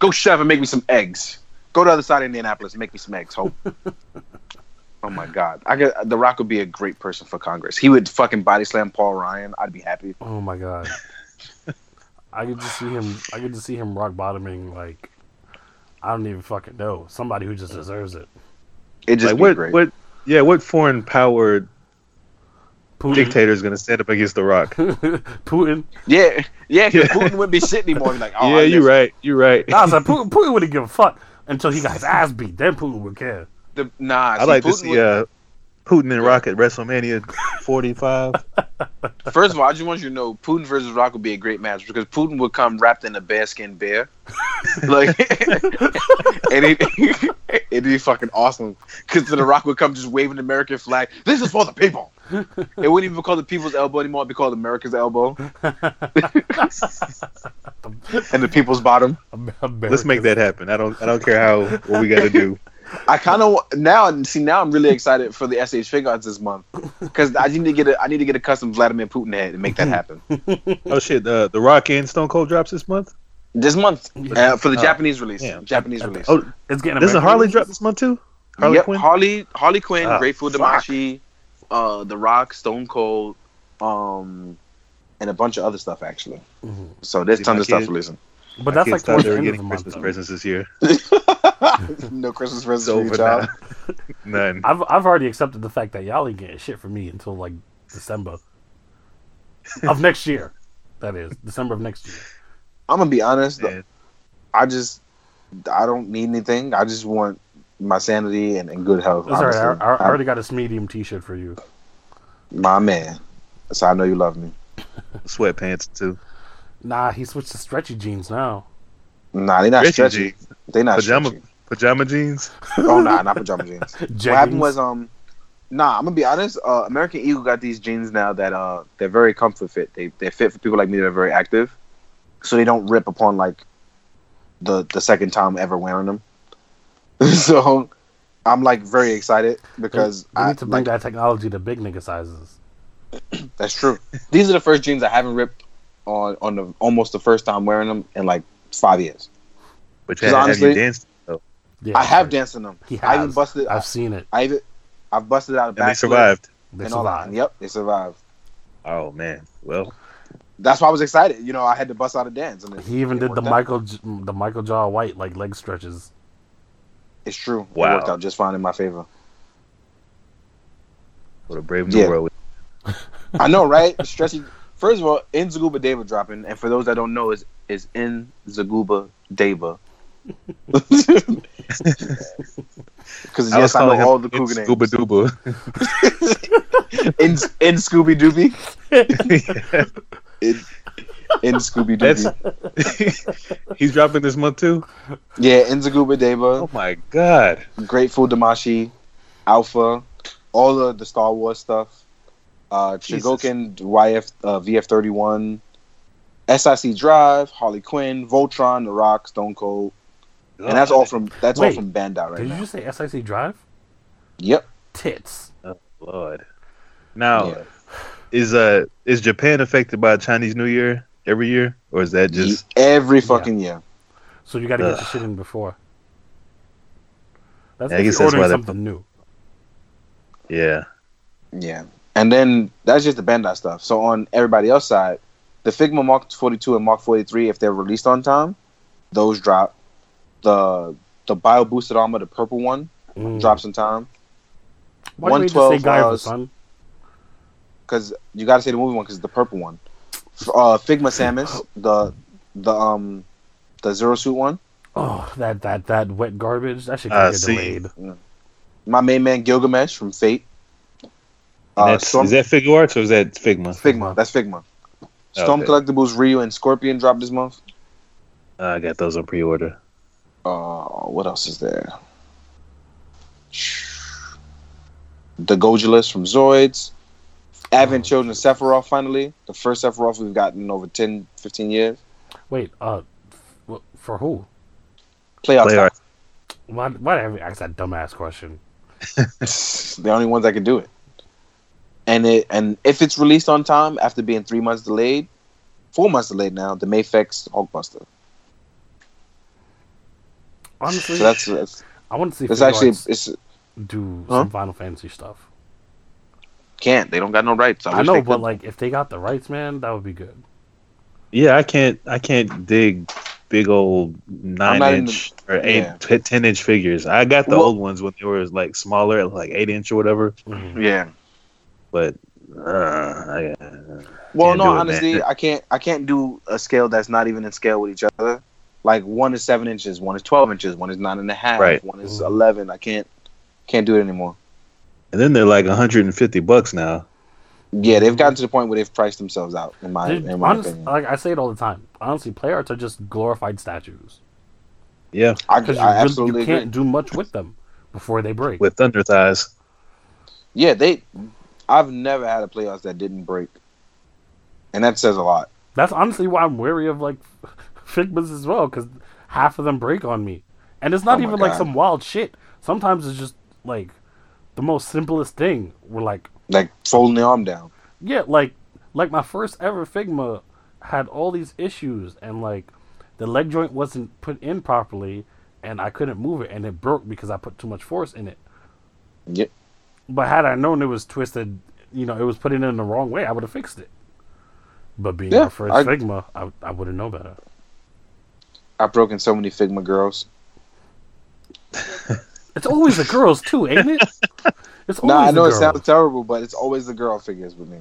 Go chef and make me some eggs. Go to the other side of Indianapolis and make me some eggs, ho. Oh my God. The Rock would be a great person for Congress. He would fucking body slam Paul Ryan. I'd be happy. Oh my God. I could just see him rock bottoming, like, I don't even fucking know. Somebody who just deserves it. It just like, what foreign powered dictator is going to stand up against The Rock? Putin. Yeah. Putin wouldn't be shit anymore. He'd be like, oh, yeah, you're right. Nah, so Putin wouldn't give a fuck until he got his ass beat. Then Putin would care. Putin and Rock at WrestleMania 45. First of all, I just want you to know, Putin versus Rock would be a great match because Putin would come wrapped in a bearskin bear, like, and it'd be fucking awesome because The Rock would come just waving the American flag. This is for the people. It wouldn't even be called the People's Elbow anymore; it'd be called America's Elbow and the People's Bottom. America's. Let's make that happen. I don't care what we got to do. I kind of now I'm really excited for the SH Figuarts this month because I need to get a custom Vladimir Putin head and make that happen. Oh shit! The Rock and Stone Cold drops this month. For the Japanese release. Yeah. Japanese release. Oh, it's getting. Doesn't Harley drop this month too? Harley Quinn. Harley Quinn, Grateful Dimashi, The Rock, Stone Cold, and a bunch of other stuff actually. Mm-hmm. So there's tons of stuff to listen. But that's like towards the end of the month. Christmas presents this year. No Christmas presents for you, none. I've already accepted the fact that y'all ain't getting shit from me until like December of next year. That is December of next year. I'm gonna be honest. Though, I don't need anything. I just want my sanity and good health. That's honestly. All right. I already got a Smedium T-shirt for you, my man. That's how I know you love me. Sweatpants too. Nah, he switched to stretchy jeans now. Nah, they not stretchy. They not pajama jeans. Oh nah, not pajama jeans. What happened was I'm gonna be honest. American Eagle got these jeans now that they're very comfort fit. They fit for people like me that are very active, so they don't rip upon like the second time ever wearing them. So I'm like very excited because we need to bring that technology to big nigga sizes. That's true. These are the first jeans I haven't ripped on the almost the first time wearing them in like 5 years. But you honestly, have you danced? Oh. Yeah, I have danced in them. I've seen it. I've busted out a back. They survived. They survived. Yep, they survived. Oh man, well, that's why I was excited. You know, I had to bust out a dance. And he even did the Michael Jaw White like leg stretches. It's true. Wow. It worked out just fine in my favor. What a brave new world. I know, right? Stretchy. First of all, In Zaguba Deva dropping, and for those that don't know, is In Zaguba Deva. Because yes, I know all the cougar names. Scuba Dooba. in Scooby Dooby. In Scooby Dooby. He's dropping this month too. Yeah, In Zaguba Deva. Oh my god! Grateful Damashi, Alpha, all of the Star Wars stuff. Chigoken, YF, VF31, SIC Drive, Harley Quinn, Voltron, The Rock, Stone Cold, and that's all from Bandai right now. Did you just say SIC Drive? Yep. Tits. Oh Lord. Now, is Japan affected by Chinese New Year every year, or is that just every fucking year? So you got to get your shit in before. That's if you're ordering something new. Yeah. Yeah. And then that's just the Bandai stuff. So on everybody else's side, the Figma Mark 42 and Mark 43, if they're released on time, those drop. The Bio Boosted Armor, the purple one, drops in time. Why 112, do we just say Gaiva, son? Because you got to say the movie one because it's the purple one. Figma Samus, the Zero Suit one. Oh, that wet garbage. That shit got delayed. Yeah. My main man Gilgamesh from Fate. Is that Figuarts or is that Figma? Figma. That's Figma. Storm Collectibles, Ryu, and Scorpion dropped this month. I got those on pre-order. What else is there? The Gojilus from Zoids. Advent Children Sephiroth, finally. The first Sephiroth we've gotten in over 10, 15 years. Wait, for who? Playarts. Why did I ask that dumbass question? The only ones that can do it. And if it's released on time after being 4 months delayed now, the Mafex Hulkbuster. Honestly, so that's I want to see. That's actually some Final Fantasy stuff. Can't they don't got no rights? I know, but like if they got the rights, man, that would be good. Yeah, I can't dig big old 9-inch or 10-inch figures. I got the old ones when they were like smaller, like 8-inch or whatever. Mm-hmm. Yeah. But honestly, I can't do a scale that's not even in scale with each other. Like one is 7 inches, one is 12 inches, one is 9.5, one is 11. I can't do it anymore. And then they're like $150 now. Yeah, they've gotten to the point where they've priced themselves out. In my opinion, like I say it all the time. Honestly, play arts are just glorified statues. Yeah, because you can't do much with them before they break with thunder thighs. Yeah, I've never had a playoffs that didn't break. And that says a lot. That's honestly why I'm wary of, like, Figmas as well, because half of them break on me. And it's not even, like, some wild shit. Sometimes it's just, like, the most simplest thing. We're, like... Like, folding the arm down. Yeah, like my first ever Figma had all these issues, and, like, the leg joint wasn't put in properly, and I couldn't move it, and it broke because I put too much force in it. Yep. But had I known it was twisted, you know, it was put in the wrong way, I would have fixed it. But being my first Figma, I wouldn't know better. I've broken so many Figma girls. It's always the girls too, ain't it? It's always I know it sounds terrible, but it's always the girl figures with me.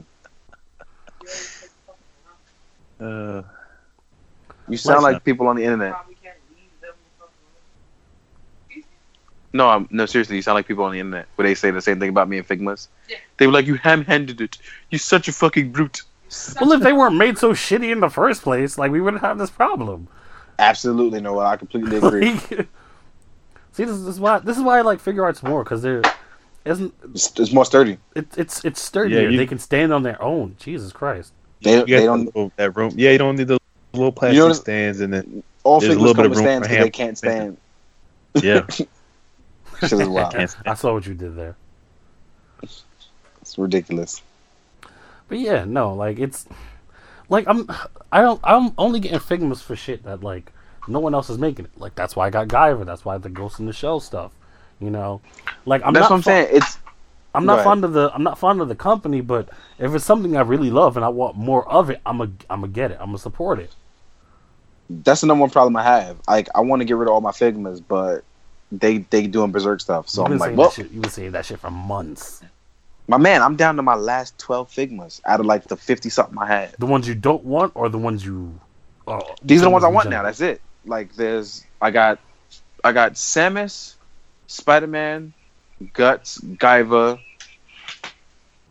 You sound like people on the internet. No, seriously, you sound like people on the internet where they say the same thing about me and Figmas. Yeah. They were like, you ham-handed it. You're such a fucking brute. Well, if they weren't made so shitty in the first place, like, we wouldn't have this problem. Absolutely, no, I completely agree. See, this is why I like figure arts more, because it's more sturdy. It's sturdier. Yeah, they can stand on their own. Jesus Christ. They don't move that room. Yeah, you don't need the little plastic stands, and then all figures come with stands because they can't stand. Yeah. I saw what you did there. It's ridiculous. But yeah, no, like it's like I'm only getting Figmas for shit that like no one else is making it. Like that's why I got Guyver. That's why the Ghost in the Shell stuff. You know, like I'm not fond of the company, but if it's something I really love and I want more of it, I'm a get it. I'm gonna support it. That's the number one problem I have. Like I want to get rid of all my Figmas, but they doing Berserk stuff, so I'm like, well, you've been saying that shit for months. My man, I'm down to my last 12 Figmas out of like the 50 something I had. The ones you don't want, or the ones you? These are the ones I want now. That's it. Like I got Samus, Spider-Man, Guts, Guyver,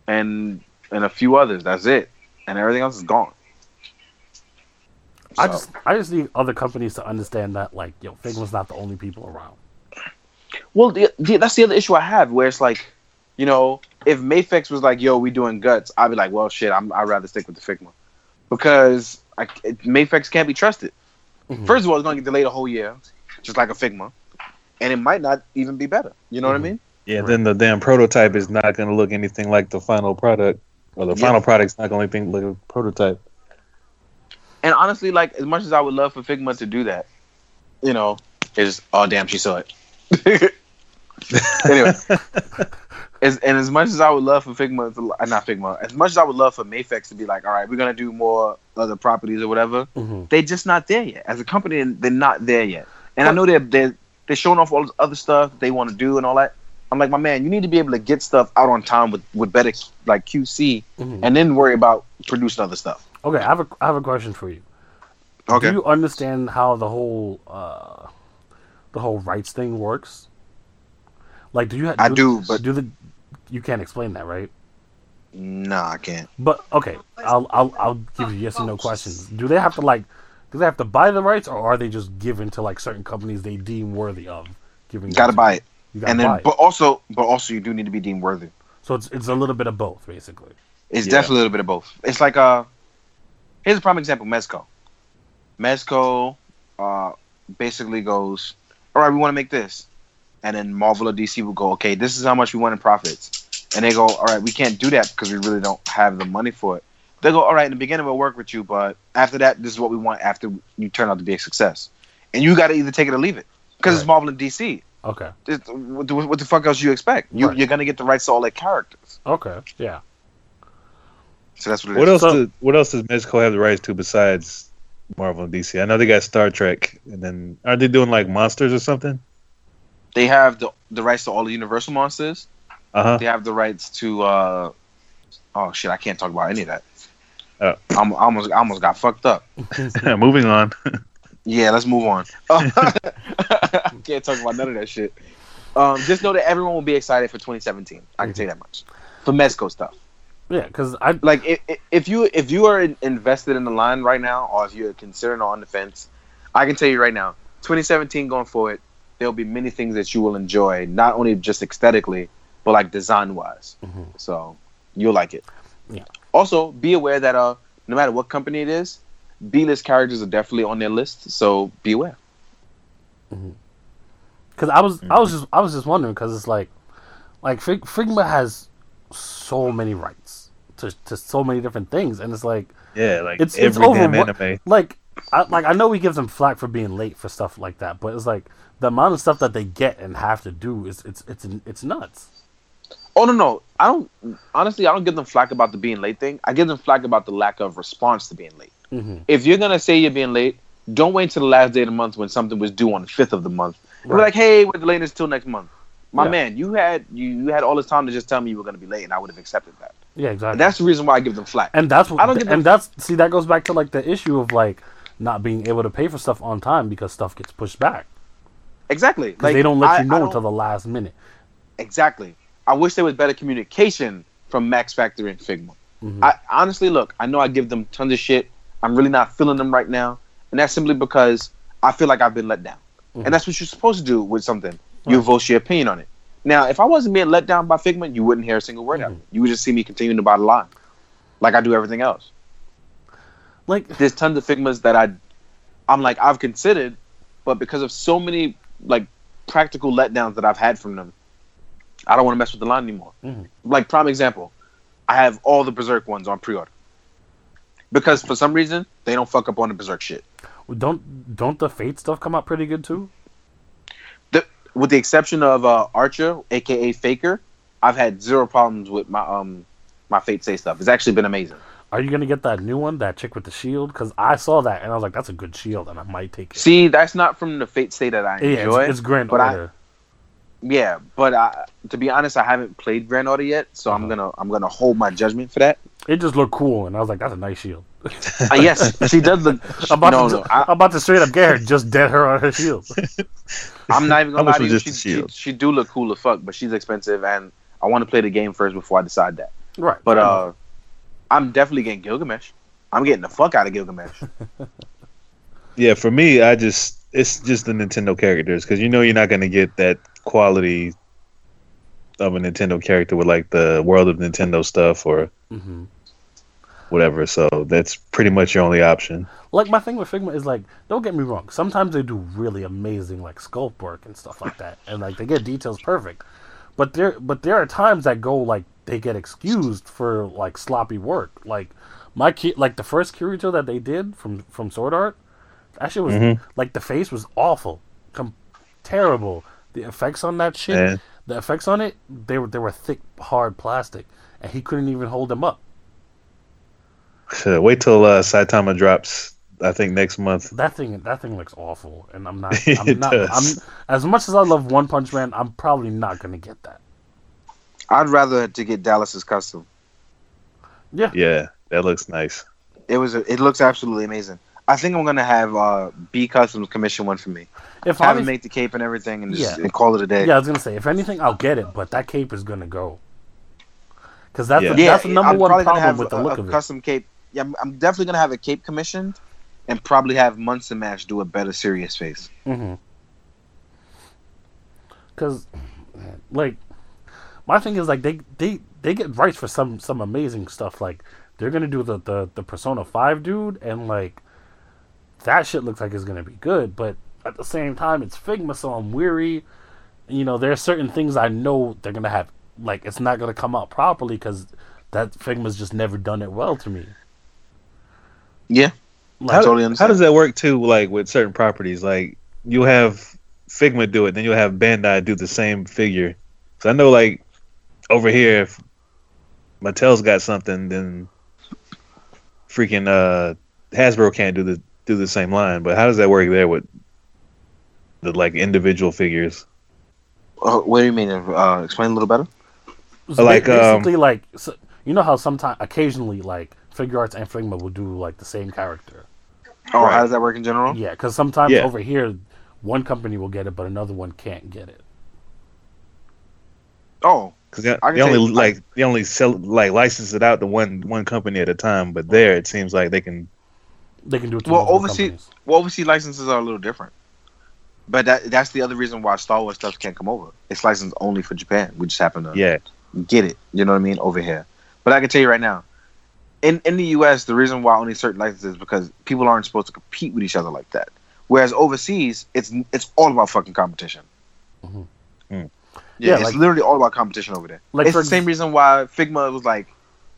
and a few others. That's it, and everything else is gone. So. I just need other companies to understand that, like, yo, Figma's not the only people around. Well, that's the other issue I have, where it's like, you know, if Mafex was like, yo, we doing Guts, I'd be like, well, shit, I'd rather stick with the Figma. Because Mafex can't be trusted. Mm-hmm. First of all, it's going to get delayed a whole year, just like a Figma. And it might not even be better. You know what I mean? Yeah, right. Then the damn prototype is not going to look anything like the final product. Or the final product's not going to look like a prototype. And honestly, like, as much as I would love for Figma to do that, you know, it's, oh, damn, she saw it. Anyway, as much as I would love for Mafex to be like, all right, we're gonna do more other properties or whatever, they're just not there yet. As a company, they're not there yet. And I know they're showing off all this other stuff they want to do and all that. I'm like, my man, you need to be able to get stuff out on time with better like QC, and then worry about producing other stuff. Okay, I have a question for you. Okay, do you understand how the whole rights thing works? Like, do you have... You can't explain that, right? No, I can't. But, okay, I'll give you yes and no questions. Do they have to buy the rights, or are they just given to, like, certain companies they deem worthy of giving? Gotta buy it. But also you do need to be deemed worthy. So it's a little bit of both, basically. It's definitely a little bit of both. It's like, here's a prime example, Mezco. Mezco, basically goes, all right, we want to make this. And then Marvel or DC will go, okay, this is how much we want in profits. And they go, all right, we can't do that because we really don't have the money for it. They go, all right, in the beginning we'll work with you, but after that, this is what we want after you turn out to be a success. And you got to either take it or leave it because it's Marvel and DC. Okay. What the fuck else do you expect? You're going to get the rights to all their characters. Okay, yeah. So that's what it is. What else does Mezco have the rights to besides Marvel and DC? I know they got Star Trek, and then are they doing like monsters or something? They have the rights to all the Universal monsters. They have the rights to oh shit, I can't talk about any of that. I almost got fucked up. Moving on. Yeah, let's move on. I can't talk about none of that shit. Just know that everyone will be excited for 2017. I can tell you that much for Mezco stuff. Yeah, because I like if you are invested in the line right now, or if you're considering on the fence, I can tell you right now, 2017 going forward, there'll be many things that you will enjoy, not only just aesthetically, but like design-wise. Mm-hmm. So you'll like it. Yeah. Also, be aware that no matter what company it is, B-list characters are definitely on their list. So be aware. Because I was just wondering, because it's like Figma has so many rights to so many different things, and it's like, yeah, like it's every damn anime. I know we give them flack for being late for stuff like that, but it's like the amount of stuff that they get and have to do is it's nuts. Oh no, I don't give them flack about the being late thing. I give them flack about the lack of response to being late. Mm-hmm. If you're gonna say you're being late, don't wait until the last day of the month when something was due on the 5th of the month. Right. We're like, hey, we're delaying this till next month. My man, you had all this time to just tell me you were going to be late, and I would have accepted that. Yeah, exactly. And that's the reason why I give them flack. And that's what I don't give them. And that's that goes back to like the issue of like not being able to pay for stuff on time because stuff gets pushed back. Exactly. Like, they don't let you know until the last minute. Exactly. I wish there was better communication from Max Factor and Figma. Mm-hmm. I honestly, look, I know I give them tons of shit. I'm really not feeling them right now, and that's simply because I feel like I've been let down. Mm-hmm. And that's what you're supposed to do with something. You voice your opinion on it. Now, if I wasn't being let down by Figma, you wouldn't hear a single word out of it. You would just see me continuing to buy the line, like I do everything else. Like there's tons of Figmas that I'm like I've considered, but because of so many like practical letdowns that I've had from them, I don't want to mess with the line anymore. Mm-hmm. Like prime example, I have all the Berserk ones on pre-order because for some reason they don't fuck up on the Berserk shit. Well, don't the Fate stuff come out pretty good too? With the exception of Archer, a.k.a. Faker, I've had zero problems with my Fate Say stuff. It's actually been amazing. Are you going to get that new one, that chick with the shield? Because I saw that, and I was like, that's a good shield, and I might take it. See, that's not from the Fate Say that I enjoy. Yeah, it's Grand Order. But to be honest, I haven't played Grand Order yet, so I'm gonna hold my judgment for that. It just looked cool, and I was like, that's a nice shield. Yes, she does look... I'm about to straight up get her, just dead her on her shield. I'm not even going to lie to you. She do look cool as fuck, but she's expensive, and I want to play the game first before I decide that. Right. But I'm definitely getting Gilgamesh. I'm getting the fuck out of Gilgamesh. Yeah, for me, it's just the Nintendo characters, because you know you're not going to get that quality of a Nintendo character with like the World of Nintendo stuff or... Mm-hmm. Whatever, so that's pretty much your only option. Like, my thing with Figma is, like, don't get me wrong. Sometimes they do really amazing, like, sculpt work and stuff like that. And, like, they get details perfect. But there are times that go, like, they get excused for, like, sloppy work. Like, the first Kyoryuger that they did from Sword Art, that shit was, like, the face was awful. Terrible. The effects on that shit, they were thick, hard plastic. And he couldn't even hold them up. Wait till Saitama drops. I think next month. That thing looks awful, and as much as I love One Punch Man, I'm probably not gonna get that. I'd rather to get Dallas's custom. Yeah, that looks nice. It looks absolutely amazing. I think I'm gonna have B Customs commission one for me. If I would make the cape and everything, and just call it a day. Yeah, I was gonna say if anything, I'll get it, but that cape is gonna go because that's the number one problem with the look of it. Custom cape. Yeah, I'm definitely going to have a cape commissioned and probably have Munson Mash do a better serious face. Mm-hmm. Because, like, my thing is, like, they get rights for some amazing stuff. Like, they're going to do the Persona 5 dude, and, like, that shit looks like it's going to be good. But at the same time, it's Figma, so I'm weary. You know, there are certain things I know they're going to have. Like, it's not going to come out properly because that Figma's just never done it well to me. Yeah, like, I totally understand. How does that work too? Like with certain properties, like you have Figma do it, then you'll have Bandai do the same figure. So I know, like over here, if Mattel's got something, then freaking Hasbro can't do the same line. But how does that work there with the like individual figures? What do you mean? Explain a little better. So like basically, like so, you know how sometimes, occasionally, like. Figuarts and Figma will do like the same character. Oh, right. How does that work in general? Yeah, because sometimes over here, one company will get it, but another one can't get it. Oh, because they only license it out to one company at a time. But there, it seems like they can do it. Overseas licenses are a little different. But that's the other reason why Star Wars stuff can't come over. It's licensed only for Japan. We just happen to get it. You know what I mean? Over here, but I can tell you right now. In the U.S., the reason why only certain licenses is because people aren't supposed to compete with each other like that. Whereas overseas, it's all about fucking competition. Mm-hmm. Mm. Yeah, it's like, literally all about competition over there. Like it's the same reason why Figma was like,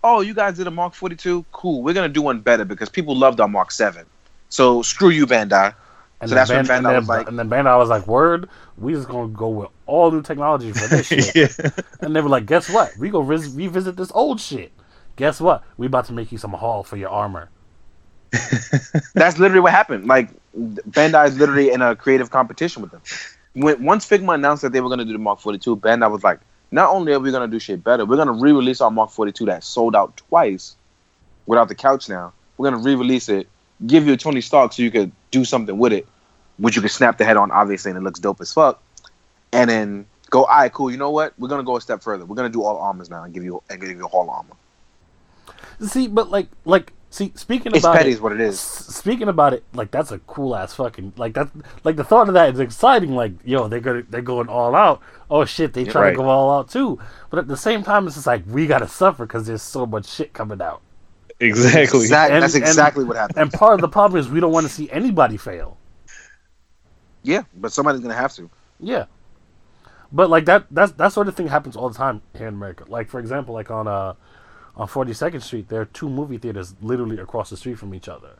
oh, you guys did a Mark 42? Cool, we're going to do one better because people loved our Mark 7. So screw you, Bandai. And so that's what Bandai was like. And then Bandai was like, word, we just going to go with all new technology for this shit. And they were like, guess what? We going to revisit this old shit. Guess what? We about to make you some haul for your armor. That's literally what happened. Like, Bandai is literally in a creative competition with them. once Figma announced that they were going to do the Mark 42, Bandai was like, not only are we going to do shit better, we're going to re-release our Mark 42 that sold out twice without the couch now. We're going to re-release it, give you a Tony Stark so you could do something with it, which you could snap the head on, obviously, and it looks dope as fuck. And then go, all right, cool, you know what? We're going to go a step further. We're going to do all armors now and give you a whole armor. See, but see, speaking about it, it's petty, is what it is. Speaking about it, like that's a cool ass fucking that. Like the thought of that is exciting. Like, yo, they're going all out. Oh shit, they try to go all out too. But at the same time, it's just like we gotta suffer because there's so much shit coming out. Exactly. That's exactly what happened. And part of the problem is we don't want to see anybody fail. Yeah, but somebody's gonna have to. Yeah, but like that sort of thing happens all the time here in America. Like for example, like on 42nd Street, there are two movie theaters literally across the street from each other.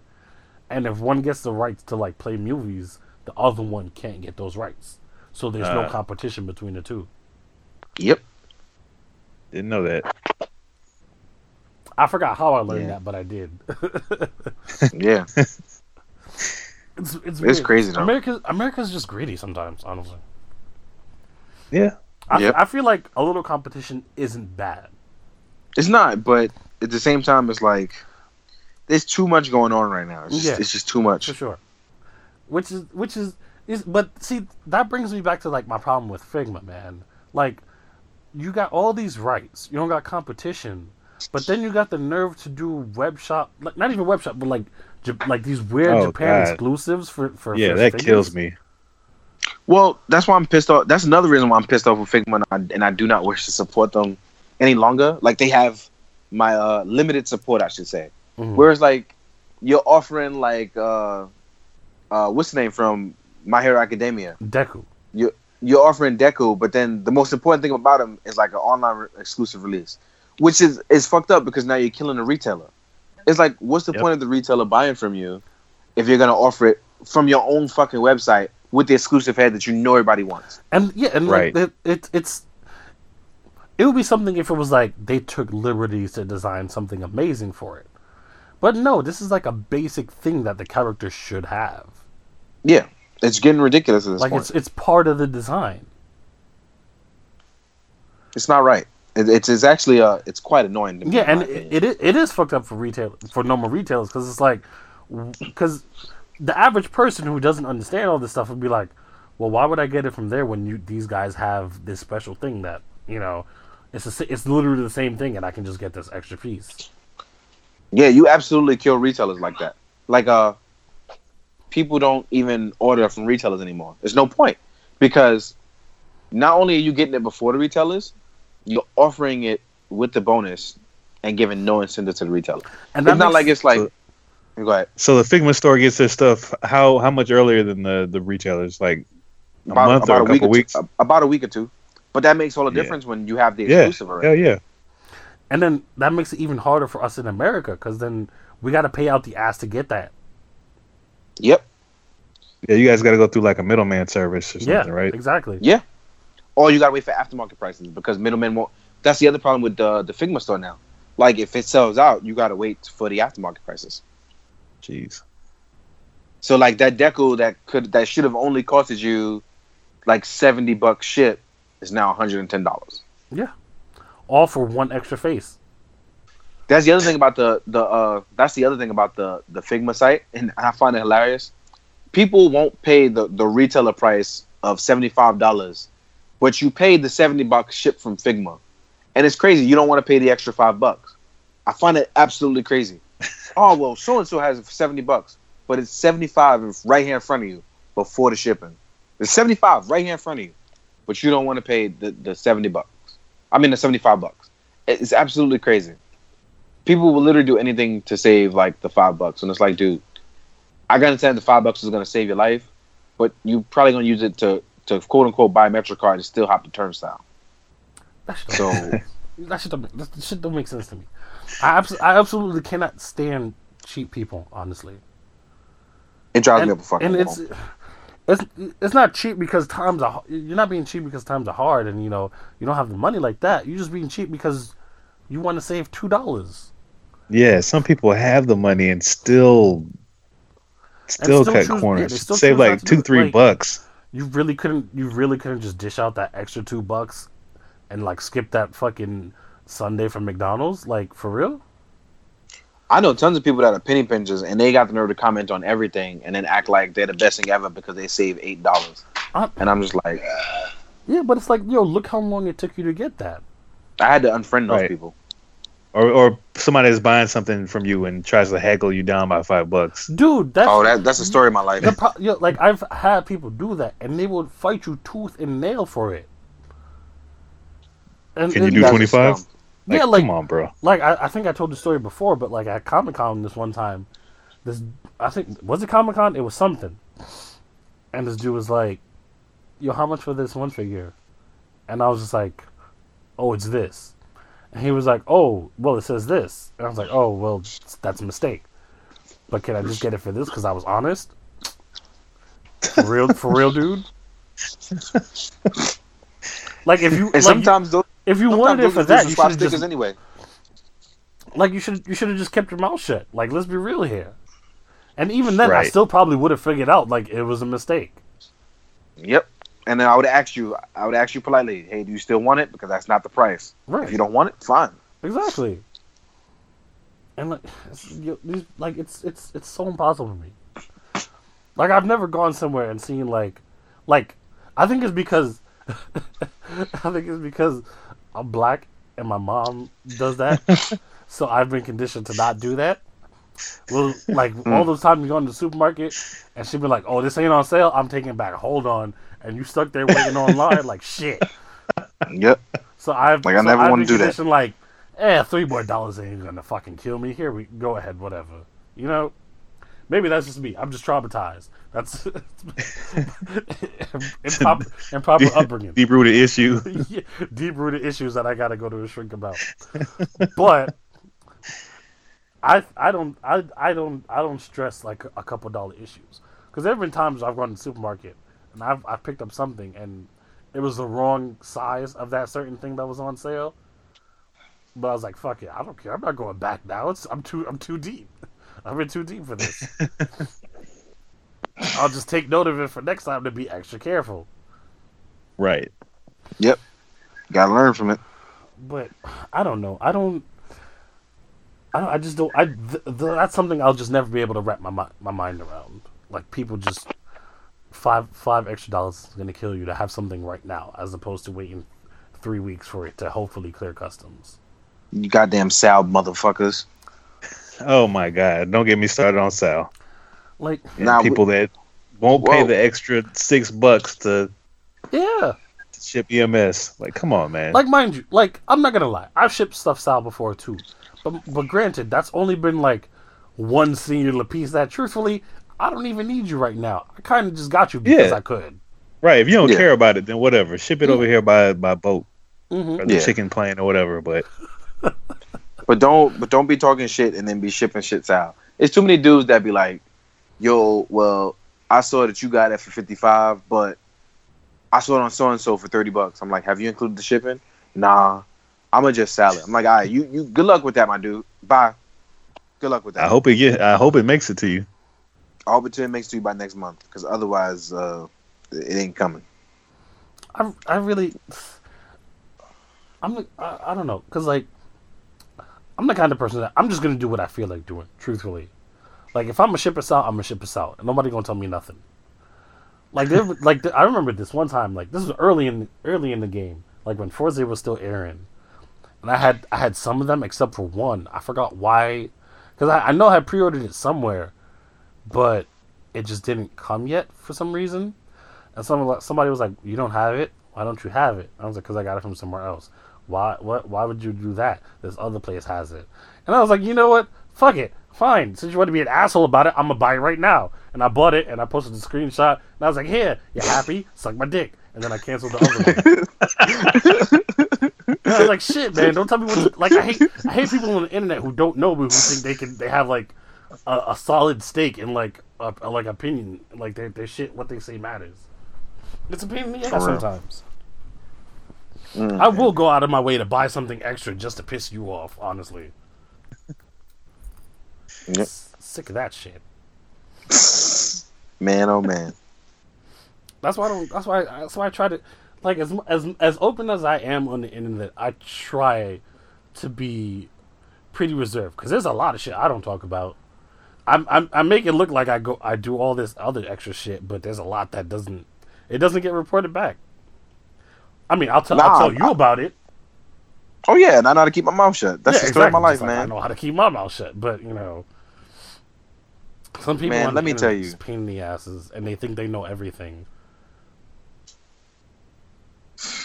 And if one gets the rights to, like, play movies, the other one can't get those rights. So there's no competition between the two. Yep. Didn't know that. I forgot how I learned that, but I did. Yeah. It's crazy, though. America's just greedy sometimes, honestly. Yeah. I feel like a little competition isn't bad. It's not, but at the same time, it's like there's too much going on right now. It's just too much. For sure. But see, that brings me back to like my problem with Figma, man. Like, you got all these rights, you don't got competition, but then you got the nerve to do web shop, like not even web shop, but like these weird Japan exclusives for yeah, that figures. Kills me. Well, that's why I'm pissed off. That's another reason why I'm pissed off with Figma, and I do not wish to support them any longer. Like they have my limited support, I should say. Mm-hmm. Whereas like you're offering like what's the name from My Hero Academia? Deku. You're offering Deku, but then the most important thing about him is like an online exclusive release, which is fucked up because now you're killing the retailer. It's like, what's the point of the retailer buying from you if you're gonna offer it from your own fucking website with the exclusive head that you know everybody wants? It would be something if it was like they took liberties to design something amazing for it. But no, this is like a basic thing that the character should have. Yeah, it's getting ridiculous at this point. Like it's part of the design. It's not right. It's actually it's quite annoying to me. Yeah, and it is fucked up for normal retailers because it's like the average person who doesn't understand all this stuff would be like, well, why would I get it from there when these guys have this special thing that, you know, it's literally the same thing, and I can just get this extra piece. Yeah, you absolutely kill retailers like that. Like, people don't even order from retailers anymore. There's no point because not only are you getting it before the retailers, you're offering it with the bonus and giving no incentive to the retailer. And it's not like it's like. Go ahead. So the Figma store gets their stuff how much earlier than the retailers? Like a month or a couple weeks? About a week or two. But that makes all the difference when you have the exclusive already. Yeah, yeah. And then that makes it even harder for us in America because then we got to pay out the ass to get that. Yep. Yeah, you guys got to go through like a middleman service or something, right? Yeah, exactly. Yeah. Or you got to wait for aftermarket prices because middlemen won't. That's the other problem with the Figma store now. Like if it sells out, you got to wait for the aftermarket prices. Jeez. So like that Deco that should have only costed you like $70 shipped. Is now $110. Yeah, all for one extra face. That's the other thing about the Figma site, and I find it hilarious. People won't pay the retailer price of $75, but you paid the $70 shipped from Figma, and it's crazy. You don't want to pay the extra $5. I find it absolutely crazy. Oh well, so and so has it for $70, but it's $75 right here in front of you before the shipping. It's $75 right here in front of you. But you don't want to pay the $70. I mean the $75. It's absolutely crazy. People will literally do anything to save like the $5. And it's like, dude, I gotta understand the $5 is gonna save your life, but you're probably gonna use it to quote unquote buy a MetroCard and still hop the turnstile. That shit don't make sense to me. I absolutely cannot stand cheap people, honestly. It drives me up a fucking wall. It's not cheap because you're not being cheap because times are hard and you know you don't have the money like that. You're just being cheap because you want to save $2. Yeah, some people have the money and still cut corners. Save like $2-3 bucks. You really couldn't just dish out that extra $2 and like skip that fucking Sunday from McDonald's, like for real? I know tons of people that are penny pinchers and they got the nerve to comment on everything and then act like they're the best thing ever because they saved $8. And I'm just like, yeah, but it's like, yo, look how long it took you to get that. I had to unfriend those people. Or somebody is buying something from you and tries to haggle you down by $5, dude. That's a story of my life. Like I've had people do that, and they would fight you tooth and nail for it. And can you do 25? Yeah, like come on, bro. Like I think I told the story before, but like at Comic Con this one time, was it Comic Con? It was something, and this dude was like, "Yo, how much for this one figure?" And I was just like, "Oh, it's this." He was like, oh, well, it says this. And I was like, oh, well, that's a mistake. But can I just get it for this? Because I was honest. For real, dude. Like, if you... If you wanted it for that, you should have anyway. Like, you should have just kept your mouth shut. Like, let's be real here. And even then, right. I still probably would have figured out, like, it was a mistake. Yep. And then I would ask you politely, hey, do you still want it? Because that's not the price. Right. If you don't want it, fine. Exactly. And like, it's so impossible to me. Like I've never gone somewhere and seen like I think it's because I'm black and my mom does that, so I've been conditioned to not do that. Well, like all those times you go into the supermarket and she'd be like, oh, this ain't on sale, I'm taking it back. Hold on. And you stuck there waiting online like shit. Yep. So I never want to do that. Like, $3 more dollars ain't gonna fucking kill me. Here we go ahead, whatever. You know, maybe that's just me. I'm just traumatized. That's improper upbringing. Deep-rooted issue. Yeah, deep-rooted issues that I gotta go to a shrink about. But I don't stress like a couple dollar issues because there have been times I've gone to the supermarket. And I've picked up something, and it was the wrong size of that certain thing that was on sale. But I was like, "Fuck it, I don't care. I'm not going back now. I'm too deep. I've been too deep for this. I'll just take note of it for next time to be extra careful." Right. Yep. Gotta learn from it. But I don't know. I just don't. That's something I'll just never be able to wrap my mind around. Like people just. Five extra dollars is going to kill you to have something right now, as opposed to waiting 3 weeks for it to hopefully clear customs. You goddamn Sal motherfuckers! Oh my god! Don't get me started on Sal. Like people that won't pay the extra $6 to ship EMS. Like, come on, man. Like, mind you, like I'm not gonna lie, I've shipped stuff Sal before too, but granted, that's only been like one singular piece that, truthfully, I don't even need you right now. I kind of just got you because I could. Right. If you don't care about it, then whatever. Ship it over here by boat or the chicken plane or whatever. But don't be talking shit and then be shipping shits out. It's too many dudes that be like, yo, well, I saw that you got it for $55, but I saw it on so-and-so for $30. I'm like, have you included the shipping? Nah, I'm going to just sell it. I'm like, all right, you good luck with that, my dude. Bye. Good luck with that. I hope it makes it to you. I'll be till it makes it to you by next month, because otherwise, it ain't coming. I don't know, because like, I'm the kind of person that I'm just gonna do what I feel like doing. Truthfully, like if I'm gonna ship us out, I'm gonna ship us out, and nobody gonna tell me nothing. Like, I remember this one time. Like, this was early in the game, like when Forza was still airing, and I had some of them except for one. I forgot why, because I know I pre-ordered it somewhere. But it just didn't come yet for some reason. And somebody was like, you don't have it? Why don't you have it? I was like, because I got it from somewhere else. Why Why would you do that? This other place has it. And I was like, you know what? Fuck it. Fine. Since you want to be an asshole about it, I'm going to buy it right now. And I bought it, and I posted the screenshot. And I was like, here, you happy? Suck my dick. And then I canceled the other one. And I was like, shit, man. Don't tell me what... Like, I hate people on the internet who don't know me, who think they have, like... A solid stake in like a opinion, like their shit, what they say matters. It's a pain in the ass sometimes. Mm-hmm. I will go out of my way to buy something extra just to piss you off, honestly. Yep. Sick of that shit. Man, oh man. That's why I don't. That's why I try to, like, as open as I am on the internet, I try to be pretty reserved, because there's a lot of shit I don't talk about. I make it look like I do all this other extra shit, but there's a lot that doesn't get reported back. I mean, I'll tell you about it. Oh yeah, and I know how to keep my mouth shut. That's the story of my life, man. I know how to keep my mouth shut, but you know, some people, man, let me tell you, pain in the asses, and they think they know everything.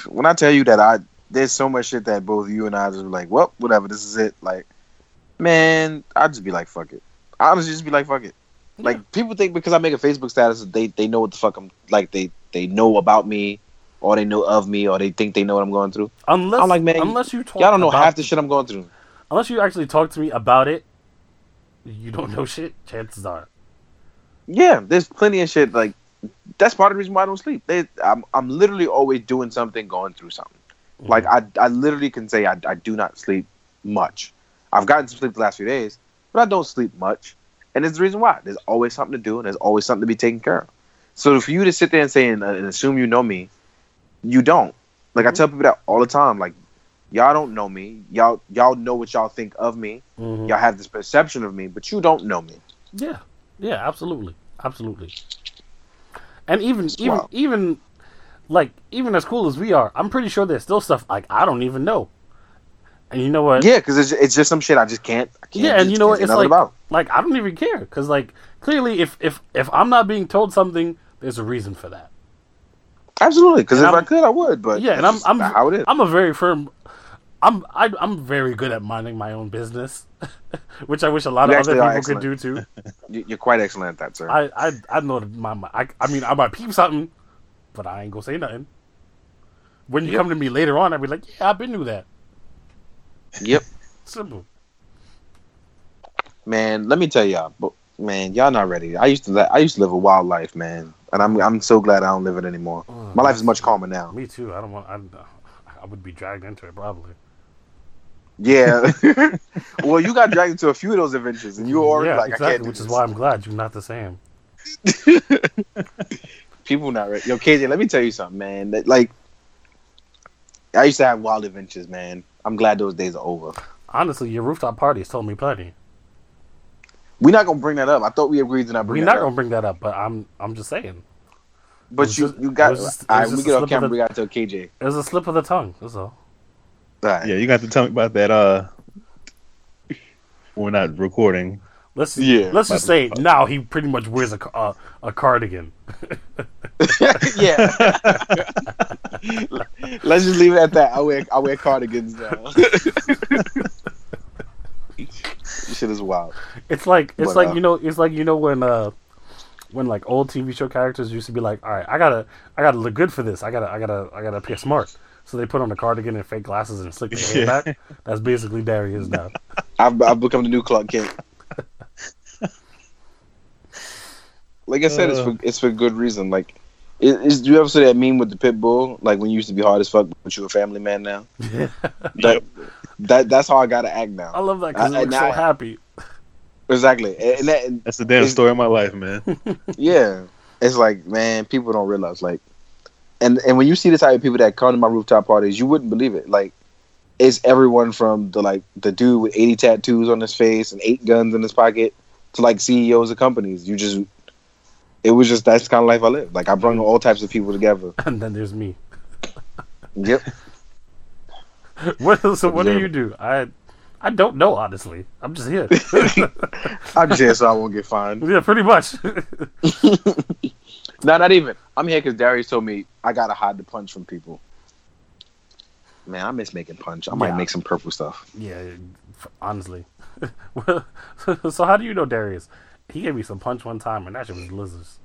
When I tell you that there's so much shit that both you and I just be like, well, whatever, this is it. Like, man, I'd just be like, fuck it. I honestly just be like, fuck it. Yeah. Like, people think because I make a Facebook status, they know what the fuck I'm, like, they know about me, or they know of me, or they think they know what I'm going through. Unless, I'm like, man, unless you talk, y'all don't know half the shit I'm going through. Unless you actually talk to me about it, you don't know shit, chances are. Yeah, there's plenty of shit, like, that's part of the reason why I don't sleep. I'm literally always doing something, going through something. Mm-hmm. Like, I literally can say I do not sleep much. I've gotten some sleep the last few days, but I don't sleep much. And it's the reason why. There's always something to do, and there's always something to be taken care of. So for you to sit there and say and assume you know me, you don't. Like, mm-hmm. I tell people that all the time. Like, y'all don't know me. Y'all know what y'all think of me. Mm-hmm. Y'all have this perception of me, but you don't know me. Yeah. Yeah, absolutely. Absolutely. And even as cool as we are, I'm pretty sure there's still stuff, like, I don't even know. And you know what? Yeah, because it's just some shit I just can't. Yeah, and you know what? It's like I don't even care, because, like, clearly if I'm not being told something, there's a reason for that. Absolutely, because if I could, I would. But yeah, and I'm how it is. I'm a very firm. I'm very good at minding my own business, which I wish a lot of other people could do too. You're quite excellent at that, sir. I know my I mean I might peep something, but I ain't gonna say nothing. When you come to me later on, I'd be like, yeah, I've been doing that. Yep. Simple. Man, let me tell y'all, but man, y'all not ready. I used to live a wild life, man, and I'm so glad I don't live it anymore. Oh, my life is much calmer now. Me too. I don't want. I would be dragged into it probably. Yeah. Well, you got dragged into a few of those adventures, and you were already I can't do this. Which is why I'm glad you're not the same. People not ready. Yo, KJ, let me tell you something, man. That, like, I used to have wild adventures, man. I'm glad those days are over. Honestly, your rooftop parties told me plenty. We're not gonna bring that up. I thought we agreed to not bring that up. We're not gonna bring that up, but I'm just saying. But you got we get off camera. We got to KJ. It was a slip of the tongue. That's all. Right. Yeah, you got to tell me about that. We're not recording. Let's just say now he pretty much wears a cardigan. Yeah. Let's just leave it at that. I wear cardigans now. This shit is wild. It's like when like old TV show characters used to be like, all right, I gotta look good for this. I gotta appear smart. So they put on a cardigan and fake glasses and slick their hair back. That's basically Darius now. I've become the new Clark Kent. Like I said, it's for good reason. Like, do you ever see that meme with the pit bull? Like, when you used to be hard as fuck, but you a family man now. Yeah. That's how I gotta act now. I love that because I'm so happy. Exactly, and that's the damn story of my life, man. Yeah, it's like, man, people don't realize, like, and when you see the type of people that come to my rooftop parties, you wouldn't believe it. Like, it's everyone from the dude with 80 tattoos on his face and 8 guns in his pocket to like CEOs of companies. It was just, that's the kind of life I live. Like, I brought all types of people together. And then there's me. Yep. What do you do? I don't know, honestly. I'm just here. I'm just here so I won't get fined. Yeah, pretty much. No, not even. I'm here because Darius told me I got to hide the punch from people. Man, I miss making punch. I might make some purple stuff. Yeah, honestly. So how do you know Darius? He gave me some punch one time, and that shit was lizards.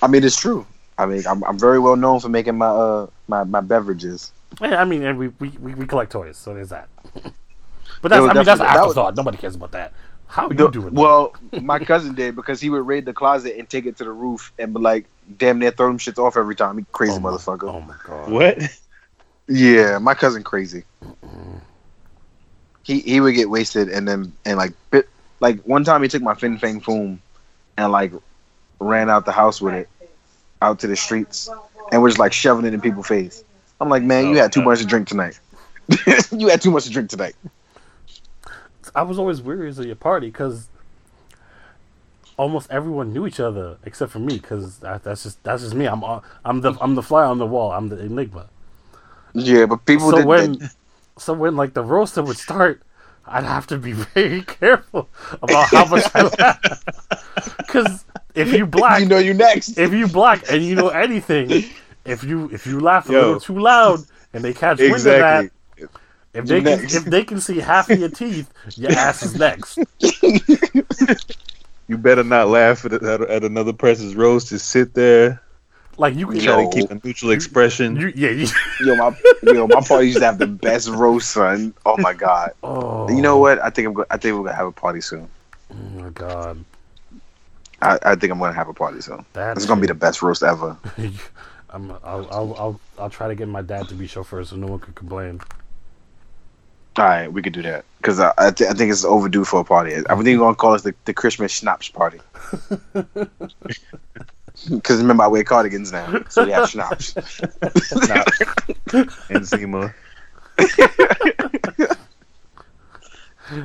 I mean, it's true. I mean, I'm very well known for making my my beverages. Yeah, I mean, and we collect toys, so there's that. But that's an afterthought. Nobody cares about that. How are you doing? Well, my cousin did, because he would raid the closet and take it to the roof and be like, damn near throw them shits off every time. He crazy motherfucker. Oh my god. What? Yeah, my cousin crazy. Mm-mm. He would get wasted and one time he took my Fin Fang Foom and like ran out the house with it. out to the streets and we're just like shoving it in people's face. I'm like, man, you had too much to drink tonight. You had too much to drink tonight. I was always weary of your party because almost everyone knew each other except for me, because that's just me. I'm the fly on the wall. I'm the enigma. Yeah, but people. So when like the roaster would start, I'd have to be very careful about how much I laugh. Because if you black, you know you're next. If you black and you know anything, if you laugh a little too loud and they catch wind of that, if they can see half of your teeth, your ass is next. You better not laugh at another person's roast. Just sit there. Like you can try to keep a neutral expression. My party used to have the best roast, son. Oh my god. Oh. You know what? I think we're gonna have a party soon. Oh my god. I think I'm gonna have a party soon. It's gonna be the best roast ever. I'll try to get my dad to be chauffeur so no one can complain. All right, we could do that because I think it's overdue for a party. I think we're gonna call it the Christmas schnapps party. Because remember, I wear cardigans now, so we have schnapps. And Zima.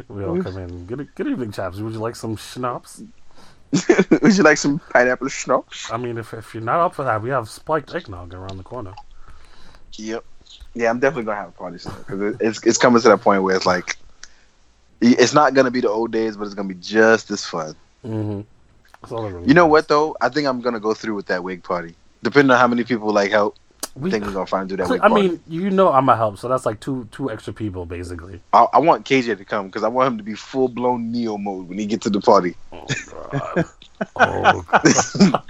We all come in. Good evening, chaps. Would you like some schnapps? Would you like some pineapple schnapps? I mean, if you're not up for that, we have spiked eggnog around the corner. Yep. Yeah, I'm definitely gonna have a party soon because it's coming to that point where it's like it's not gonna be the old days, but it's gonna be just as fun. Mm-hmm. You know what though? I think I'm gonna go through with that wig party, depending on how many people like help. I think we're gonna find do that. So, wig party. I mean, you know, I'm gonna help, so that's like two extra people basically. I want KJ to come because I want him to be full blown Neo mode when he gets to the party. Oh god! Oh god!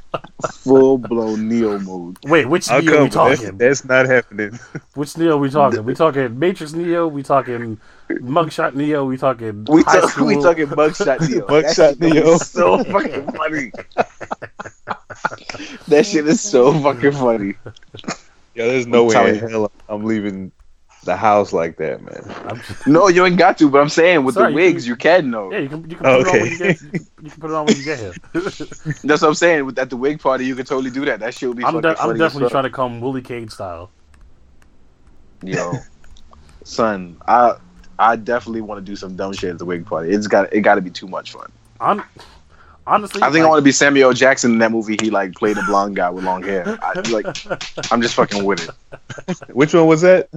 Full blown Neo mode. Wait, which Neo are we talking? That's not happening. Which Neo are we talking? We talking Matrix Neo? We talking Mugshot Neo? We talking high school? We talking Mugshot Neo? Mugshot Neo. So fucking funny. That shit is so fucking funny. Yo, there's no way in hell I'm leaving the house like that, man. No, you ain't got to. But I'm saying with the wigs, you can though. Yeah, you can put it on when you get here. That's what I'm saying. At the wig party, you can totally do that. That shit will be. I'm definitely trying to come Willie Cage style. Yo, son, I definitely want to do some dumb shit at the wig party. It got to be too much fun. Honestly, I think I want to be Samuel L. Jackson in that movie. He like played a blonde guy with long hair. I'm just fucking with it. Which one was that?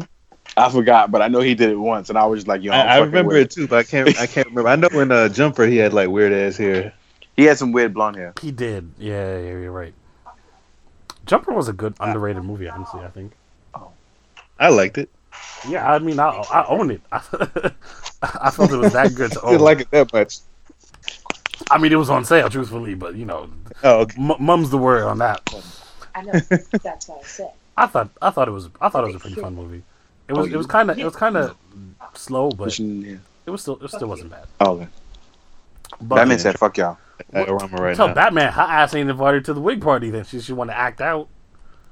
I forgot, but I know he did it once, and I was like, "Yo, I remember it too, but I can't remember." I know in Jumper he had like weird ass hair. He had some weird blonde hair. He did. Yeah, you're right. Jumper was a good underrated movie, honestly. I think. Oh, I liked it. Yeah, I mean, I own it. I felt it was that good to own. Didn't like it that much. I mean, it was on sale, truthfully, but you know, mum's the word on that. I know. That's what I said. I thought it was a pretty fun movie. It was kind of slow, but it still wasn't bad. Oh, okay. Batman said, "Fuck y'all." Tell Batman her ass ain't invited to the wig party. Then she want to act out.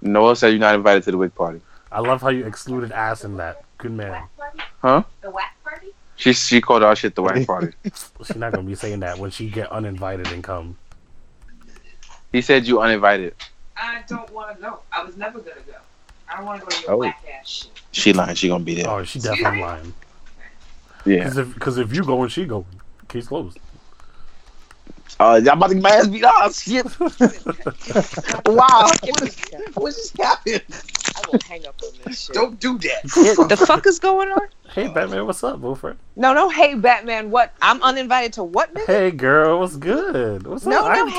Noah said you're not invited to the wig party. I love how you excluded ass in that. Good man. Huh? The whack party? She called our shit the whack party. She's not gonna be saying that when she get uninvited and come. He said you uninvited. I don't want to go. I was never gonna go. I don't want to go to your whack ass shit. She lying. She gonna be there. Oh, she definitely lying. Yeah. Because if you go and she go, case closed. Y'all about to get my ass beat off. Shit. Wow. What just happened? I will hang up on this shit. Don't do that. The fuck is going on? Hey, Batman. What's up, Wilfred? No. Hey, Batman. What? I'm uninvited to what? Minute? Hey, girl. What's good? What's up? I haven't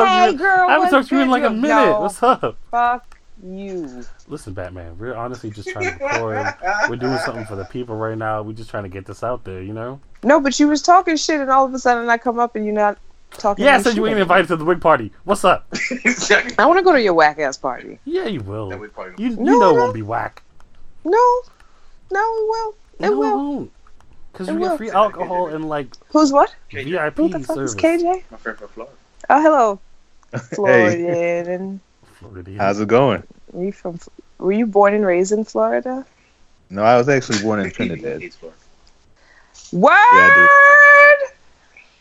talked to you in like a minute. No. What's up? Fuck. You listen, Batman. We're honestly just trying to record. We're doing something for the people right now. We're just trying to get this out there, you know. No, but you was talking shit, and all of a sudden I come up and you're not talking. Yeah, I said you ain't invited to the wig party. What's up? I want to go to your whack ass party. Yeah, you will. It won't be whack. No, it will. It won't. Because you get free alcohol and like who's what? VIP Who the fuck service. Is KJ? My friend from Florida. Oh, hello, Florida. Hey. And how's it going? Were you born and raised in Florida? No, I was actually born in Trinidad. Word! Yeah,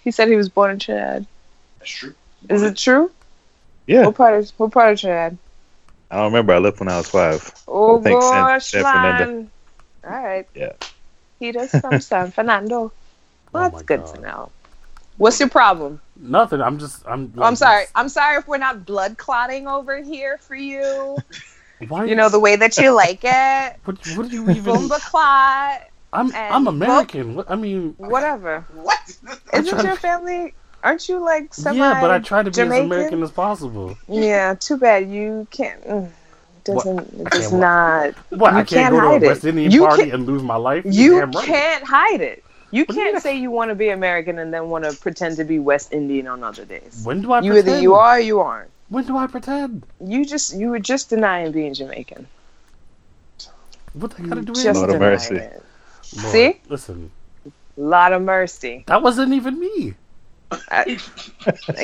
he said he was born in Trinidad. That's true. Is it true? Yeah. What part of Trinidad? I don't remember. I left when I was 5. Oh, gosh, man. All right. Yeah. He does some San Fernando. Well, that's good to know. What's your problem? Nothing. I'm sorry. I'm sorry if we're not blood clotting over here for you. Why? You know, the way that you like it. What do you even... Boomba clot. I'm American. I mean... Whatever. What? Isn't your family... Aren't you, like, semi-Jamaican? Yeah, but I try to be as American as possible. Yeah, too bad. You can't... I can't go to a West Indian party and lose my life? You can't hide it. You can't say you want to be American and then want to pretend to be West Indian on other days. When do I pretend? Either you are or you aren't. When do I pretend? You were just denying being Jamaican. What they gotta do with it? Lot of mercy. See? Listen. Lot of mercy. That wasn't even me. I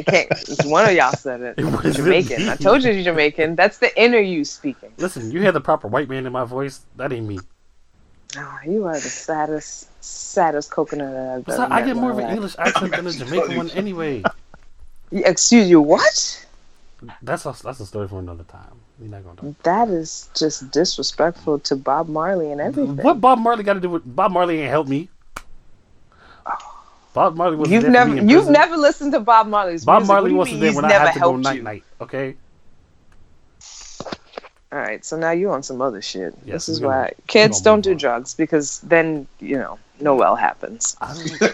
can't. One of y'all said it. It Jamaican. I told you Jamaican. That's the inner you speaking. Listen, you hear the proper white man in my voice. That ain't me. Oh, you are the saddest coconut I've ever met. I get more of an English accent than a Jamaican one anyway. Excuse you, what? That's a story for another time. We're not gonna talk. That is just disrespectful to Bob Marley and everything. What Bob Marley got to do with Bob Marley? Ain't help me. Bob Marley wasn't You've never listened to Bob Marley's music. Bob Marley wasn't there when I had to go night-night, okay? All right, so now you're on some other shit. Yes, this is why kids don't do drugs, because then, you know, Noel happens. I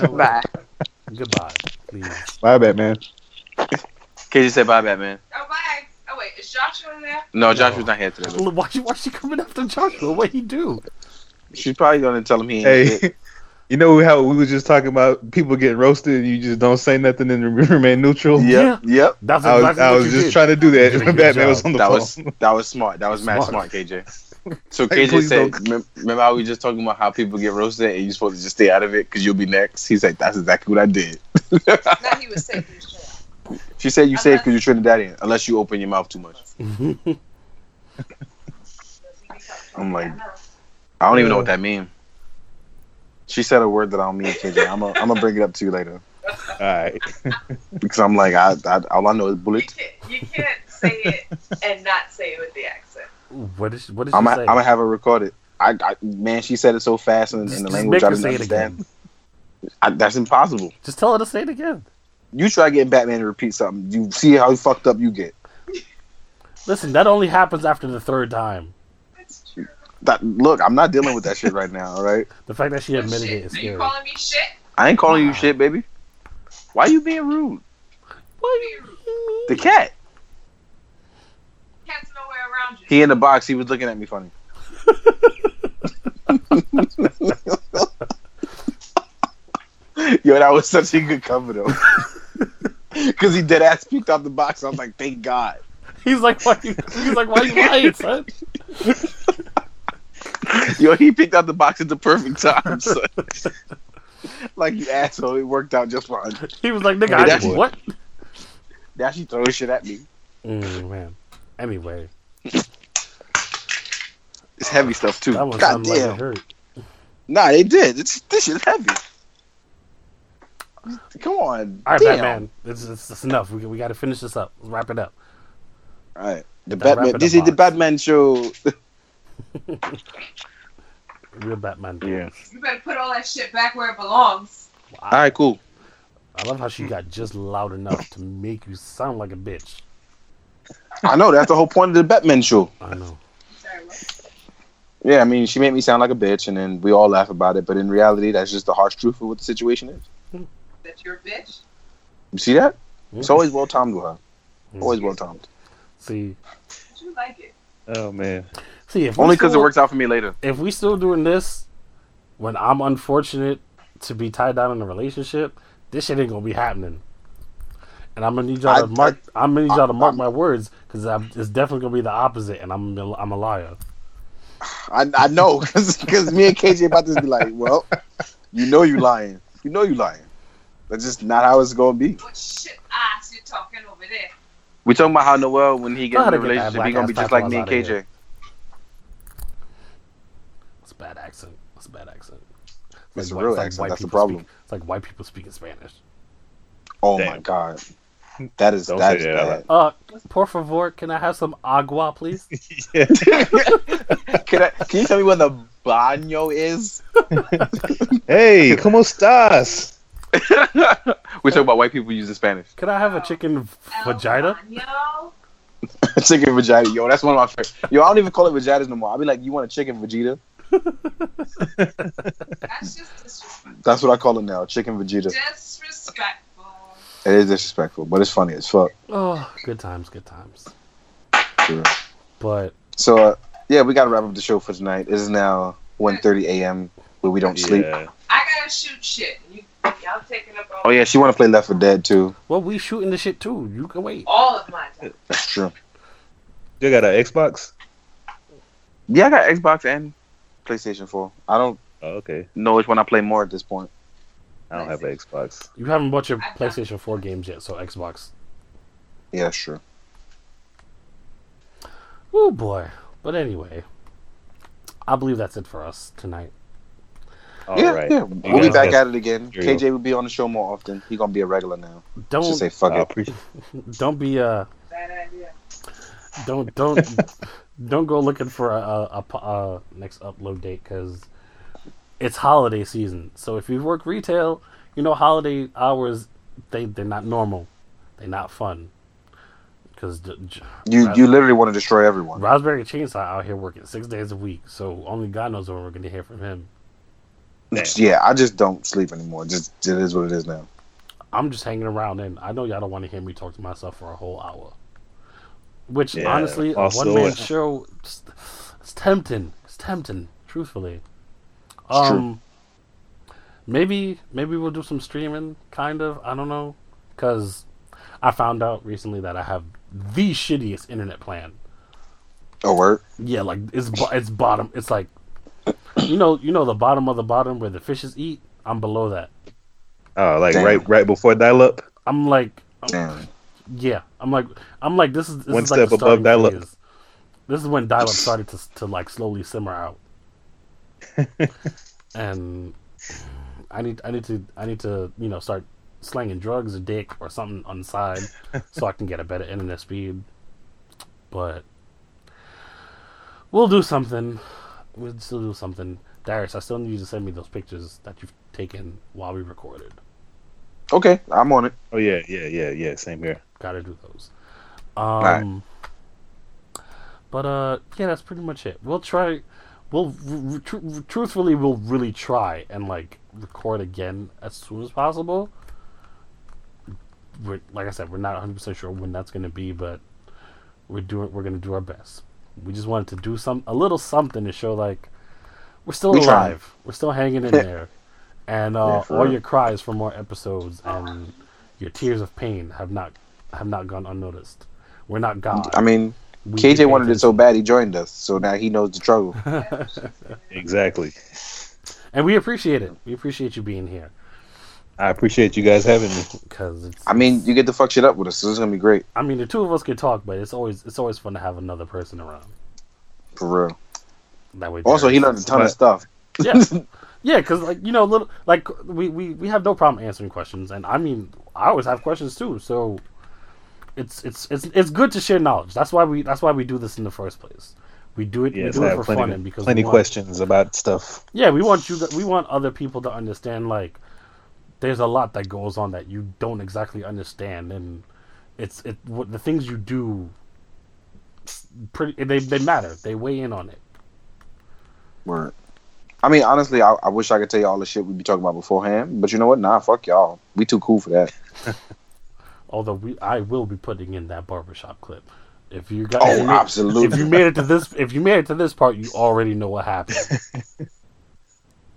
don't Bye. Goodbye, please. Bye, Batman. Can you say bye, Batman? Oh, bye. Oh, wait, is Joshua in there? No, Joshua's not here today. Why's she coming after Joshua? What'd he do? She's probably going to tell him he ain't here. You know how we were just talking about people getting roasted and you just don't say nothing and remain neutral? Yep. Yep. That's exactly what I was trying to do that when Batman was on the phone. That was smart. That was mad smart, KJ. So like, KJ said, remember how we just talking about how people get roasted and you're supposed to just stay out of it because you'll be next? He's like, that's exactly what I did. No, he was safe. She said you safe because you Trinidadian, unless you open your mouth too much. I'm like, I don't even know what that means. She said a word that I don't mean, KJ. I'm gonna bring it up to you later. All right. Because I'm like, all I know is bullet. You can't say it and not say it with the accent. What is she saying? I'm gonna have her record it. Man, she said it so fast in the language I didn't understand. That's impossible. Just tell her to say it again. You try getting Batman to repeat something. You see how fucked up you get. Listen, that only happens after the third time. Look, I'm not dealing with that shit right now, all right? The fact that she admitted it is scary. Are you calling me shit? I ain't calling you shit, baby. Why are you being rude? The cat. Cat's nowhere around you. He in the box. He was looking at me funny. Yo, that was such a good cover, though. Because he dead ass peeked out the box. I was like, thank God. He's like, why you lying, son? Yo, he picked out the box at the perfect time, son. Like, you asshole, it worked out just fine. He was like, nigga, what? Now she throwing shit at me. Man. Anyway. It's heavy stuff, too. That one sounded like it hurt. Nah, they did. This shit's heavy. Come on. All right, Batman. It's enough. We got to finish this up. Let's wrap it up. All right. This is the Batman show. Real Batman. Yeah. You better put all that shit back where it belongs. All right, cool. I love how she got just loud enough to make you sound like a bitch. I know. That's the whole point of the Batman show. I know. Sorry, what? Yeah, I mean, she made me sound like a bitch, and then we all laugh about it. But in reality, that's just the harsh truth of what the situation is. That you're a bitch. You see that? Mm-hmm. It's always well timed with her. Mm-hmm. Always well timed. See. Did you like it? Oh man. See, if only because it works out for me later. If we still doing this when I'm unfortunate to be tied down in a relationship, this shit ain't gonna be happening. And I'm gonna need y'all to mark my words, because it's definitely gonna be the opposite, and I'm a liar. I know, because me and KJ about to be like, well, you know you lying. That's just not how it's gonna be. What shit ass you talking over there? We talking about how Noel, when he gets in a relationship, he's gonna be just like me and KJ. That's a bad accent. It's a real accent. That's the problem. It's like white people speaking Spanish. Oh my God. That is bad. Por favor, can I have some agua, please? Can you tell me what the baño is? Hey, ¿cómo estás? We talk about white people using Spanish. Can I have a chicken vagina? A chicken vagina, yo, that's one of my favorites. Yo, I don't even call it vaginas no more. I'll be like, you want a chicken Vegeta? That's just disrespectful. That's what I call it now, chicken Vegeta. Disrespectful. It is disrespectful, but it's funny as fuck. Oh, good times, good times. Sure. But so yeah, we gotta wrap up the show for tonight. It is now 1:30 a.m. where we don't sleep. I gotta shoot shit. Y'all taking up all yeah, she wanna play Left 4 Dead too. Well, we shooting the shit too. You can wait. All of my time. That's true. You got an Xbox? Yeah, I got Xbox and PlayStation 4. I don't know which one I play more at this point. I don't have an Xbox. You haven't bought your PlayStation 4 games yet, so Xbox. Yeah, sure. Oh boy. But anyway, I believe that's it for us tonight. All right. We'll be back at it again. KJ will be on the show more often. He's gonna be a regular now. Don't just say fuck it. Don't be bad idea. Don't go looking for a next upload date because it's holiday season. So if you work retail, you know holiday hours they're not normal. They're not fun. Because you literally want to destroy everyone. Raspberry Chainsaw out here working 6 days a week. So only God knows when we're gonna hear from him. Damn. Yeah, I just don't sleep anymore. Just it is what it is now. I'm just hanging around, and I know y'all don't want to hear me talk to myself for a whole hour. Which, honestly, a one-man show, it's tempting. It's tempting, truthfully. It's true. Maybe we'll do some streaming, kind of. I don't know. Because I found out recently that I have the shittiest internet plan. Oh, word? Yeah, like, it's bottom. It's like... You know the bottom of the bottom where the fishes eat? I'm below that. Oh, like right before dial up? I'm like I'm like this one is step like above dial up. This is when dial up started to like slowly simmer out. And I need to, you know, start slanging drugs or dick or something on the side so I can get a better internet speed. But we'll do something. We'll still do something. Darius, I still need you to send me those pictures that you've taken while we recorded. Okay, I'm on it. Oh, yeah. Same here. Gotta do those. All right. But, yeah, that's pretty much it. We'll try... Truthfully, we'll really try and, like, record again as soon as possible. Like I said, we're not 100% sure when that's going to be, but we're going to do our best. We just wanted to do a little something to show like we're still alive. Trying. We're still hanging in there. And all your cries for more episodes and your tears of pain have not gone unnoticed. We're not God. I mean, KJ wanted it so bad he joined us, so now he knows the trouble. Exactly. And we appreciate it. We appreciate you being here. I appreciate you guys having me. You get to fuck shit up with us, so it's gonna be great. I mean, the two of us can talk, but it's always fun to have another person around. For real. That way. Also, he learned a ton of stuff. Yeah, because like you know, little like we have no problem answering questions, and I mean, I always have questions too. So it's good to share knowledge. That's why we do this in the first place. We do it. Yes, we do it for fun and because plenty questions about stuff. Yeah, we want other people to understand like. There's a lot that goes on that you don't exactly understand, and the things you do. They matter. They weigh in on it. Word. I mean, honestly, I wish I could tell you all the shit we'd be talking about beforehand, but you know what? Nah, fuck y'all. We too cool for that. Although I will be putting in that barbershop clip. If you got, absolutely. If you made it to this part, you already know what happened.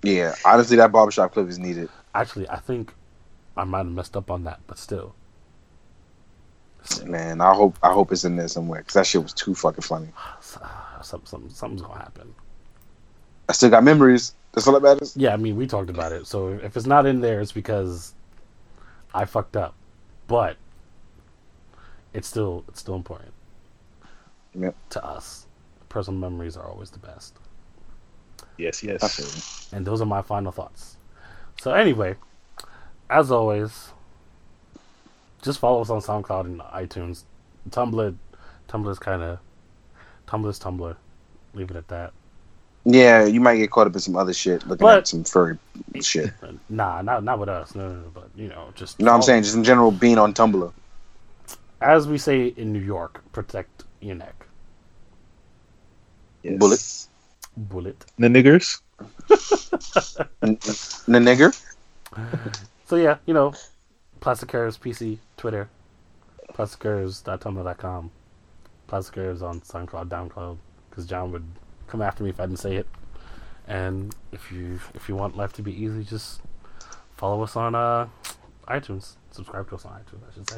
Yeah, honestly, that barbershop clip is needed. Actually, I think I might have messed up on that, but still. Man, I hope it's in there somewhere because that shit was too fucking funny. Something's gonna happen. I still got memories. That's all that matters. Yeah, I mean, we talked about it, so if it's not in there, it's because I fucked up. But it's still important. Yep. To us, personal memories are always the best. Yes. And those are my final thoughts. So anyway, as always, just follow us on SoundCloud and iTunes. Tumblr's Tumblr. Leave it at that. Yeah, you might get caught up in some other shit, at some furry shit. Nah, not with us. No, but you know, just you know what I'm saying, just in general, being on Tumblr. As we say in New York, protect your neck. Yes. Bullet. The niggers. The nigger. So yeah, you know, Plastic Curves PC Twitter, plasticurves.tumblr.com, Plastic Curves on SoundCloud, DownCloud, because John would come after me if I didn't say it. And if you want life to be easy, just follow us on iTunes. Subscribe to us on iTunes, I should say.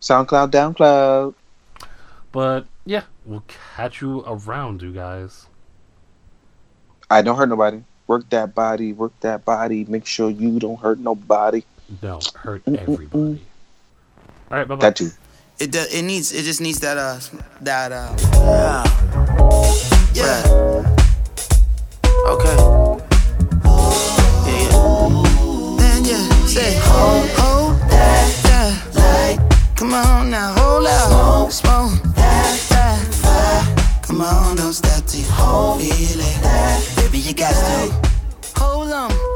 SoundCloud, DownCloud. But yeah, we'll catch you around, you guys. I don't hurt nobody. Work that body. Make sure you don't hurt nobody. Don't hurt everybody. All right, bye bye. That too. It just needs that. Yeah. Okay. Yeah. And yeah, say hold that light. Come on now, hold out. Smoke that fire. Come on, don't stop till you hold it. Baby, you got to hold on.